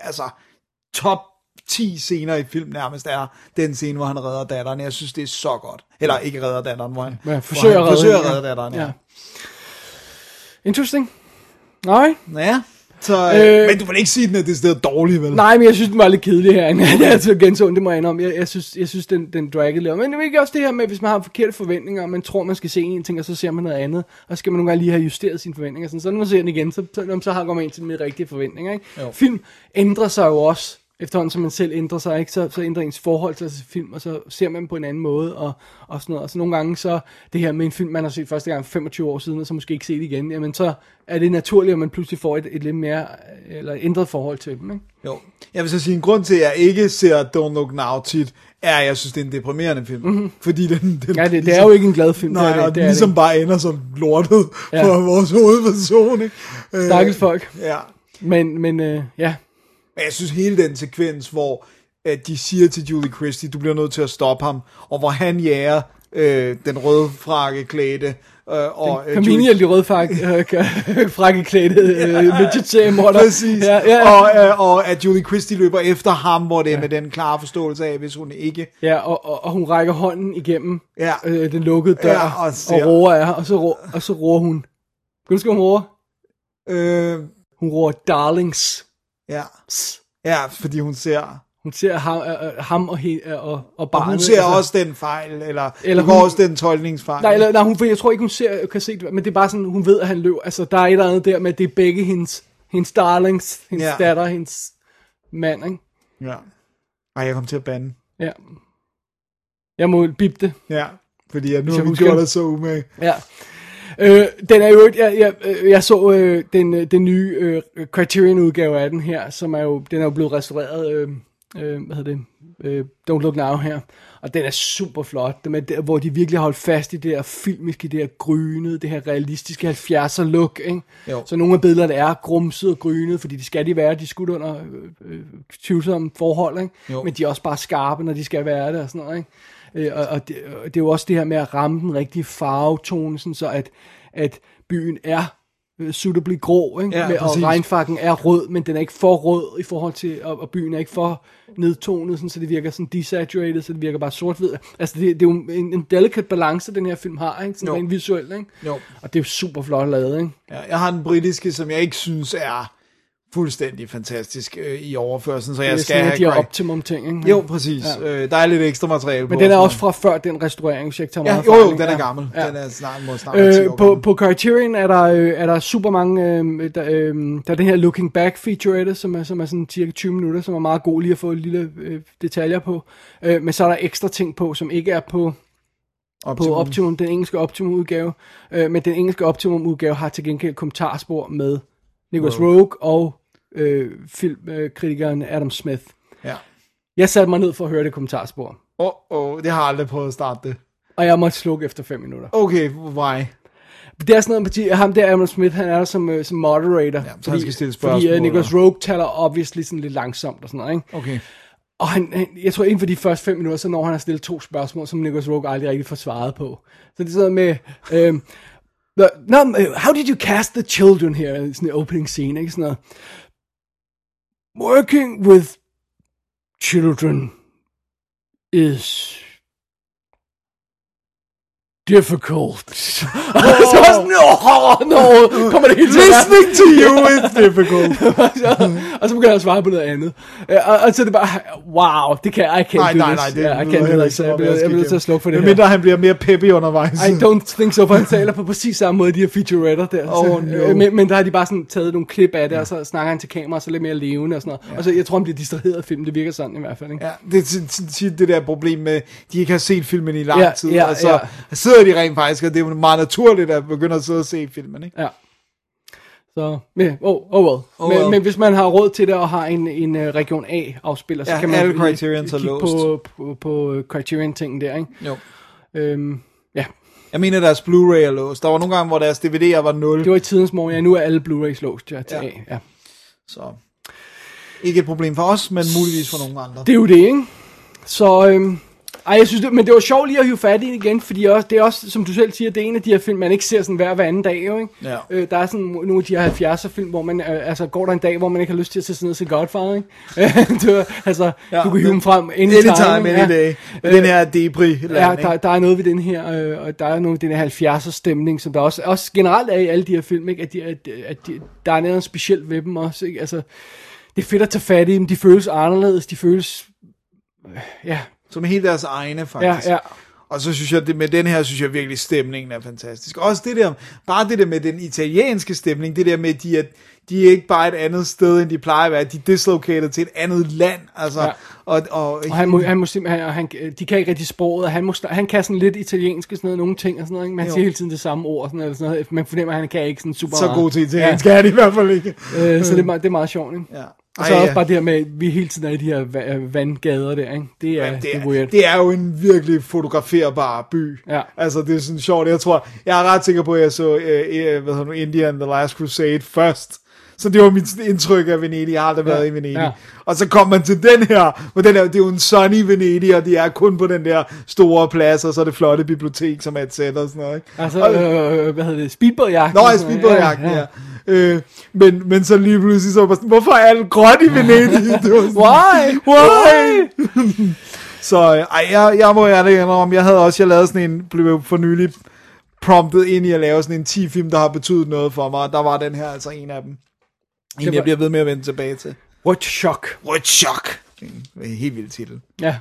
altså top ti scener i film nærmest er den scene, hvor han redder datteren. Jeg synes, det er så godt. Eller ikke redder datteren, hvor han, ja, forsøger, hvor han forsøger at redde datteren. Ja. Ja. Interesting. Nej. Ja. Så, øh, men du vil ikke sige, den er det sted dårligt, vel? Nej, men jeg synes, den var lidt kedelig herinde. Jeg er altså gensående, det må jeg ende om. Jeg, jeg synes, jeg synes den, den draggede lidt. Men det er ikke også det her med, hvis man har forkerte forventninger, og man tror, man skal se en ting, og så ser man noget andet, og så skal man nogle gange lige have justeret sine forventninger. Sådan, så når man ser den igen, så, så, så har man en til med rigtige forventninger. Ikke? Film ændrer sig jo også. Efterhånden, som man selv ændrer sig, ikke? Så, så ændrer ens forhold til film, og så ser man på en anden måde, og, og sådan noget. Og så nogle gange, så det her med en film, man har set første gang femogtyve år siden, og så måske ikke set igen, jamen så er det naturligt, at man pludselig får et, et lidt mere, eller ændret forhold til dem, ikke? Jo. Jeg vil så sige, en grund til, at jeg ikke ser Don't Look Now tit, er, jeg synes, det er en deprimerende film. Mm-hmm. Fordi den, den ja, det, ligesom, det er jo ikke en glad film. Nej, det er det, og den ligesom det. Bare ender som lortet ja. for vores hovedperson, ikke? Stakkels folk. Ja. Men, men øh, ja... Jeg synes hele den sekvens, hvor at de siger til Julie Christie, du bliver nødt til at stoppe ham, og hvor han jager øh, den røde frakkeklædte. Øh, og den konvenientlige Julie... røde frakkeklædte midget-seriemorder. Præcis. Ja, ja. Og, øh, og at Julie Christie løber efter ham, hvor det er ja. med den klare forståelse af, hvis hun ikke... Ja, og, og, og hun rækker hånden igennem ja. øh, den lukkede dør, ja, og, og roer af, og så roer, og så roer hun. Kan du huske, hun roer? Øh... Hun roer darlings. Ja. ja, fordi hun ser hun ser ham, øh, ham og, he, og, og barnet. Og hun ser altså, også den fejl, eller, eller hun, også den tolkningsfejl. Nej, eller, nej hun, jeg tror ikke, hun ser, kan se det, men det er bare sådan, hun ved, at han løber. Altså, der er et eller andet der med, det er begge hendes, hendes darlings, hendes ja. datter, hendes mand, ikke? Ja. Ej, jeg kom til at bande. Ja. Jeg må bippe det. Ja, fordi jeg nu har vi gjort det så umæg. Ja. Øh, den er jo, jeg, jeg, jeg så øh, den, den nye øh, Criterion udgave af den her, som er jo, den er jo blevet restaureret, øh, øh, hvad hedder det, øh, Don't Look Now her, og den er super flot, den er der, hvor de virkelig holdt fast i det her filmiske, det her grynede, det her realistiske halvfjerdser look, ikke? Jo. Så nogle af billederne er grumset og grynede, fordi de skal de være, de er skudt under øh, øh, tvivlsomme forhold, ikke? Men de er også bare skarpe, når de skal være det og sådan noget, ikke? Og det, og det er jo også det her med at ramme den rigtige farvetone, sådan så at, at byen er suitably grå, ikke? Ja, med, og regnfakken er rød, men den er ikke for rød i forhold til, og, og byen er ikke for nedtonet, sådan, så det virker sådan desaturated, så det virker bare sort-hvid. Altså det, det er jo en, en delicate balance, den her film har, ikke? Sådan rent visuelt, ikke? Jo. Og det er jo super flot lavet, ikke? Ja, jeg har den britiske, som jeg ikke synes er fuldstændig fantastisk øh, i overførselen, så jeg skal have... Det er sådan, at de har optimum-ting, ikke? Jo, præcis. Ja. Øh, der er lidt ekstra materiale. Men på, den er også fra før den restaurering, hvis jeg ikke tager meget ja, jo, jo, den er gammel. Ja. Den er snart, må snart øh, ti år på, på Criterion er der, øh, er der super mange... Øh, der, øh, der er den her Looking Back featurette, som er, som er sådan cirka tyve minutter, som er meget god lige at få lille øh, detaljer på. Øh, men så er der ekstra ting på, som ikke er på... Optimum. På Optimum, den engelske Optimum-udgave. Øh, men den engelske Optimum-udgave har til gengæld kommentarspor med Nicolas Roeg og øh, filmkritikeren Adam Smith. Ja. Jeg satte mig ned for at høre det kommentarspor. Åh, oh, oh, det har jeg aldrig prøvet at starte det. Og jeg måtte slukke efter fem minutter. Okay, why? Det er sådan noget, at ham der, Adam Smith, han er der som, uh, som moderator. Ja, så fordi, han skal stille spørgsmål. Fordi uh, Nicolas Roeg taler obviously sådan lidt langsomt og sådan noget, ikke? Okay. Og han, han, jeg tror inden for de første fem minutter, så når han har stillet to spørgsmål, som Nicolas Roeg aldrig rigtig får svaret på. Så det er sådan med, øh, the, no, how did you cast the children here? Sådan en opening scene, ikke? Sådan noget. Working with children is difficult. Så var sådan, oh, no, kommer det hele til at være. Listening to you is difficult. Og så begynder jeg at svare på noget andet. Og, og så er det bare, wow, det kan jeg ikke. Nej, nej, nej. Det, ja, jeg kan heller ikke. Jeg bliver nødt til at slukke for det her. Mindre han bliver mere peppy undervejs. I don't think so, for han taler på præcis samme måde, de her featuretter der. Så, oh, no. men, men der har de bare sådan taget nogle klip af det, og så snakker han til kamera, så lidt mere levende og sådan noget. Ja. Og så jeg tror, han bliver distraheret af filmen, det virker sådan i hvert fald. Ikke? Ja, det er det der problem med, de ikke har set filmen i lang ja, tid, ja, og så ja. sidder de rent faktisk, og det er meget naturligt at begynde at sidde og se filmen, ikke? Ja. Så, yeah, oh, oh well. Oh men, well. Men hvis man har råd til det og har en, en region A-afspiller, så ja, kan man alle Criterion kigge på, på, på Criterion-tingen der, ikke? Jo. Øhm, ja. Jeg mener, deres Blu-ray er låst. Der var nogle gange, hvor deres D V D'er var nul. Det var i tidens morgen, ja. Nu er alle Blu-rays låst, ja, til ja. A. Ja. Så, ikke et problem for os, men muligvis for nogle andre. Det er jo det, ikke? Så, øhm, ej, jeg synes det, men det var sjovt lige at hive fat i igen, fordi også, det er også, som du selv siger, det er en af de her film, man ikke ser sådan hver, hver anden dag, jo, ikke? Ja. Øh, der er sådan nogle af de her halvfjerdser film, hvor man, øh, altså går der en dag, hvor man ikke har lyst til at se sådan noget til Godfather, ikke? du, altså, ja, du kan hive dem frem anytime, anytime ja. Any day. Den her debris. Ja, der, der er noget ved den her, øh, og der er noget ved den her halvfjerdser stemning, som der også, også generelt er i alle de her film, ikke? At, de, at, at de, der er noget specielt ved dem også, ikke? Altså, det er fedt at tage fat i dem, de føles anderledes, de føles, øh, ja... som helt deres egne, faktisk. Ja, ja. Og så synes jeg, det med den her, synes jeg virkelig, stemningen er fantastisk. Også det der, bare det der med den italienske stemning, det der med, de at de er ikke bare et andet sted, end de plejer at være, de er dislocated til et andet land, altså. Ja. Og, og, og han må, han må simpelthen, han, han, de kan ikke rigtig sproget, og han, må, han kan sådan lidt italiensk og sådan noget, nogle ting og sådan noget, ikke? Man jo. Siger hele tiden det samme ord, sådan noget, eller sådan noget. Man fornemmer, at han kan ikke sådan super så meget. Så god til italiensk, ja. Er det i hvert fald ikke. Øh, så det er, meget, det er meget sjovt, ikke? Ja. Og så ej, også ja. Bare det her med, at vi hele tiden er i de her vandgader der, ikke? Det er, jamen, det, er, det, er det er jo en virkelig fotograferbar by. Ja. Altså, det er sådan sjovt. Jeg tror, jeg er ret sikker på, at jeg så øh, hvad hedder nu, India and the Last Crusade først. Så det var mit indtryk af Venedig. Jeg har aldrig ja. været i Venedig. Ja. Og så kom man til den her, hvor den her, det er jo en sunny Venedig, og de er kun på den der store plads, og så er det flotte bibliotek, som er et sæt og sådan noget, ikke? Altså, og, øh, hvad hedder det? Speedbådjagten? Nå, speedbådjagten, ja. ja. Øh, men, men så lige pludselig så sådan, hvorfor er alt grønt i Venedig? Sådan, why? Why? Så ej, jeg, jeg må ærligt indrømme, jeg havde også, jeg lavede sådan en, blev for nylig promptet ind i at lave sådan en ti film, der har betydet noget for mig, der var den her altså en af dem. En, var... jeg bliver ved med at vende tilbage til. What shock? What shock? En helt vild titel. Ja.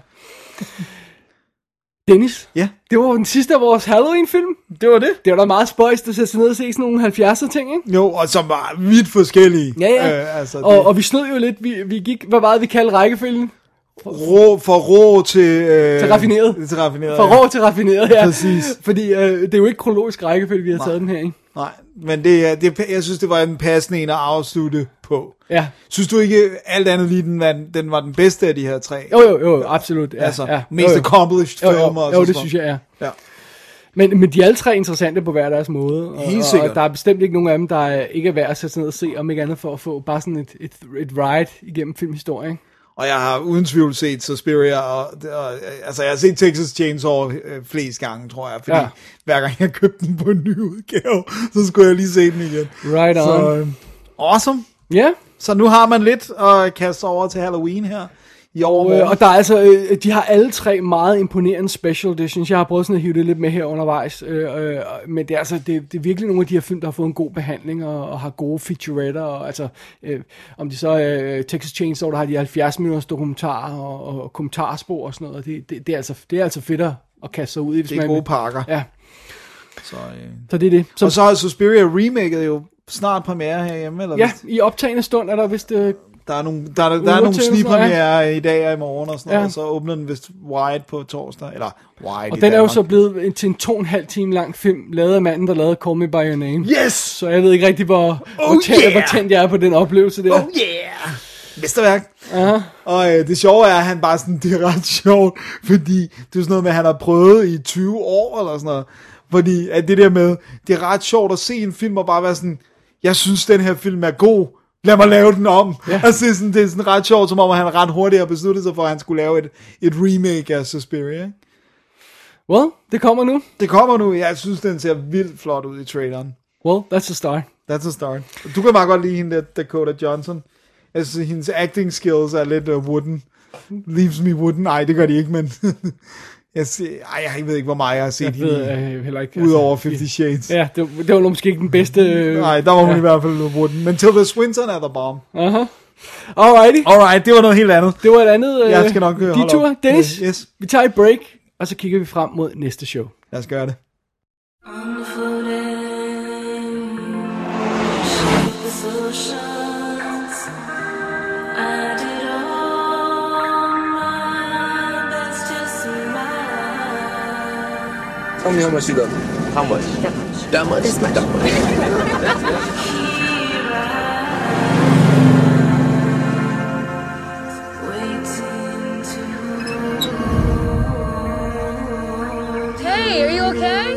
Dennis, ja. Det var den sidste af vores Halloween-film. Det var det. Det var da meget spøjst at sætte sig ned og se sådan nogle halvfjerdser-ting, ikke? Jo, og som var vidt forskellige. Ja, ja. Øh, altså, og, det... og vi snød jo lidt. Vi, vi gik, hvad var det, vi kaldte rækkefølgen? Rå, fra rå til... Øh... til raffineret. Til raffineret, fra rå ja. til raffineret, ja. Præcis. Fordi øh, det er jo ikke kronologisk rækkefølge, vi har Nej. taget den her, ikke? Nej, men det, det, jeg synes, det var en passende en at afslutte på. Ja. Synes du ikke, alt andet lige, den var, den var den bedste af de her tre? Jo, jo, jo, absolut. Ja, altså, ja. Mest jo, jo. accomplished jo, jo. filmer. Jo, jo, det synes jeg, ja. ja. Men, men de er alle tre interessante på hver deres måde. Og, helt sikkert. Og der er bestemt ikke nogen af dem, der ikke er værd at sætte sig ned og se, om ikke andet for at få bare sådan et, et, et ride igennem filmhistorien. Og jeg har uden tvivl set Suspiria, og, og, altså jeg har set Texas Chainsaw øh, flest gange, tror jeg, fordi ja. hver gang jeg købte den på en ny udgave, så skulle jeg lige se den igen. Right on. Så, awesome. Ja. Yeah. Så nu har man lidt at kaste over til Halloween her. Jo, øh, og der er altså, øh, de har alle tre meget imponerende special editions. Jeg har prøvet sådan at hive det lidt med her undervejs, øh, øh, men det er, altså, det, det er virkelig nogle af de her film, der har fået en god behandling, og, og har gode featuretter, og altså, øh, om de så øh, Texas Chainsaw, der har de halvfjerds minutters dokumentarer, og, og kommentarspor og sådan noget, og det, det, det, er altså, det er altså fedt at kaste sig ud i. Det er gode pakker. Ja. Så, øh. så det er det. Som, og så har Suspiria remaket jo snart premiere herhjemme, eller? Ja, i optagende stund er der vist... Øh, Der er nogle, der, der er nogle snigpremierer i dag og i morgen og sådan noget, ja. Og så åbner den vist wide på torsdag, eller wide. Og den er jo så blevet til en to og en halv time lang film, lavet af manden, der lavede Call Me By Your Name. Yes! Så jeg ved ikke rigtig, hvor, oh, hvor, tænd, yeah. hvor tændt jeg er på den oplevelse der. Oh yeah! Mesterværk. Uh-huh. Og øh, det sjove er, at han bare sådan, det er ret sjovt, fordi det er sådan noget med, han har prøvet i tyve år eller sådan noget. Fordi at det der med, det er ret sjovt at se en film og bare være sådan, jeg synes den her film er god. Lad mig lave den om. Yeah. Altså, det, er sådan, det er sådan ret sjovt, som om at han ret hurtigt har besluttet sig for, at han skulle lave et, et remake af Suspiria. Well, det kommer nu. Det kommer nu. Jeg synes, den ser vildt flot ud i traileren. Well, that's a start. That's a start. Du kan bare godt lide hende, Dakota Johnson. Jeg synes, hendes acting skills er lidt uh, wooden. Leaves me wooden. Nej, det gør de ikke, men... Jeg, se, ej, jeg ved ikke, hvor meget jeg har set jeg hende ved, heller ikke. Udover altså, Fifty Shades. Ja, det, det var måske ikke den bedste... Øh, Nej, der var hun ja. i hvert fald noget brugt. Men Tilda Swinton er der bomb. Aha. Alrighty. Alright, det var noget helt andet. Det var et andet... Øh, jeg skal nok høre. Detur, Dennis, yes. Yes. Vi tager et break, og så kigger vi frem mod næste show. Lad os gøre det. Tell me how much you love me. How much? That much. That much? This much. That much. Hey, are you okay?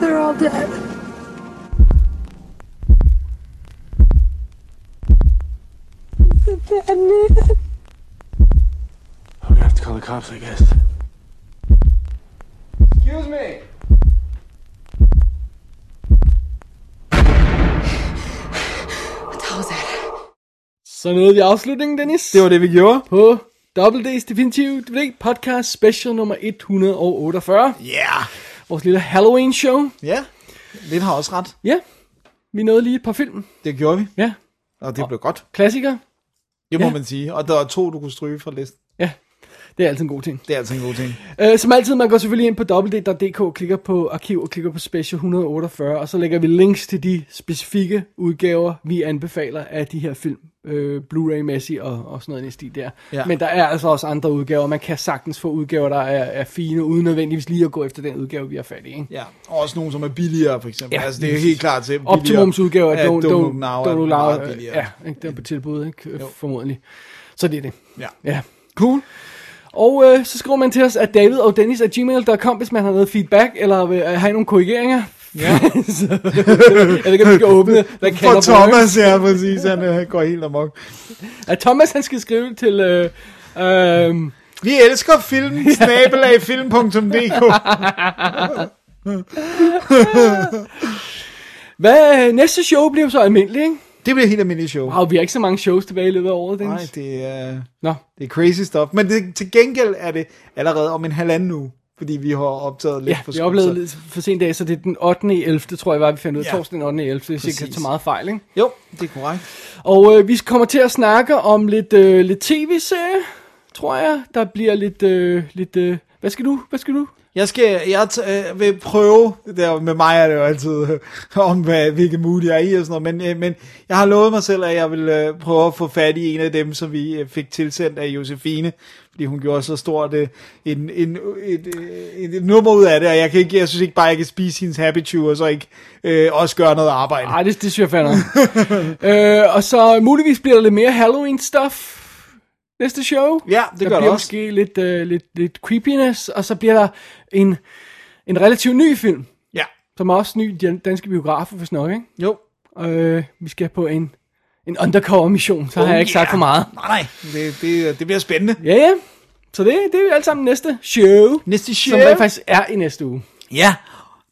They're all dead. He's a dead man. I'm gonna have to call the cops, I guess. Excuse me. What the hell was that? Så nåede vi afslutningen, Dennis. Det var det, vi gjorde. På Double D's Definitive D V D Podcast Special nummer et hundrede og otteogfyrre. Ja. Yeah. Vores lille Halloween show. Ja. Yeah. Lidt har også ret. Ja. Yeah. Vi nåede lige et par film. Det gjorde vi. Ja. Yeah. Og det blev og godt. Klassiker. Det må yeah. man sige. Og der er to, du kunne stryge fra listen. Ja. Yeah. Det er altid en god ting. Det er altid en god ting. Uh, som altid, man går selvfølgelig ind på double d punktum d k, klikker på arkiv og klikker på special et hundrede og otteogfyrre, og så lægger vi links til de specifikke udgaver, vi anbefaler af de her film. Øh, Blu-ray-mæssigt og, og sådan noget i stil der. Ja. Men der er altså også andre udgaver. Man kan sagtens få udgaver, der er, er fine, uden nødvendigvis lige at gå efter den udgave, vi har fat i. Ikke? Ja, og også nogle, som er billigere, for eksempel. Ja, altså, det er jo helt klart til. Optimumsudgaver af Don't Look Now er meget billigere. Ja, det er på tilbud, ikke? Formodentlig. Så det er det. Ja. Ja. Cool. Og øh, så skriver man til os, at David og Dennis at gmail punktum com, hvis man har noget feedback, eller øh, har I nogle korrigeringer? Ja. Så, jeg ved ikke, om vi skal åbne. For Thomas, ja, præcis. Han øh, går helt amok. At Thomas, han skal skrive til... Øh, øh, Vi elsker film, snabelag film punktum d k. Hvad, næste show bliver så almindeligt, ikke? Det bliver helt almindeligt show. Wow, vi har ikke så mange shows tilbage i løbet af året, Dennis. Nej, det er, Nå. det er crazy stuff. Men det, til gengæld er det allerede om en halvanden uge, fordi vi har optaget lidt ja, for sent. Ja, vi har oplevet lidt for sent dag, så det er den ottende ellevte, tror jeg var, vi fandt ud af. Ja. Torsdag den ottende ellevte, hvis ikke er så meget fejl, ikke? Jo, det er korrekt. Og øh, vi kommer til at snakke om lidt, øh, lidt tv-serie, tror jeg. Der bliver lidt... Øh, lidt øh, hvad skal du? Hvad skal du? Jeg skal, jeg t- øh, vil prøve, der med mig er det jo altid, øh, om hvad, hvilket mood jeg er i og sådan noget, men, øh, men jeg har lovet mig selv, at jeg vil øh, prøve at få fat i en af dem, som vi øh, fik tilsendt af Josefine, fordi hun gjorde så stort øh, en, en, et, et, et nummer ud af det, og jeg, kan ikke, jeg synes ikke bare, jeg kan spise hendes happy chew, og så ikke øh, også gøre noget arbejde. Nej, det, det synes jeg fandme. øh, og så muligvis bliver der lidt mere Halloween-stuff. Næste show, ja, det der gør bliver også. Måske lidt, øh, lidt, lidt creepiness, og så bliver der en, en relativt ny film, ja. Som er også ny danske biografer, hvis nok, ikke? Jo. Øh, vi skal på en, en undercover-mission, så oh, har jeg ikke yeah. sagt for meget. Nej, det, det, det bliver spændende. Ja, ja. Så det, det er alt sammen næste show. Næste show. Som der faktisk er i næste uge. Ja,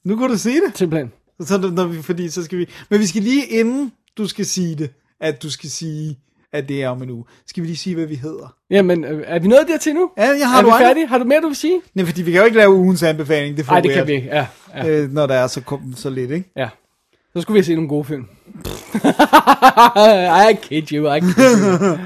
nu kan du sige det. Simpelthen. Så, når vi, fordi, så skal vi, men vi skal lige inden du skal sige det, at du skal sige... at det er om en uge. Skal vi lige sige, hvad vi hedder? Jamen, er vi nået dertil nu? Ja, jeg har er du Er vi færdige? Har du mere, du vil sige? Nej, fordi vi kan jo ikke lave ugens anbefaling. Det får Ej, det kan vi ikke, ja, ja. Øh, når der er så, kom, så lidt, ikke? Ja. Så skulle vi have set nogle gode film. I kid you, I kid you.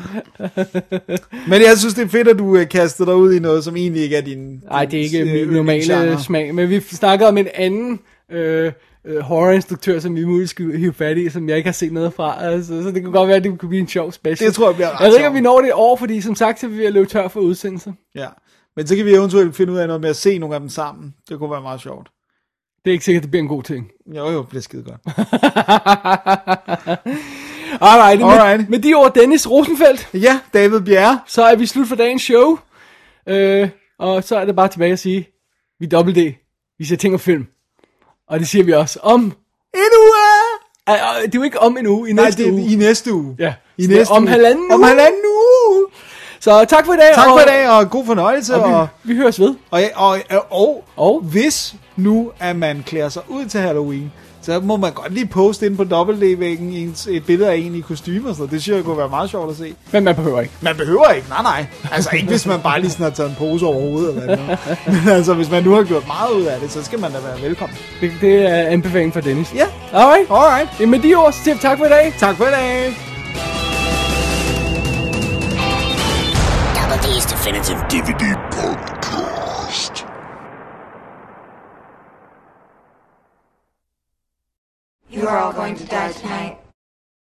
Men jeg synes, det er fedt, at du uh, kaster dig ud i noget, som egentlig ikke er din... Nej, det er ikke øh, min normale genre. Smag. Men vi snakkede om en anden... Øh, horrorinstruktør, som vi muligvis skulle hive fat i, som jeg ikke har set noget fra, altså, så det kunne godt være, at det kunne blive en sjov special. Det tror jeg bliver ret sjovt. Jeg ved ikke, om vi når det i år, fordi som sagt, så vil vi løbe tør for udsendelser. Ja, men så kan vi eventuelt finde ud af noget med at se nogle af dem sammen. Det kunne være meget sjovt. Det er ikke sikkert, at det bliver en god ting. Jo, jo, det bliver skide godt. Alright, Alright. Med, med de ord, Dennis Rosenfeldt. Ja, David Bjerre. Så er vi slut for dagens show, øh, og så er det bare tilbage at sige, vi dobbelt D, vi ser ting og film. Og det siger vi også om... En uge! Det er jo ikke om en uge, i næste Nej, det er uge. i næste uge. Ja, i næste om uge. halvanden uge. Om halvanden uge! Så tak for i dag. Tak og, for i dag, og god fornøjelse. Og, og vi, vi høres ved. Og, og, og, og, og hvis nu, at man klæder sig ud til Halloween, så må man godt lige poste ind på dobbelt D-væggen et billede af en i kostymer. Så det synes jeg kunne være meget sjovt at se. Men man behøver ikke. Man behøver ikke, nej nej. Altså ikke hvis man bare lige sådan har taget en pose over hovedet eller noget. Men altså hvis man nu har gjort meget ud af det, så skal man da være velkommen. Det, det er anbefaling for Dennis. Ja. Yeah. Alright. Alright. Ja, med de ord, så tak for i dag. Tak for i dag. Double D's Definitive D V D Podcast. You are all going to die tonight.